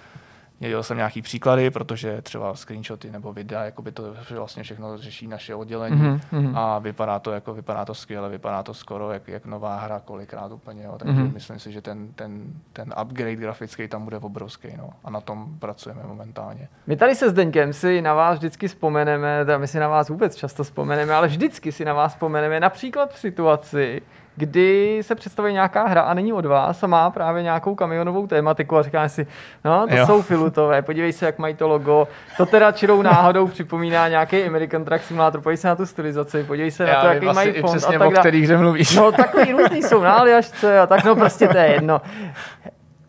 viděl jsem nějaký příklady, protože třeba screenshoty nebo videa, jakoby to vlastně všechno řeší naše oddělení mm-hmm. a vypadá to, jako, vypadá to skvěle, vypadá to skoro jak, jak nová hra kolikrát úplně. Jo. Takže mm-hmm. myslím si, že ten, ten, ten upgrade grafický tam bude obrovský no. a na tom pracujeme momentálně. My tady se Zdeňkem si na vás vždycky vzpomeneme, my si na vás vůbec často vzpomeneme, ale vždycky si na vás vzpomeneme například v situaci, kdy se představuje nějaká hra a není od vás a má právě nějakou kamionovou tématiku a říkáme si, no to jo. jsou filutové, podívej se, jak mají to logo, to teda čirou náhodou připomíná nějaký American Truck Simulator, podívej se na tu stylizaci, podívej se já, na to, jaký mají fond. Já vím asi i přesně, o kterých se mluvíš. No takový různý jsou náliažce a tak, no prostě to je jedno.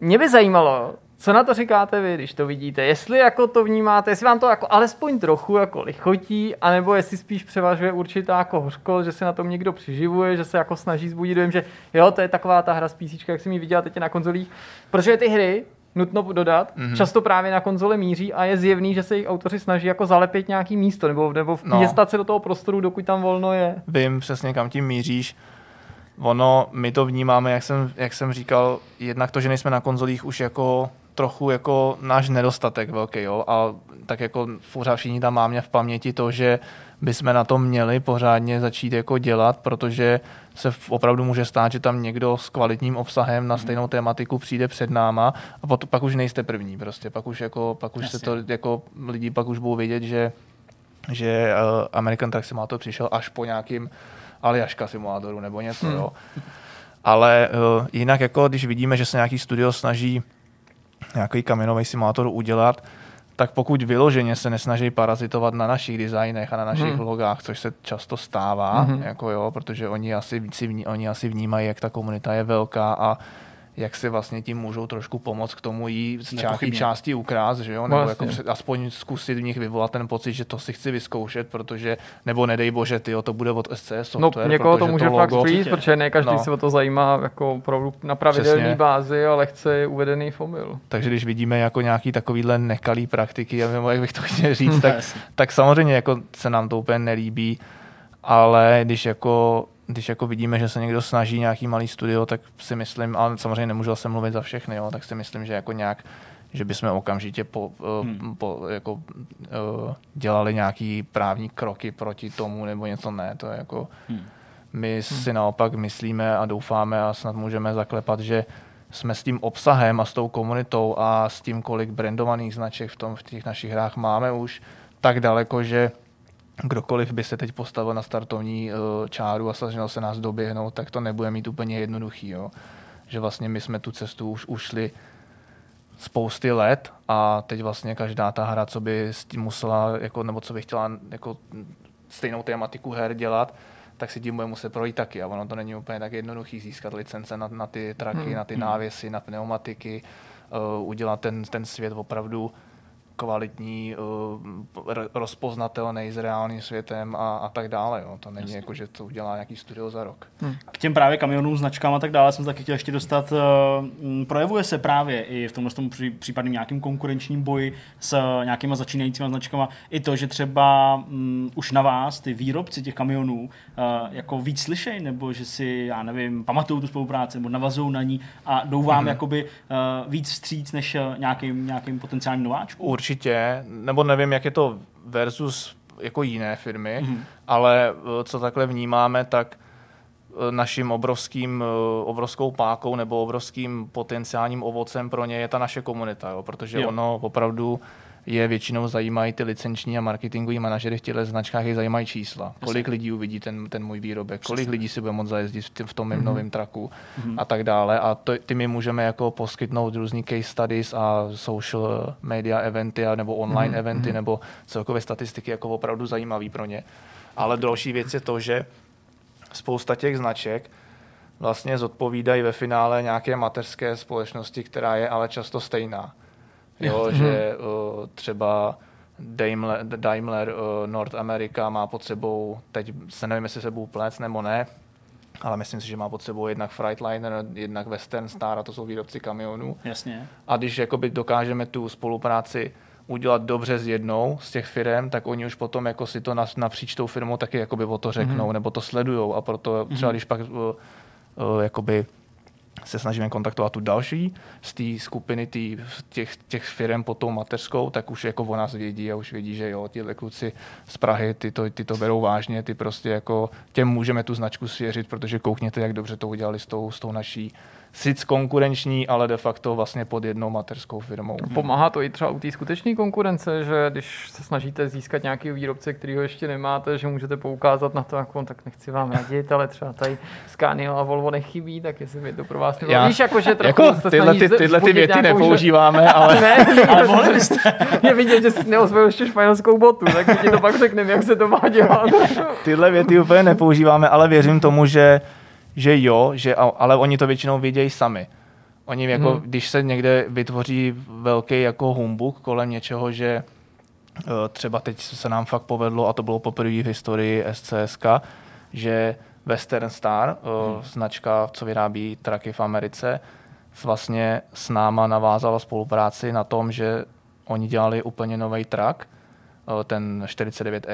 Mě by zajímalo, co na to říkáte vy, když to vidíte, jestli jako to vnímáte, jestli vám to jako alespoň trochu jako lichotí, anebo jestli spíš převažuje určitá jako hořkost, že se na tom někdo přiživuje, že se jako snaží zbudit dojem, že jo, to je taková ta hra z písíčka, jak jsem ji viděl teď na konzolích, protože ty hry, nutno dodat, mm-hmm. často právě na konzole míří a je zjevný, že se jejich autoři snaží jako zalepit nějaký místo, nebo, nebo vměstat no. se do toho prostoru, dokud tam volno je. Vím přesně, kam tím míříš. Ono, my to vnímáme, jak jsem, jak jsem říkal, jednak to, že nejsme na konzolích už jako trochu jako náš nedostatek velký, jo, a tak jako pořád všichni tam máme v paměti to, že bychom na to měli pořádně začít jako dělat, protože se opravdu může stát, že tam někdo s kvalitním obsahem na stejnou tématiku přijde před náma a pot, pak už nejste první prostě, pak už jako, pak už se to jako lidi pak už budou vědět, že, že American Truck Simulator přišel až po nějakým Aljaška simulátoru nebo něco, hmm. jo. Ale uh, jinak jako, když vidíme, že se nějaký studio snaží nějaký kamionový simulátor udělat, tak pokud vyloženě se nesnaží parazitovat na našich designech a na našich hmm. logách, což se často stává, hmm. jako jo, protože oni asi, oni asi vnímají, jak ta komunita je velká a jak si vlastně tím můžou trošku pomoct k tomu jí z části, části ukrást, že jo, nebo vlastně. Jako aspoň zkusit v nich vyvolat ten pocit, že to si chci vyzkoušet, protože, nebo nedej bože, tyjo, to bude od S C S Software. No někoho to může to logo, fakt přijít, protože ne každý no. se o to zajímá jako opravdu na pravidelné bázi, ale chce je uvedený v omyl. Takže když vidíme jako nějaký takovýhle nekalý praktiky, já nevím, jak bych to chtěl říct, tak, tak samozřejmě jako se nám to úplně nelíbí, ale když jako když jako vidíme, že se někdo snaží nějaký malý studio, tak si myslím, ale samozřejmě nemůžu se mluvit za všechny, jo, tak si myslím, že jako nějak, že bychom okamžitě po, hmm. po, jako, dělali nějaký právní kroky proti tomu, nebo něco ne, to je jako, hmm. my si hmm. naopak myslíme a doufáme a snad můžeme zaklepat, že jsme s tím obsahem a s tou komunitou a s tím, kolik brandovaných značek v, tom, v těch našich hrách máme už tak daleko, že kdokoliv by se teď postavil na startovní uh, čáru a snažil se nás doběhnout, tak to nebude mít úplně jednoduchý. Jo? Že vlastně my jsme tu cestu už ušli spousty let a teď vlastně každá ta hra, co by s tím musela, jako, nebo co by chtěla jako, stejnou tématiku her dělat, tak si tím bude muset projít taky. A ono to není úplně tak jednoduchý získat licence na, na ty traky, hmm. na ty návěsy, na pneumatiky, uh, udělat ten, ten svět opravdu kvalitní, rozpoznatelný s reálným světem a, a tak dále. Jo. To není jako, že to udělá nějaký studio za rok. Hmm. K těm právě kamionům, značkám a tak dále jsem taky chtěl ještě dostat. Uh, projevuje se právě i v tomhle tomu pří, případným nějakým konkurenčním boji s nějakýma začínajícíma značkama i to, že třeba um, už na vás ty výrobci těch kamionů uh, jako víc slyšej, nebo že si, já nevím, pamatují tu spolupráci, nebo navazují na ní a jdou vám hmm. jakoby uh, víc vstříc než nějakým, nějakým potenciálním nováčkům? Určitě, nebo nevím, jak je to versus jako jiné firmy, mm-hmm. ale co takhle vnímáme, tak naším obrovským, obrovskou pákou nebo obrovským potenciálním ovocem pro ně je ta naše komunita, jo? Protože jo. ono opravdu je většinou zajímají ty licenční a marketingoví manažery v těchto značkách, je zajímají čísla. Kolik lidí uvidí ten, ten můj výrobek, kolik lidí si bude moct zajezdit v tom mým mm-hmm. novém traku mm-hmm. a tak dále. A to, ty my můžeme jako poskytnout různý case studies a social media eventy a nebo online mm-hmm. eventy nebo celkové statistiky jako opravdu zajímavý pro ně. Ale další věc je to, že spousta těch značek vlastně zodpovídají ve finále nějaké mateřské společnosti, která je ale často stejná. Jo, že uh, třeba Daimler, Daimler uh, North America má pod sebou, teď se nevím, jestli se budou plec nebo ne, ale myslím si, že má pod sebou jednak Freightliner, jednak Western Star, a to jsou výrobci kamionů. Jasně. A když jakoby dokážeme tu spolupráci udělat dobře s jednou z těch firem, tak oni už potom jako si to napříč tou firmou taky jakoby o to řeknou, mm-hmm. nebo to sledujou a proto třeba mm-hmm. když pak uh, uh, jakoby se snažíme kontaktovat tu další z té skupiny tý, těch, těch firem pod tou mateřskou, tak už jako o nás vědí a už vědí, že jo, tyhle kluci z Prahy, ty to, ty to berou vážně, ty prostě jako těm můžeme tu značku svěřit, protože koukněte, jak dobře to udělali s tou, s tou naší sice konkurenční, ale de facto vlastně pod jednou mateřskou firmou. Pomáhá to i třeba u té skutečné konkurence, že když se snažíte získat nějaký výrobce, kterýho ještě nemáte, že můžete poukázat na to, jak on, tak nechci vám radit, ale třeba tady Scania a Volvo nechybí, tak jestli mi to pro vás nebylo. Víš, jakože trochu jako se tyhle, ty, tyhle ty věty nějakou, nepoužíváme, ale... ne, ale mohli jste. Je vidět, že si neozvojil ještě španělskou botu, tak ti to pak řekneme, jak se to má dělat. Tyhle věty úplně nepoužíváme, ale věřím tomu, že že jo, že, ale oni to většinou vědějí sami. Oni jako, hmm. když se někde vytvoří velký jako humbuk kolem něčeho, že třeba teď se nám fakt povedlo, a to bylo poprvé v historii S C S, že Western Star, hmm. značka, co vyrábí traky v Americe, vlastně s náma navázala spolupráci na tom, že oni dělali úplně nový trak, ten čtyřicet devět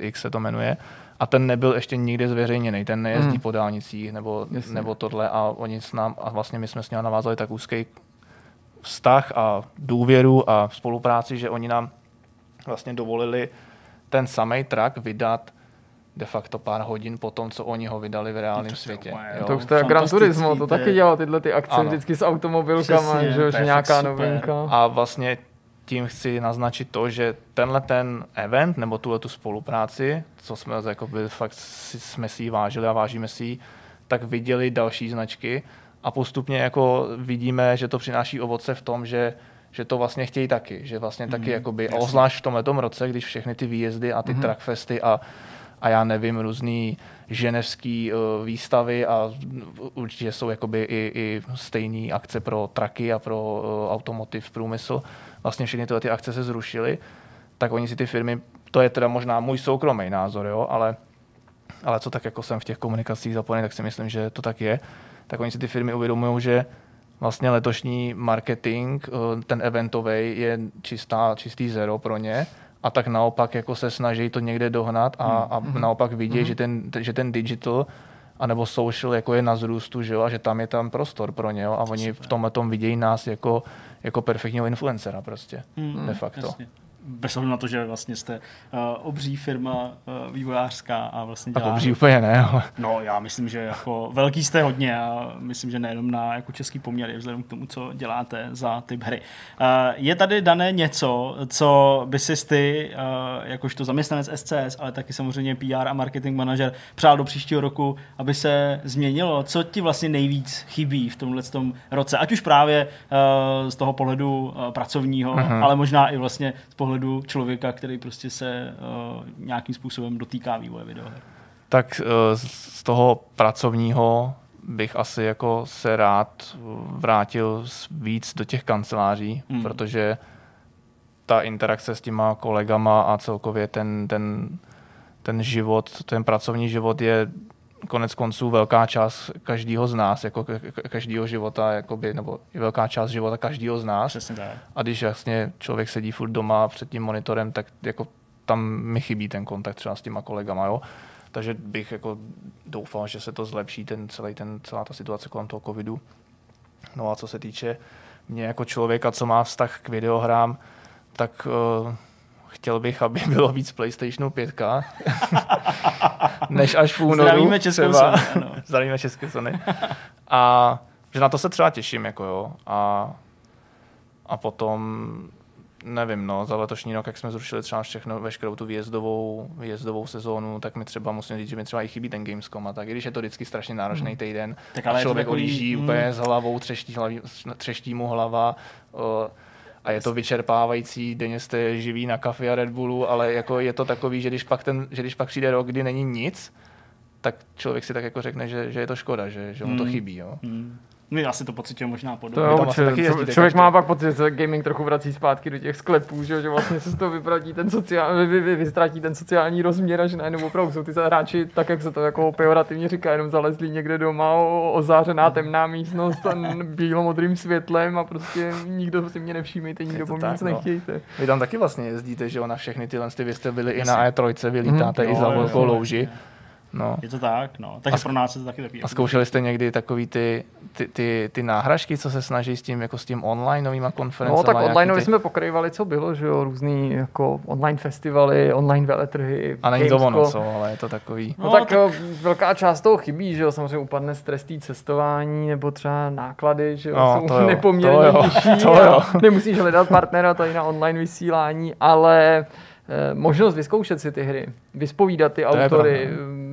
X se to jmenuje, a ten nebyl ještě nikdy zveřejněný, ten nejezdí hmm. po dálnicích nebo, nebo tohle, a oni s nám, a vlastně my jsme s ním navázali tak úzký vztah a důvěru a spolupráci, že oni nám vlastně dovolili ten samý track vydat de facto pár hodin po tom, co oni ho vydali v reálném světě. Jo. To už to je Gran Turismo, to taky dělal tyhle ty akce ano. vždycky s automobilkama, přesně, že, že nějaká novinka. A vlastně tím chci naznačit to, že tenhle ten event nebo tuhle tu spolupráci, co jsme jakoby, fakt jsme si ji vážili a vážíme si ji, tak viděli další značky a postupně jako vidíme, že to přináší ovoce v tom, že, že to vlastně chtějí taky, že vlastně mm, taky jakoby, ozvlášť v tomhletom roce, když všechny ty výjezdy a ty mm-hmm. trackfesty a a já nevím, různý ženevský uh, výstavy a určitě jsou jakoby i, i stejné akce pro traky a pro uh, automotiv průmysl. Vlastně všechny tyhle ty akce se zrušily, tak oni si ty firmy, to je teda možná můj soukromý názor, jo, ale, ale co tak jako jsem v těch komunikacích zapojený, tak si myslím, že to tak je, tak oni si ty firmy uvědomují, že vlastně letošní marketing, uh, ten eventovej je čistá, čistý zero pro ně. A tak naopak jako se snaží to někde dohnat a, a mm-hmm. naopak vidí, mm-hmm. že, ten, že ten digital anebo social jako je na vzrůstu, že jo, a že tam je tam prostor pro ně, jo, a oni v tomhle tom vidějí nás jako, jako perfektního influencera prostě, mm-hmm. de facto. Jasně. Bez ohledu na to, že vlastně jste uh, obří firma uh, vývojářská a vlastně dělá... Tak obří úplně ne, ale... No, já myslím, že jako velký jste hodně a myslím, že nejenom na jako český poměry, vzhledem k tomu, co děláte za typ hry. Uh, je tady dané něco, co by si ty, uh, jakožto zaměstnanec S C S, ale taky samozřejmě P R a marketing manažer, přál do příštího roku, aby se změnilo? Co ti vlastně nejvíc chybí v tomhletom roce? Ať už právě uh, z toho pohledu uh, pracovního, uh-huh. ale možná i vlastně z pohledu člověka, který prostě se uh, nějakým způsobem dotýká vývoje videoher. Tak uh, z toho pracovního bych asi jako se rád vrátil víc do těch kanceláří, mm. protože ta interakce s těma kolegama a celkově ten, ten, ten život, ten pracovní život je konec konců velká část každého z nás, jako každého života, jakoby, nebo velká část života každého z nás. Přesně tak. A když vlastně člověk sedí furt doma před tím monitorem, tak jako tam mi chybí ten kontakt třeba s těma kolegama, jo. Takže bych jako doufal, že se to zlepší, ten celý, ten, celá ta situace kolem toho covidu. No a co se týče mě jako člověka, co má vztah k videohrám, tak... Uh, chtěl bych, aby bylo víc PlayStationu pět, než až v únoru. Zdravíme Českou Sony. Zdravíme České Sony. A že na to se třeba těším. Jako jo. A, a potom, nevím, no, za letošní rok, jak jsme zrušili třeba všechno, veškerou tu výjezdovou, výjezdovou sezónu, tak mi třeba, musím říct, že mi třeba i chybí ten Gamescom. A tak, i když je to vždycky strašně náročný týden, tak ale a člověk takový... odjíždí mm. úplně s hlavou, třeští, hlaví, třeští mu hlava, uh, a je to vyčerpávající, denně jste živí na kafe a Red Bullu, ale jako je to takový, že když pak, ten, že když pak přijde rok, kdy není nic, tak člověk si tak jako řekne, že, že je to škoda, že, že mu to chybí. Jo. Mm. No já si to pocitím možná podobně. To, če, taky člověk každý. Má pak pocit, že se gaming trochu vrací zpátky do těch sklepů, že, že vlastně se z toho vytratí ten, sociál, vy, vy, vy, ten sociální rozměr a že najednou opravdu jsou ty hráči, tak jak se to jako pejorativně říká, jenom zalezlí někde doma, o, ozářená temná místnost a bílomodrým světlem a prostě nikdo si mě nevšímejte, nikdo po mě nic no. nechtějte. Vy tam taky vlastně jezdíte, že jo, na všechny tyhle, vy jste byli i na E tři, vy lítáte hmm, i jo, za velkou louži. No. Je to tak, no. Takže a pro nás je to taky takový. A zkoušeli jste někdy takový ty, ty, ty, ty náhražky, co se snaží s tím, jako s tím online novýma konferencema? No tak online ty... jsme pokrývali, co bylo, že jo, různý jako online festivaly, online veletrhy. A není to ono, co, ale je to takový. No, no tak, tak velká část toho chybí, že jo, samozřejmě upadne stres tý cestování, nebo třeba náklady, že jo, no, jsou nepoměrně nižší. Nemusíš hledat partnera tady na online vysílání, ale možnost vyzkoušet si ty hry, vyspovídat ty to autory,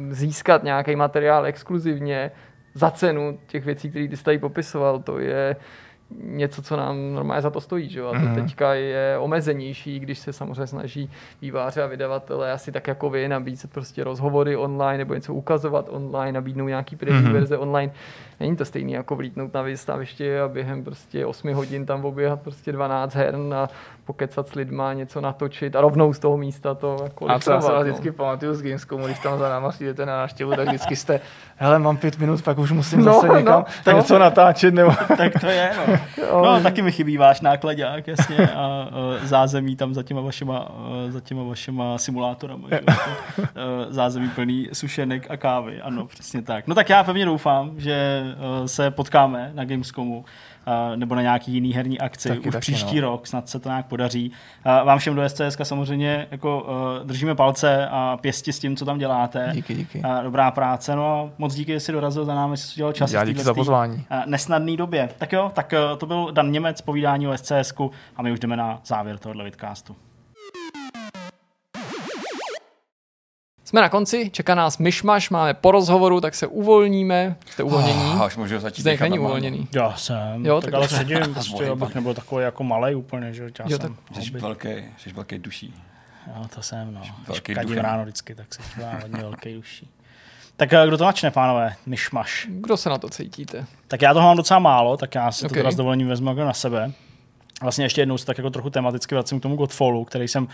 získat nějaký materiál exkluzivně za cenu těch věcí, které ty jsi tady popisoval, to je něco, co nám normálně za to stojí, že jo? A to teďka je omezenější, když se samozřejmě snaží výváři a vydavatelé asi tak jako vy nabízet prostě rozhovory online nebo něco ukazovat online, nabídnou nějaký první verze online. Není to stejný jako vlítnout na vystaviště a během prostě osmi hodin tam oběhat prostě dvanáct hern a pokecat s lidma, něco natočit a rovnou z toho místa to jako. A třeba se vás vždycky pamatuju z Gamescomu, když tam za náma jdete na návštěvu, tak vždycky jste, hele, mám pět minut, pak už musím no, zase někam no, tak něco natáčet. Nebo... Tak to je, no. No, taky mi chybí váš nákladák, jasně, a zázemí tam za těma vašima, za těma vašima simulátorama. Zázemí plný sušenek a kávy, ano, přesně tak. No tak já pevně doufám, že se potkáme na Gamescomu nebo na nějaký jiný herní akci taky, už taky, příští no. rok, snad se to nějak podaří. Vám všem do S C S samozřejmě jako držíme palce a pěsti s tím, co tam děláte. Díky, díky. Dobrá práce, no moc díky, jestli dorazil za námi, jestli jsi udělal čas. Já díky za pozvání. Nesnadný době. Tak jo, tak to byl Dan Němec, povídání o S C S ku a my už jdeme na závěr tohoto vidcastu. Jsme na konci, čeká nás myšmaš, máme po rozhovoru, tak se uvolníme. Jste uvolnění? Oh, až můžu začít. Zdeněk není uvolněný. Já jsem. Jo, tak, tak ale sedím, prostě, abych nebyl takový jako malej úplně, že já jo, jsem. Jsi velký, jsi velký duší. Jo, to jsem, no. Kadím ráno vždycky, tak se dělá hodně velký duší. Tak kdo to načne, pánové? Myšmaš. Kdo se na to cítíte? Tak já toho mám docela málo, tak já si okay. to teda s dovolením vezmu jako na sebe. Vlastně ještě jednou se tak jako trochu tematicky vracím k tomu Godfallu, který jsem uh,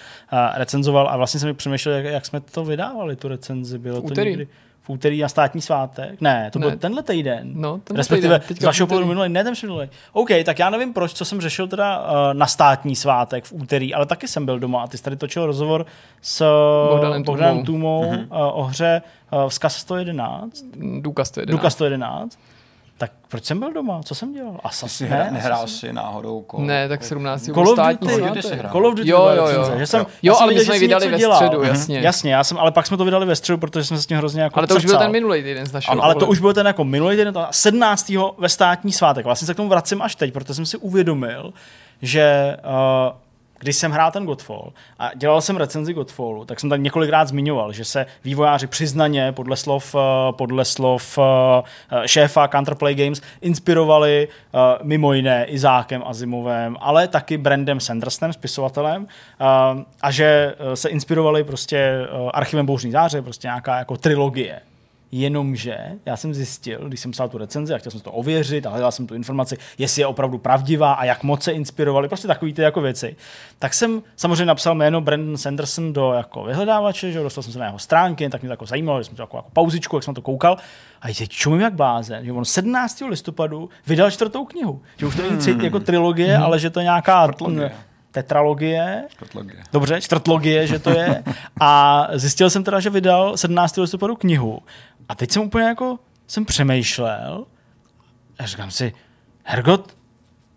recenzoval a vlastně jsem mi přemýšlel, jak, jak jsme to vydávali, tu recenzi. Bylo v úterý. To někdy v úterý na státní svátek? Ne, to ne. Byl tenhle týden. No, respektive z vašeho pohledu minulý, ne ten minulý. OK, tak já nevím proč, co jsem řešil teda uh, na státní svátek v úterý, ale taky jsem byl doma a ty jsi tady točil rozhovor s Bohdanem, Bohdanem Tůmou uh, o hře uh, vzkaz sto jedenáct. Důkaz sto jedenáct. Důkaz sto jedenáct. Tak proč jsem byl doma? Co jsem dělal? Asi nehrál si náhodou kol. Ne, tak sedmnáct. Call of Duty se hrál. Call of Duty. Jo, jo, jo. Že jsem, jo, jo ale viděl, my jsme vydali ve středu, jasně. Mhm. Jasně, já jsem, ale pak jsme to vydali ve středu, protože jsme se s tím hrozně jako. Ale to přepsal. Už byl ten minulý týden z našeho. Ano, ale to už byl ten jako minulý týden, sedmnáctého ve státní svátek. Vlastně se k tomu vracím až teď, protože jsem si uvědomil, že uh, když jsem hrál ten Godfall a dělal jsem recenzi Godfallu, tak jsem tam několikrát zmiňoval, že se vývojáři přiznaně podle slov, podle slov šéfa Counterplay Games inspirovali mimo jiné Izákem Asimovem, ale taky Brandem Sandersonem, spisovatelem, a že se inspirovali prostě Archivem bouřní záře, prostě nějaká jako trilogie. Jenomže já jsem zjistil, když jsem psal tu recenzi a chtěl jsem to ověřit a hledal jsem tu informaci, jestli je opravdu pravdivá a jak moc se inspirovali, prostě takový ty jako věci. Tak jsem samozřejmě napsal jméno Brandon Sanderson do jako vyhledávače, že dostal jsem se na jeho stránky, tak mě to jako zajímalo, že jsem to jako, jako pauzičku, jak jsem to koukal a teď čumím jak blázen, že on sedmnáctého listopadu vydal čtvrtou knihu, že už to není hmm. jako trilogie, hmm. ale že to je nějaká... Čtvrtlogie. Tetralogie. Čtvrtlogie. Dobře, čtvrtlogie, že to je. A zjistil jsem teda, že vydal sedmnáctého listopadu knihu. A teď jsem úplně jako, jsem přemýšlel a říkám si, hergot,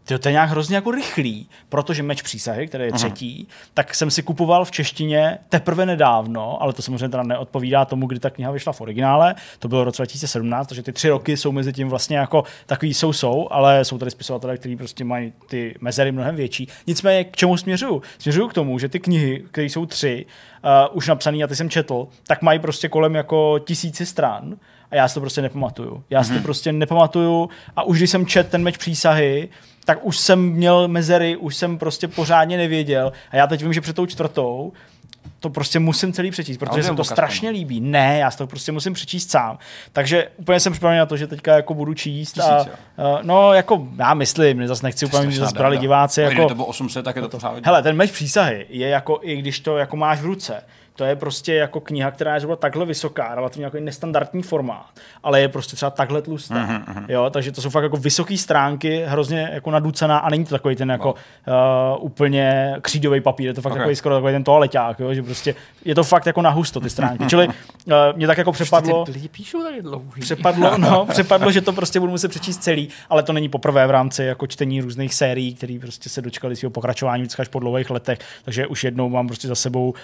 tyjo, to je nějak hrozně jako rychlý, protože Meč přísahy, který je třetí, aha. tak jsem si kupoval v češtině teprve nedávno, ale to samozřejmě teda neodpovídá tomu, kdy ta kniha vyšla v originále, to bylo roce dva tisíce sedmnáct, takže ty tři roky jsou mezi tím vlastně jako takový jsou, jsou, ale jsou tady spisovatelé, kteří prostě mají ty mezery mnohem větší. Nicméně k čemu směřuju? Směřuju k tomu, že ty knihy, které jsou tři, uh, už napsané a ty jsem četl, tak mají prostě kolem jako tisíci stran. A já si to prostě nepamatuju. Já si to prostě nepamatuju a už když jsem čet ten Meč přísahy, tak už jsem měl mezery, už jsem prostě pořádně nevěděl a já teď vím, že před tou čtvrtou to prostě musím celý přečíst, protože se mi to strašně líbí. Ne, já si to prostě musím přečíst sám. Takže úplně jsem připravený na to, že teďka jako budu číst a, a no jako já myslím, zase nechci úplně, že zase brali diváci. Jako, to bylo osm set, tak je to pořád. Hele, ten Meč přísahy je jako, i když to jako máš v ruce, To je prostě jako kniha, která je takhle vysoká, relativně jako nestandardní formát, ale je prostě třeba takhle tlustá. Aha, aha. Jo, takže to jsou fakt jako vysoké stránky, hrozně jako naducená a není to takový ten jako no. uh, úplně křídový papír, je to fakt okay. takový skoro takový ten toaleťák, jo, že prostě je to fakt jako na husto ty stránky. Čili uh, mě tak jako přepadlo, přepadlo, no, přepadlo, že to prostě budu muset přečíst celý, ale to není poprvé v rámci jako čtení různých sérií, které prostě se dočkali svého pokračování vždycky až po dlouhých letech, takže už jednou mám prostě za sebou uh,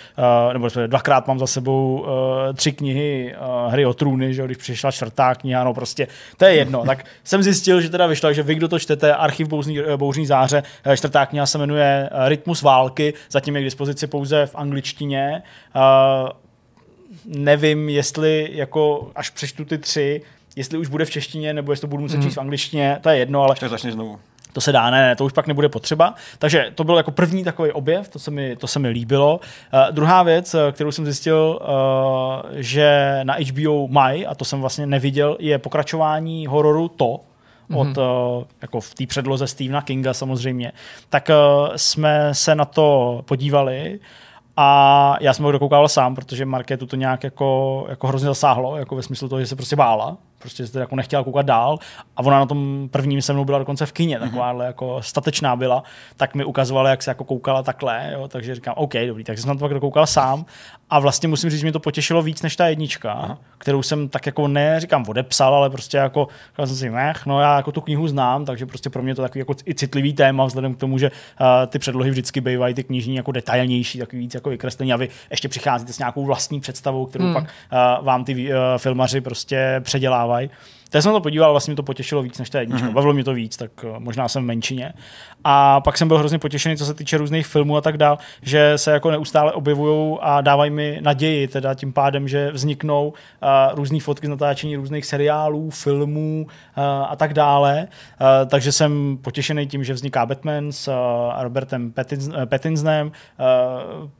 nebo dvakrát mám za sebou uh, tři knihy uh, Hry o trůny, že když přišla čtvrtá kniha, no prostě, to je jedno. Tak jsem zjistil, že teda vyšla, že vy, kdo to čtete, Archiv bouřní, bouřní záře, čtvrtá kniha se jmenuje Rytmus války, zatím je k dispozici pouze v angličtině. Uh, nevím, jestli jako až přečtu ty tři, jestli už bude v češtině, nebo jestli to budu muset mm. číst v angličtině, to je jedno, ale... Tak začni znovu. To se dá, ne, ne, to už pak nebude potřeba. Takže to byl jako první takový objev, to se mi, to se mi líbilo. Uh, druhá věc, kterou jsem zjistil, uh, že na H B O mají, a to jsem vlastně neviděl, je pokračování hororu To, od, mm-hmm. uh, jako v té předloze Stephena Kinga samozřejmě. Tak uh, jsme se na to podívali a já jsem ho dokoukával sám, protože Markétu to nějak jako, jako hrozně zasáhlo, jako ve smyslu toho, že se prostě bála. Prostě se jako nechtěla koukat dál a ona na tom prvním se mnou byla dokonce v kině, takováhle jako statečná byla, tak mi ukazovala, jak se jako koukala takhle, jo, takže říkám, OK, dobrý, tak jsem na to pak dokoukal sám a vlastně musím říct, že mě to potěšilo víc než ta jednička, aha. kterou jsem tak jako ne, říkám, odepsal, ale prostě jako říkal jsem si, mech, no já jako tu knihu znám, takže prostě pro mě to takový jako i citlivý téma, vzhledem k tomu, že uh, ty předlohy vždycky bývají ty knižní jako detailnější, taky víc jako vykreslení a vy ještě přicházíte s nějakou vlastní představou, kterou hmm. pak uh, vám ty uh, filmaři prostě předělávají. Tak jsem to podíval, vlastně mi to potěšilo víc než ta jednička. Mm-hmm. Bavilo mě to víc, tak možná jsem v menšině. A pak jsem byl hrozně potěšený, co se týče různých filmů a tak dál, že se jako neustále objevují a dávají mi naději, teda tím pádem, že vzniknou uh, různý fotky z natáčení různých seriálů, filmů uh, a tak dále. Uh, takže jsem potěšený tím, že vzniká Batman s uh, Robertem Pattinsonem. Uh,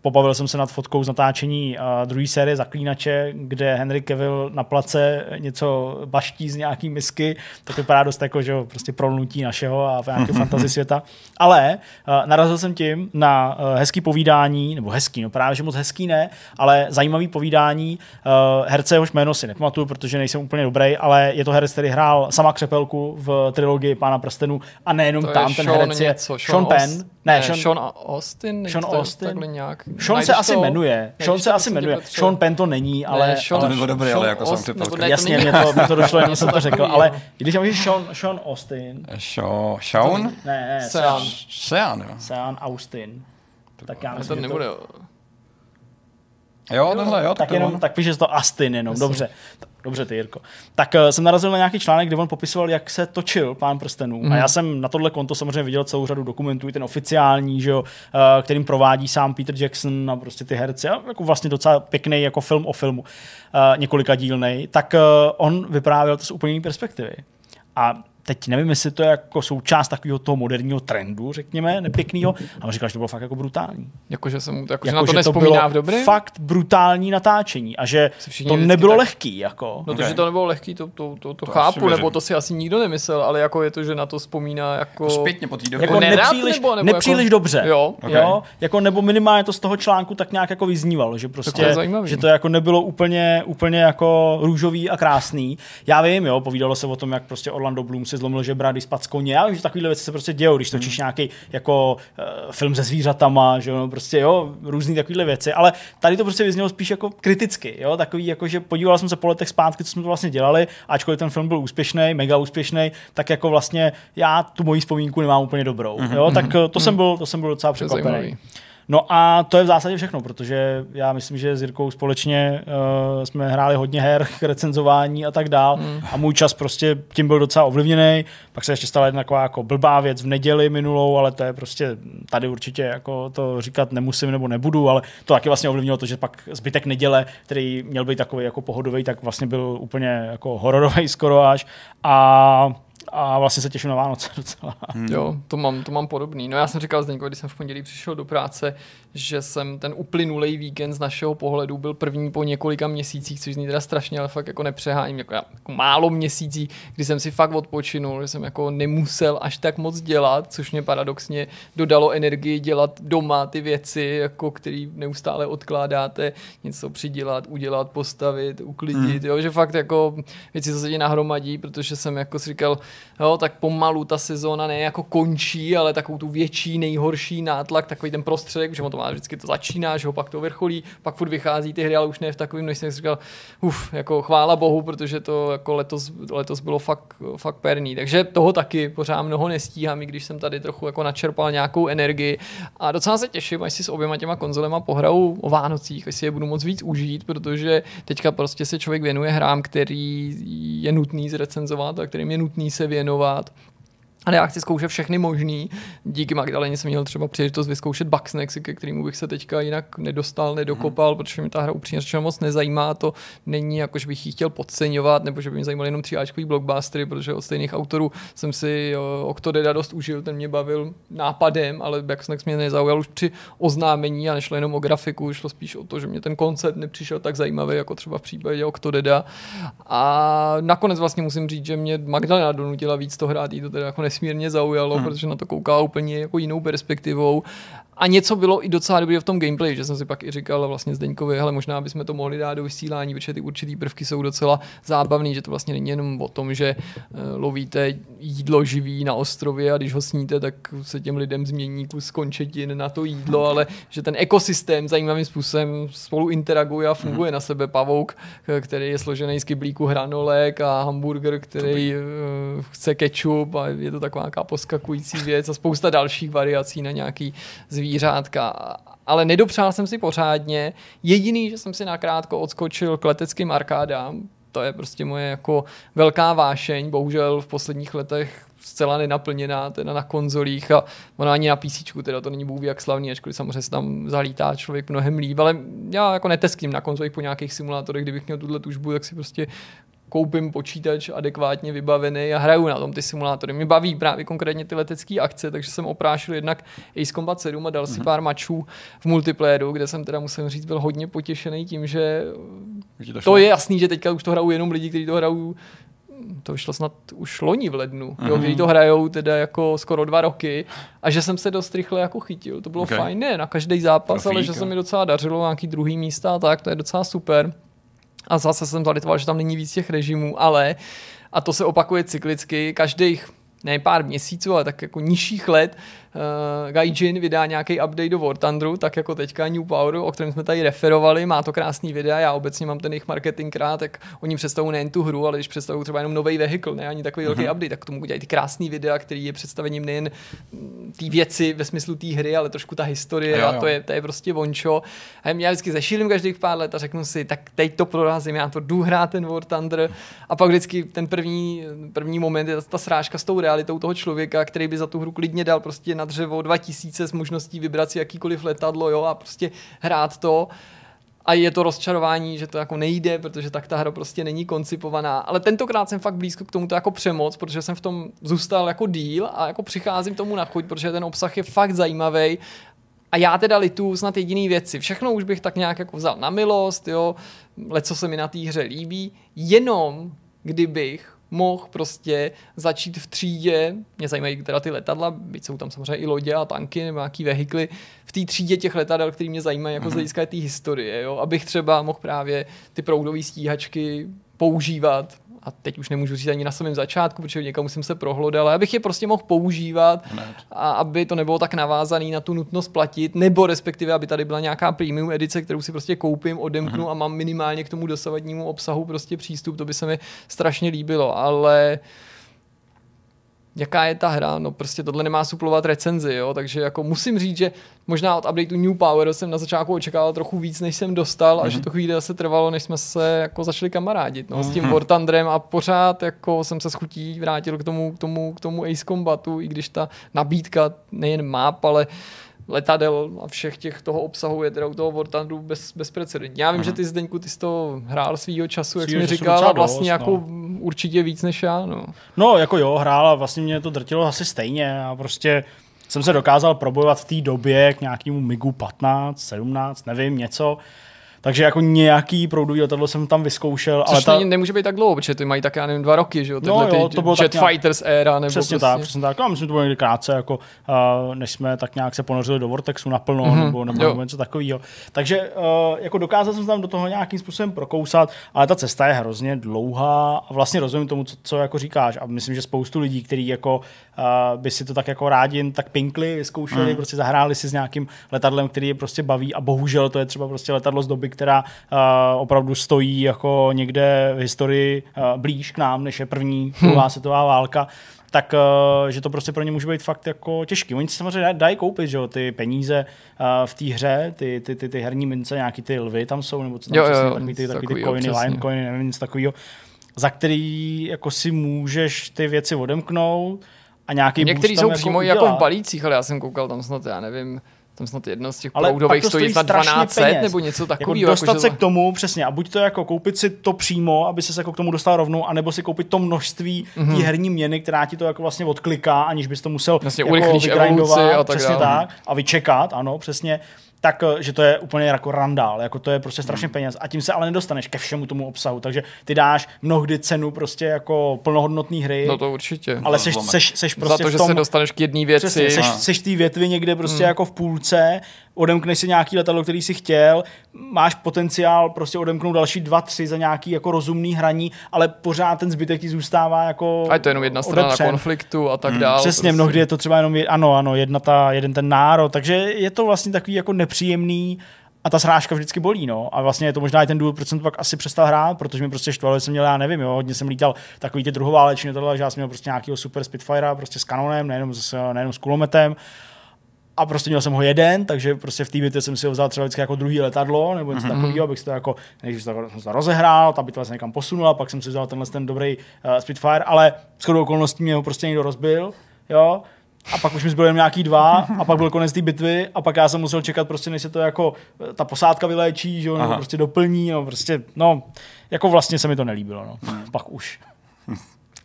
pobavil jsem se nad fotkou z natáčení uh, druhé série Zaklínače, kde Henry Cavill na place něco baští z nějaký misky, tak vypadá dost jako, že jo, prostě prolnutí našeho a nějakého fantasy světa. Ale uh, narazil jsem tím na uh, hezký povídání, nebo hezký, no právě, že moc hezký ne, ale zajímavý povídání uh, herce, jehož jméno si nepamatuju, protože nejsem úplně dobrý, ale je to herec, který hrál Sama Křepelku v trilogii Pána prstenů a nejenom to tam, ten Sean herec je něco, Sean, Sean Penn. Ost, ne, ne, Sean, Sean Astin. Sean Astin. Sean se asi jmenuje. Sean se asi jmenuje. Sean Penn to není, ale... To bylo dobré, ale jako Sam Křepelka. Jasně, mě to došlo, jsem to řekl, ale když tam můžeš Sean, Sean Astin. Sean? Sean? Ne, ne, Sean. Sean, jo. Sean Astin. Tak já myslím, to nebude... To... Jo, tohle, jo. Tak, tak jenom, tak píše to Astin jenom, dobře. Dobře, ty Jirko. Tak uh, jsem narazil na nějaký článek, kde on popisoval, jak se točil Pán prstenů. Mm. A já jsem na tohle konto samozřejmě viděl celou řadu dokumentů, i ten oficiální, že jo, uh, kterým provádí sám Peter Jackson a prostě ty herci. A jako vlastně docela pěkný jako film o filmu, uh, několika dílnej. Tak uh, on vyprávěl to z úplně jiné perspektivy. A teď nevím, jestli to je jako součást takového toho moderního trendu, řekněme, nepěknýho, ale říkal, že to bylo fakt jako brutální. Jakože jsem jako, jako, na to nespomíná v dobrý? Fakt brutální natáčení a že to nebylo tak... lehký. Jako. No to, okay. Že to nebylo lehký, to, to, to, to, to chápu, nebo to si asi nikdo nemyslel, ale jako je to, že na to vzpomíná jako... jako zpětně po týdobě. Jako nepříliš, nebo, nebo nepříliš jako... dobře. Jo. Okay. Jo? Jako, nebo minimálně to z toho článku tak nějak jako vyznívalo, že prostě, to, to že to jako nebylo úplně, úplně jako růžový a krásný. Já vím, jo, povídalo se o tom, jak prostě Orlando Bloom si zlomil žebra, když spadl z koně. Já vím, že takovýhle věci se prostě dějou, když točíš hmm. nějaký jako uh, film se zvířatama, že no, prostě jo, různý takovýhle věci, ale tady to prostě vyznělo spíš jako kriticky, jo, takový jako, že podíval jsem se po letech zpátky, co jsme to vlastně dělali, ačkoliv ten film byl úspěšný, mega úspěšný, tak jako vlastně já tu moji vzpomínku nemám úplně dobrou, hmm. jo, tak to hmm. jsem byl, to jsem byl docela překvapený. No a to je v zásadě všechno, protože já myslím, že s Jirkou společně uh, jsme hráli hodně her, recenzování a tak dál mm. a můj čas prostě tím byl docela ovlivněný. Pak se ještě stala jedna taková jako blbá věc v neděli minulou, ale to je prostě, tady určitě jako to říkat nemusím nebo nebudu, ale to taky vlastně ovlivnilo to, že pak zbytek neděle, který měl být takový jako pohodový, tak vlastně byl úplně jako hororový skoro až a A vlastně se těším na Vánoce docela. Hmm. Jo, to mám, to mám podobný. No já jsem říkal Zdeňko, když jsem v pondělí přišel do práce, že jsem ten uplynulej víkend z našeho pohledu byl první po několika měsících, což zní teda strašně, ale fakt jako nepřeháním. Jako, já, jako málo měsící, kdy jsem si fakt odpočinul, že jsem jako nemusel až tak moc dělat, což mě paradoxně dodalo energii dělat doma ty věci, jako které neustále odkládáte, něco přidělat, udělat, postavit, uklidit, hmm. jo, že fakt jako věci se nahromadí, protože jsem jako si říkal, jo, tak pomalu ta sezóna ne jako končí, ale takovou tu větší, nejhorší nátlak, takový ten prostředek, že on to má vždycky to začíná, že ho pak to vrcholí, pak furt vychází ty hry, ale už ne v takovým, než jsem říkal, uf, jako chvála bohu, protože to jako letos, letos bylo fakt, fakt perný, takže toho taky pořád mnoho nestíhám, i když jsem tady trochu jako načerpal nějakou energii a docela se těším, až si s oběma těma konzolema pohraju o Vánocích, až si je budu moc víc užít, protože teďka prostě se člověk věnuje hrám, který je nutný zrecenzovat a kterým je nutný se věnovat. Ale já chci zkoušet všechny možný. Díky Magdaleně jsem měl třeba příležitost vyzkoušet Bugsnax, ke kterému bych se teďka jinak nedostal, nedokopal, mm. protože mě ta hra upřímně řečeno moc nezajímá. To není jako, že bych ji chtěl podceňovat, nebo že by mě zajímaly jenom tříáčkový blockbustery, protože od stejných autorů jsem si Octodeda dost užil, ten mě bavil nápadem, ale Bugsnax mě nezaujal už při oznámení a nešlo jenom o grafiku, šlo spíš o to, že mě ten koncept nepřišel tak zajímavý, jako třeba v případě Octodeda. A nakonec vlastně musím říct, že mě Magdalena donutila víc to hrát, jí to teda jako nesmírně zaujalo, hmm. protože na to kouká úplně jako jinou perspektivou. A něco bylo i docela dobré v tom gameplay, že jsem si pak i říkal vlastně Zdeňkovi, hele, možná bychom to mohli dát do vysílání, protože ty určitý prvky jsou docela zábavný, že to vlastně není jenom o tom, že lovíte jídlo živý na ostrově a když ho sníte, tak se těm lidem změní kus končetin na to jídlo, ale že ten ekosystém zajímavým způsobem spolu interaguje a funguje hmm. na sebe. Pavouk, který je složený z kyblíku hranolek a hamburger, který by... chce kečup a je to taková nějaká poskakující věc a spousta dalších variací na nějaký zvířátka. Ale nedopřál jsem si pořádně. Jediný, že jsem si nakrátko odskočil k leteckým arkádám, to je prostě moje jako velká vášeň, bohužel v posledních letech zcela nenaplněná teda na konzolích a ona ani na PCčku, teda to není bůh ví jak slavný, ačkoliv samozřejmě se tam zalítá člověk mnohem líp, ale já jako neteskím na konzolích po nějakých simulátorech, kdybych měl tuhle tužbu, tak si prostě koupím počítač adekvátně vybavený a hraju na tom ty simulátory. Mě baví právě konkrétně ty letecké akce, takže jsem oprášil jednak Ace Combat sedm a dal si mm-hmm. pár mačů v multiplayeru, kde jsem teda musím říct byl hodně potěšený tím, že to, to je jasný, že teďka už to hrajou jenom lidi, kteří to hrajou. To vyšlo snad už loni v lednu, mm-hmm. jo, kdy to hrajou teda jako skoro dva roky a že jsem se dost rychle jako chytil. To bylo okay. fajn, ne na každý zápas, Profíka. Ale že se mi docela dařilo nějaký druhý místa a tak, to je docela super. A zase jsem zalitoval, že tam není víc těch režimů, ale, a to se opakuje cyklicky, každých, ne pár měsíců, ale tak jako nižších let, uh, Gaijin vydá nějaký update do War Thunderu, tak jako teďka New Poweru, o kterém jsme tady referovali, má to krásný videa, já obecně mám ten jejich marketing rád, tak oni představují nejen tu hru, ale když představují třeba jenom nový vehikl, ne ani takový velký update, tak k tomu dělají ty krásný videa, který je představením nejen té věci ve smyslu té hry, ale trošku ta historie jo, jo. a to je, to je prostě vončo. A já vždycky zašílim každých pár let a řeknu si, tak teď to prorazím, já to jdu hrát ten War Thunder a pak vždycky ten první, první moment je ta srážka s tou realitou toho člověka, který by za tu hru klidně dal prostě na dřevo dva tisíce s možností vybrat si jakýkoliv letadlo, jo, a prostě hrát to. A je to rozčarování, že to jako nejde, protože tak ta hra prostě není koncipovaná. Ale tentokrát jsem fakt blízko k tomuto jako přemoc, protože jsem v tom zůstal jako díl a jako přicházím tomu na chuť, protože ten obsah je fakt zajímavý. A já teda lituju snad jediný věci. Všechno už bych tak nějak jako vzal na milost, jo, leco se mi na té hře líbí, jenom kdybych mohl prostě začít v třídě, mě zajímají teda ty letadla, byť jsou tam samozřejmě i lodě a tanky nebo nějaký vehikly, v té třídě těch letadel, který mě zajímají jako mm-hmm. z hlediska té historie, jo? Abych třeba mohl právě ty proudové stíhačky používat, a teď už nemůžu říct ani na samém začátku, protože někam jsem se prohlodal, ale abych je prostě mohl používat, a aby to nebylo tak navázaný na tu nutnost platit, nebo respektive, aby tady byla nějaká premium edice, kterou si prostě koupím, odemknu mm-hmm. a mám minimálně k tomu dosavadnímu obsahu prostě přístup, to by se mi strašně líbilo, ale jaká je ta hra? No prostě tohle nemá suplovat recenzi, jo, takže jako musím říct, že možná od updateu New Power jsem na začátku očekával trochu víc, než jsem dostal mm-hmm. a že to chvíli zase trvalo, než jsme se jako začali kamarádit, no, mm-hmm. s tím War Thunderem a pořád jako jsem se s chutí vrátil k tomu, k tomu, k tomu Ace Combatu, i když ta nabídka nejen map, ale letadel a všech těch toho obsahu je teda u toho War Thunderu bez, bezprecedentní. Já vím, hmm. že ty, Zdeňku, ty jsi to hrál svýho času, jak jsi mi říkal, a vlastně dost, jako no. určitě víc než já. No. no jako jo, hrál a vlastně mě to drtilo asi stejně a prostě jsem se dokázal probojovat v té době k nějakému migu patnáct, sedmnáct, nevím, něco. Takže jako nějaký proudový letadlo jsem tam vyzkoušel. Což ale ta... nemůže být tak dlouho, protože ty mají tak, já nevím, dva roky, že jo? No jo, to bylo Jet tak nějak... Fighters era, nebo přesně prostě... tak, přesně tak. No, myslím, to bylo někdy krátce, jako, uh, než jsme tak nějak se ponořili do Vortexu naplno, mm-hmm. nebo, nebo něco takového. Takže uh, jako dokázal jsem tam do toho nějakým způsobem prokousat, ale ta cesta je hrozně dlouhá a vlastně rozumím tomu, co, co jako říkáš. A myslím, že spoustu lidí, kteří jako, uh, by si to tak jako rádi tak pinkli, vyzkoušeli, mm. prostě zahráli si s nějakým letadlem, který je prostě baví, a bohužel to je třeba prostě letadlo z doby, která uh, opravdu stojí jako někde v historii uh, blíž k nám, než je první druhá hmm. světová válka, tak uh, že to prostě pro ně může být fakt jako těžký. Oni si samozřejmě dají koupit, že jo, ty peníze uh, v té hře, ty, ty, ty, ty herní mince, nějaký ty lvy tam jsou, nebo co tam jo, přesně, jo, takový ty, takový takový ty coiny, jo, line coiny, nevím, nic takovýho, za který jako si můžeš ty věci odemknout a nějaký boost tam jako udělat. Některý jsou přímo jako v balících, ale já jsem koukal tam snad, já nevím, tam snad jedno z těch proudových stojí za dvanáct set nebo něco takového. Jako dostat jako, se že... k tomu, přesně, a buď to jako koupit si to přímo, aby se jako k tomu dostal rovnou, anebo si koupit to množství mm-hmm. té herní měny, která ti to jako vlastně odkliká, aniž bys to musel vlastně jako vygrindovat, a tak přesně dále. Tak, a vyčekat, ano, přesně. Tak, že to je úplně jako randál, jako to je prostě strašně hmm. peněz a tím se ale nedostaneš ke všemu tomu obsahu, takže ty dáš mnohdy cenu prostě jako plnohodnotný hry. No to určitě. Ale to seš, seš, seš prostě za to, že se dostaneš k jedné věci. Přesně, seš, seš té větvi někde prostě hmm. jako v půlce, odemkneš si nějaký letadlo, který si chtěl, máš potenciál prostě odemknout další dva, tři za nějaký jako rozumný hraní, ale pořád ten zbytek ti zůstává jako a je to jenom jedna strana odepřen. Konfliktu a tak hmm. dále. Přesně, prostě. Mnohdy je to třeba jenom je, ano, ano, jedna ta, jeden ten národ, takže je to vlastně takový jako příjemný a ta srážka vždycky bolí, no. A vlastně je to možná i ten důvod, proč jsem to pak asi přestal hrát, protože mi prostě štvalo, že jsem měl, já nevím, jo, hodně jsem lítal takový ty druhováleční tohle, že já jsem měl prostě nějakýho super Spitfire prostě s kanonem, nejenom s, nejenom s kulometem. A prostě měl jsem ho jeden, takže prostě v té bitvě jsem si ho vzal třeba vždycky jako druhý letadlo, nebo něco mm-hmm. takového, abych si to jako, než jsem to rozehrál, ta bitva se někam posunula, pak jsem si vzal tenhle ten dobrý uh, Spitfire, ale shodou okolností mě ho prostě někdo rozbil, jo. A pak už mi zbylo jen nějaký dva a pak byl konec té bitvy a pak já jsem musel čekat prostě, než se to jako ta posádka vyléčí, že jo, nebo prostě doplní, no prostě, no, jako vlastně se mi to nelíbilo, no, pak už.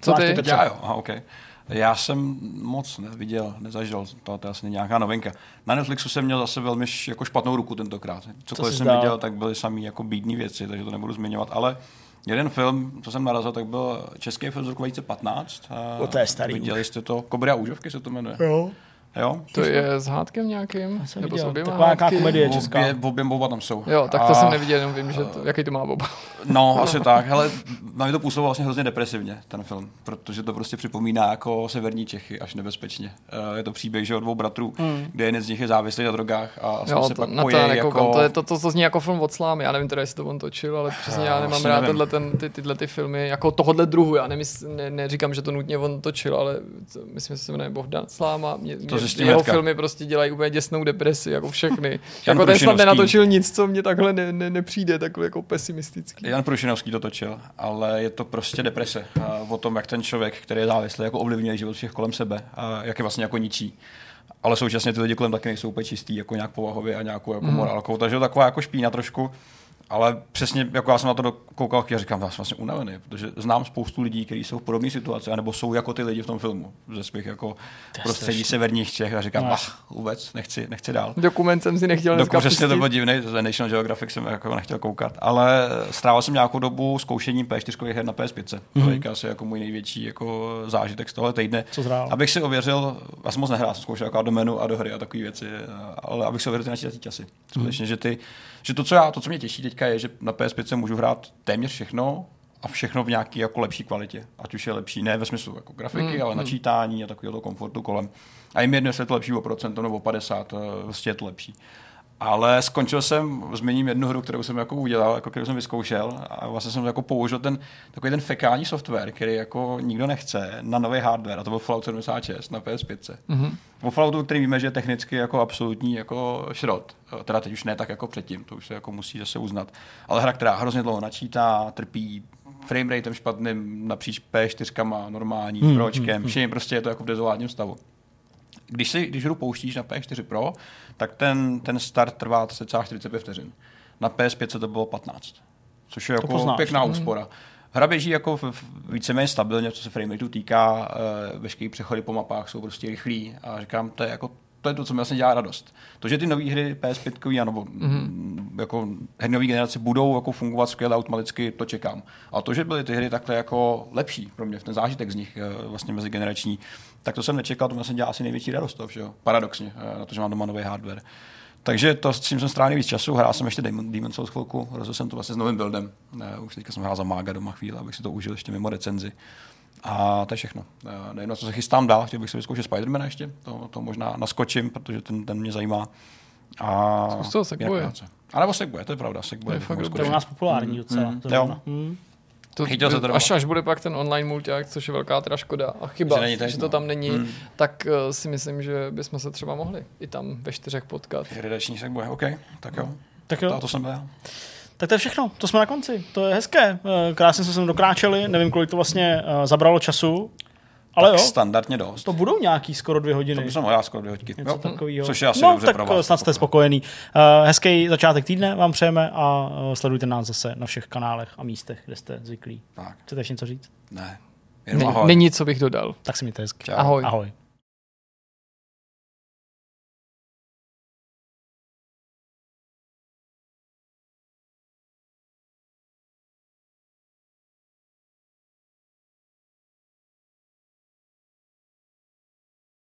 Co ty? ty já jo, aha, okay. Já jsem moc neviděl, nezažil, to, to je asi nějaká novinka. Na Netflixu jsem měl zase velmi jako špatnou ruku tentokrát. Cokoliv jsem viděl, tak byly samý jako bídný věci, takže to nebudu zmiňovat, ale jeden film, co jsem narazil, tak byl český film z roku dva tisíce patnáct. O, to je starý. Viděli jste to? Kobry a úžovky se to jmenuje. Jo. Jo? To je s Hádkem nějakým? Nebo s oběma Hádky? Taková komedie česká. Obě, obě boba tam jsou. Jo, tak to a... jsem neviděl, jenom vím, že to, jaký to má boba. No, asi tak. Hele, na mě to působilo vlastně hrozně depresivně, ten film. Protože to prostě připomíná jako severní Čechy, až nebezpečně. Je to příběh, že o dvou bratrů, hmm. kde jeden z nich je závislý na drogách a jo, se to, pak pojí jako... To, je, to, to, to zní jako film od slámy. Já nevím teda, jestli to on točil, ale přesně já nemám rád tenhle, ten, ty, tyhle ty filmy jako tohohle druhu. Já nemysl, ne, neříkám, že to nutně on točil, ale myslím, že se jmenuje Bohdan Sláma. Mě, mě, jeho filmy prostě dělají úplně děsnou depresi, jako všechny. Jako ten snad nenatočil nic, co mě takhle ne, ne, nepřijde, takhle jako pesimistický. Jan Prušinovský to točil, ale je to prostě deprese. A o tom, jak ten člověk, který je závislý, jako ovlivňuje život všech kolem sebe a jak je vlastně jako ničí. Ale současně ty lidi kolem taky nejsou úplně čistý, jako nějak povahově a nějakou jako mm. morálkou. Takže taková jako špína trošku. Ale přesně, jako já jsem na to koukal, já říkám, já jsem vlastně unavený, protože znám spoustu lidí, kteří jsou v podobné situaci, anebo jsou jako ty lidi v tom filmu, ze svých jako prostředí severních Čech, a říkám, no. ach, vůbec, nechci, nechci dál. Dokument jsem si nechtěl dneska pustit. Přesně to byl divný, z National Geographic jsem jako nechtěl koukat, ale strávil jsem nějakou dobu zkoušením P čtyři her na P S pět. Mm-hmm. To je asi jako můj největší jako zážitek z tohle týdne. Co zrál? Abych si ověřil, já jsem moc nehrál, jsem zkoušel jako do menu a do hry a takové věci, ale abych si ověřil ty načítací časy. Skutečně, mm-hmm. že ty, že to, co já, to, co mě těší teďka, je, že na P S pět můžu hrát téměř všechno a všechno v nějaké jako lepší kvalitě. Ať už je lepší, ne ve smyslu jako grafiky, mm, ale mm. načítání a takového komfortu kolem. A jim jedno, jestli je to lepší o procento nebo o padesát, vlastně je to lepší. Ale skončil jsem, změním jednu hru, kterou jsem jako udělal, jako kterou jsem vyzkoušel, a vlastně jsem jako použil ten takový ten fekální software, který jako nikdo nechce, na nový hardware, a to byl Fallout sedmdesát šest na P S pět. Mm-hmm. O Falloutu, který víme, že je technicky jako absolutní jako šrot. Teda teď už ne tak jako předtím, to už se jako musí zase uznat. Ale hra, která hrozně dlouho načítá, trpí frameratem špatným, napříč P čtyři normální, mm-hmm. pročkem, všem prostě je to jako v dezolátním stavu. když, si, když hru pouštíš na P S čtyři Pro, tak ten, ten start trvá cca čtyřicet pět vteřin. Na P S pět se to bylo patnáct, což je to jako poznáš, pěkná hmm. úspora. Hra běží jako víceméně stabilně, co se framerateu týká, veškeré přechody po mapách jsou prostě rychlí a říkám, to je jako to, je to co mi vlastně dělá radost. To, že ty nové hry P S pět a nebo mm-hmm. jako herní generace budou jako fungovat skvěle automaticky, to čekám. A to, že byly ty hry takhle jako lepší pro mě, ten zážitek z nich vlastně mezigenerační, tak to jsem nečekal, to mi vlastně dělá asi největší radost, to, že jo? Paradoxně, na to, že mám doma nový hardware. Takže to, s tím jsem strávil víc času, hrál jsem ještě Demon's Souls chvilku, rozhodl jsem to vlastně s novým buildem. Už teďka jsem hrál za mága doma chvíli, abych si to užil ještě mimo recenzi. A to je všechno. Nejedno, co se chystám dál, chtěl bych si vyzkoušet Spidermana ještě, to, to možná naskočím, protože ten, ten mě zajímá. A zkus toho Segwaye. A nebo Segwaye, to je pravda. Segwaye, to je, to je u nás populární docela. Mm, jo. Mm. To, to až, až bude pak ten online multiák, což je velká teda škoda a chyba, že, že to tam není, hmm. tak uh, si myslím, že bychom se třeba mohli i tam ve čtyřech potkat. Redační se bude, OK, tak jo. Tak jo. To, to jsem byl já. Tak to je všechno, to jsme na konci, to je hezké. Krásně jsme se dokráčeli, nevím, kolik to vlastně uh, zabralo času. Ale tak jo, standardně dost. To budou nějaký skoro dvě hodiny. To by jsem mohla skoro dvě hodiny. Něco takovýho. Což je asi no, dobře pro vás. No tak snad jste spokojený. Uh, hezký začátek týdne vám přejeme a uh, sledujte nás zase na všech kanálech a místech, kde jste zvyklí. Tak. Chcete ještě něco říct? Ne. Jen Nen, ahoj. Není, co bych dodal. Tak si mějte hezky. Ahoj. Ahoj.